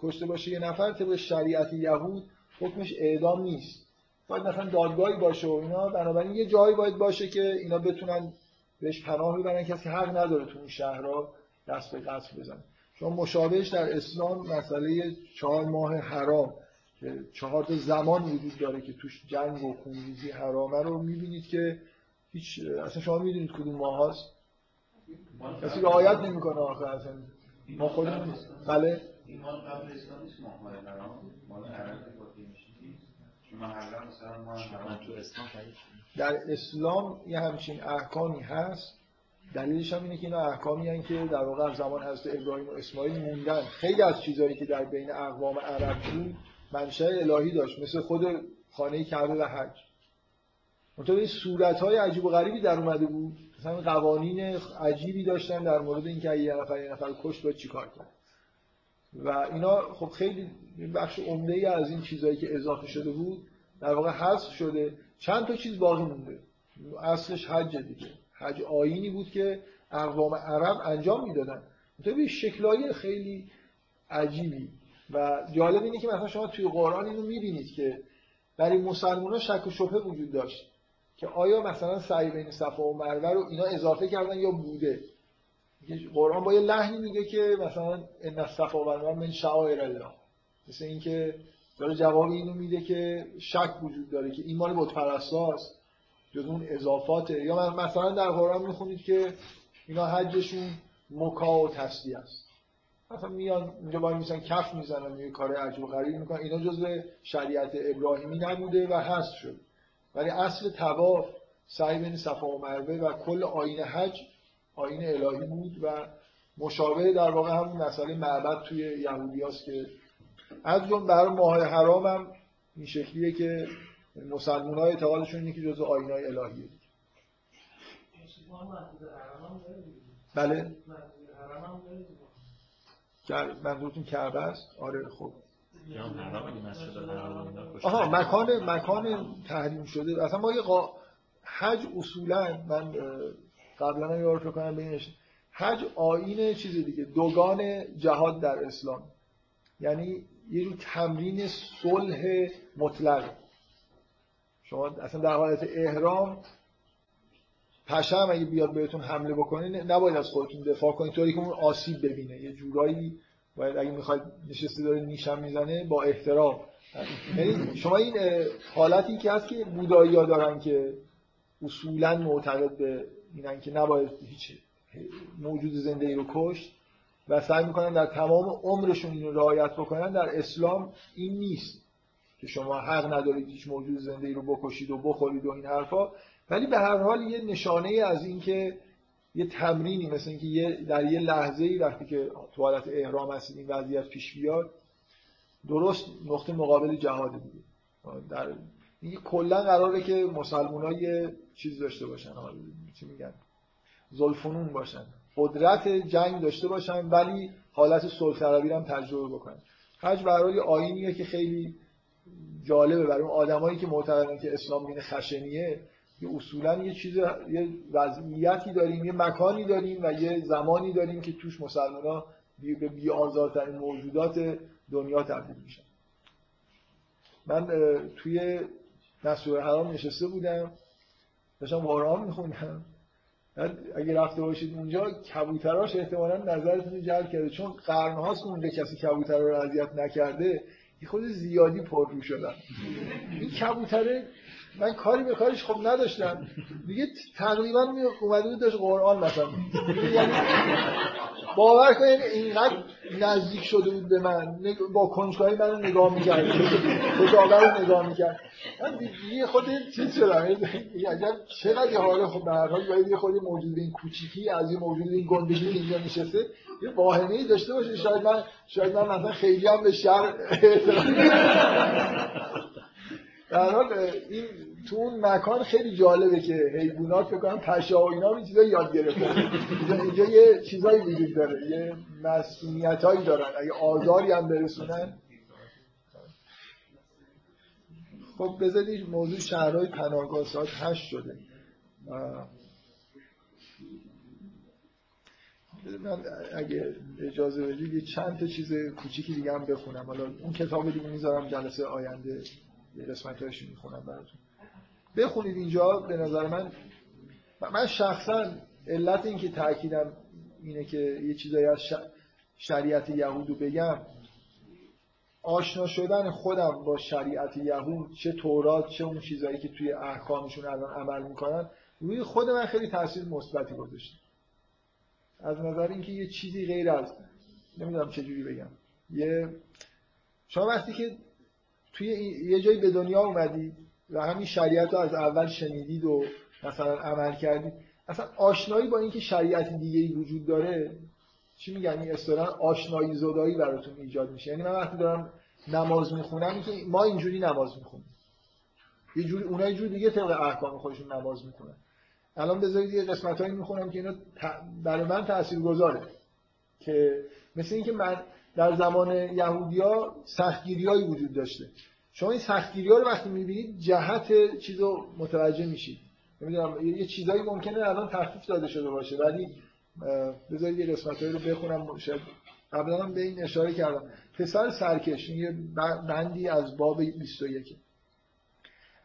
کشته باشه یه نفر، طبق شریعت یهود حکمش اعدام نیست، باید مثلا دادگاهی باشه و اینا. بنابراین یه جایی باید باشه که اینا بتونن بهش پناه ببرن، کسی حق نداره تو اون شهرها دست به قتل بزنه. چون مشابهش در اسلام مسئله 4 ماه حرام که 4 تا زمان وجود داره که توش جنگ و خونریزی حرامه رو میبینید که هیچ اصلا شما میدونید کدوم ماه هاست، کسی رعایت نمیکنه آخر اصلا. ما خودمون بله ایمان قبل اسلام نیست، ماه حرام مال حرام شما حالا مثلا ما تو اسلام در اسلام یه همچین احکامی هست. دلیلش هم اینه که اینا احکامی هستن که در واقع از زمان حضرت ابراهیم و اسماعیل موندن. خیلی از چیزهایی که در بین اقوام عرب بود منشأ الهی داشت، مثل خود خانه کعبه و حج. اونطوری صورت‌های عجیب و غریبی در اومده بود، مثلا قوانین عجیبی داشتن در مورد اینکه یه نفر کشت باید چیکار کنه و اینا. خب خیلی بخش عمده‌ای از این چیزهایی که اضافه شده بود در واقع حذف شده، چند تا چیز باقی مونده. اصلش حج دیگه، حج آیینی بود که اقوام عرب انجام میدادن به شکل‌های خیلی عجیبی. و جالب اینه که مثلا شما توی قرآن اینو می‌بینید که برای مسلمان‌ها شک و شبهه وجود داشت که آیا مثلا سعی بین صفا و مروه رو اینا اضافه کردن یا بوده. قرآن با یه لحنی میگه که مثلا ان الصفا و مروه من شعائر الله، مثل اینکه داره جواب اینو میده که شک وجود داره که این مال بت پرستاست، جز اون اضافاته. یا مثلا در قرآن میخونید که اینا حجشون مکا و تسبیح است، مثلا میان اونجا باید میسن کف میزنن یه کار عجب و غریب میکنن. اینا جزء شریعت ابراهیمی نبوده و حذف شد، ولی اصل طواف، سعی بین صفا و مروه و کل آیین حج آیین الهی بود و مشابه در واقع همون مسئله معبد توی یهودیاست که از جمله برای ماه حرام هم این شکلیه که مسلمان‌ها اعتقادشون اینه که جزء آیین‌های الهیه. بله منظورتون کعبه است؟ آره. خب آها، مکان تحریم شده. اصلا ما یه حج اصولا، من قبلا هم یارو کنم بینش، حج آیین چیز دیگه، دوگان جهاد در اسلام، یعنی یه جور تمرین صلح مطلق. شما اصلا در حالت احرام پشم اگه بیاد بهتون حمله بکنه نباید از خودتون دفاع کنید طوری که اون آسیب ببینه. یه جورایی باید اگه میخواید نشسته داره نیشم میزنه با احترام. یعنی شما این حالتی که هست که بودایی‌ها دارن که اصولا معتقد به اینن که نباید هیچ موجود زنده ای رو کشت و سعی میکنن در تمام عمرشون اینو رعایت بکنن، در اسلام این نیست. که شما حق ندارید هیچ موجود زنده‌ای رو بکشید و بخورید و این حرفا، ولی به هر حال یه نشانه از این که یه تمرینی، مثل اینکه در یه لحظه‌ای وقتی که تو حالت احرام هستید این وضعیت پیش بیاد، درست نقطه مقابل جهاد دیگه. در این کلا قراره که مسلمان‌ها یه چیز داشته باشن، چی میگن، ذوالفنون باشن، قدرت جنگ داشته باشن، ولی حالت سلطه‌روی هم تجربه بکنن. حج برای آیینیه که خیلی جالبه برای آدمایی که معتقدن که اسلام دین خشنیه، یه اصولا یه چیز، یه وضعیتی داریم، یه مکانی داریم و یه زمانی داریم که توش مسلمان‌ها به بی‌آزارترین موجودات دنیا تبدیل میشن. من توی مسجد حرام نشسته بودم، داشتم قرآن میخوندم، اگه رفته باشید اونجا کبوتراش احتمالاً نظرتون رو جلب کرده، چون قرن‌هاست مونده کسی کبوترا رو اذیت نکرده، خود زیادی پررو شدن. این کبوتره من کاری به کارش خب نداشتم دیگه، تقریبا اومده بود داشت قرآن مثلا، یعنی باور کنید اینقدر نزدیک شده بود به من، با کنجکاوی منو نگاه می‌کرد، کتابه رو نگاه می‌کرد، من دیگه خود چیز شدم، اگر چقدر حاله خب به هر حال باید خود موجود این کوچیکی از این موجود این گندگی که اینجا نشسته یه واهمه‌ای داشته باشه، شاید من مثلا خیلی هم به شر در حال این تو اون مکان خیلی جالبه که حیوانات بکنن پشا و اینا رو چیزایی یاد گرفتن، اینجا یه چیزایی وجود داره، یه مسئولیتایی دارن، اگه آزاری هم برسونن. خب بذارید موضوع شهرهای پناهگاه ساعت 8 شده، من اگه اجازه بدید یه چند تا چیز کوچیکی دیگه هم بخونم، حالا اون کتاب دیگه میذارم جلسه آینده یه قسمت‌هاش میخونم براتون بخونید. اینجا به نظر من شخصا علت این که تأکیدم اینه که یه چیزایی از شریعت یهودو بگم، آشنا شدن خودم با شریعت یهود، چه تورات چه اون چیزایی که توی احکامشون الان عمل میکنن، روی خود من خیلی تاثیر مثبتی گذاشته، از نظر اینکه یه چیزی غیر از نمیدونم چجوری بگم، یه شما وقتی که توی یه جایی به دنیا اومدید و همین شریعت رو از اول شنیدید و مثلا عمل کردید، اصلا آشنایی با اینکه شریعت دیگه‌ای وجود داره، چی میگن این اصطلاح، آشنایی زدایی براتون ایجاد میشه. یعنی من وقتی دارم نماز میخونم، این که ما اینجوری نماز میخونیم یه جوری، اونها یه جوری دیگه طبق احکام خودشون نماز میخونن. الان بذارید یه قسمتایی میخونم که اینا برای من تاثیرگذاره، که مثل اینکه من در زمان یهودیا سختگیری‌هایی وجود داشته، شما این سختگیری‌ها رو وقتی می‌بینید جهت چیزو متوجه میشید، نمی‌دونم یه چیزایی ممکنه الان تخفیف داده شده باشه، ولی بذارید یه قسمتایی رو بخونم، شاید قبلا هم به این اشاره کردم. پسر سرکش، این یه بندی از باب 21.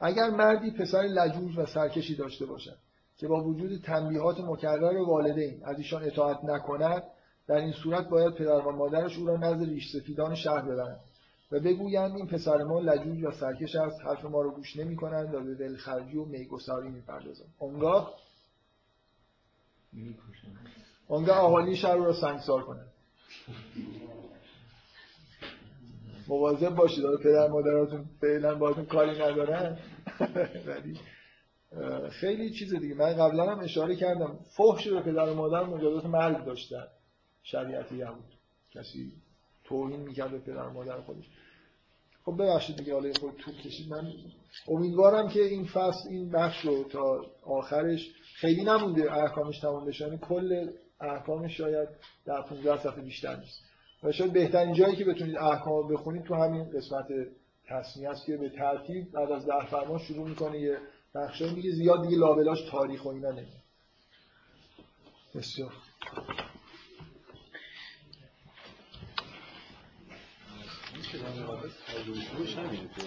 اگر مردی پسر لجوج و سرکشی داشته باشد که با وجود تنبیهات مکرر والدین از ایشان اطاعت نکند، در این صورت باید پدر و مادرش او را نزد ریش سفیدان شهر ببرند و بگویند این پسر ما لجوج و سرکش است، حرف ما را گوش نمی کنند و به دلخرجی و میگساری می پردازند. آنگاه اهالی شهر را سنگسار کنند. مواظب باشید، پدر مادراتون فعلا باهاتون کاری ندارن. ولی خیلی چیز دیگه، من قبلا هم اشاره کردم، فحش به پدر و مادر مجازات مرگ داشتن شریعت یهود، کسی توهین میکرد به پدر و مادر خودش. خب ببخشید دیگه، حالا خود طول کشید، من امیدوارم که این فصل این بخش رو تا آخرش، خیلی نمونده احکامش تمام بشه، یعنی کل احکامش شاید در 15 صفحه بیشتر نیست، و شاید بهترین جایی که بتونید احکامو بخونید تو همین قسمت تثنیه است که به ترتیب بعد از ده فرمان شروع میکنه یه بخشی میگه، زیاد دیگه لابلاش تاریخ و اینا نمیشه. بسیار که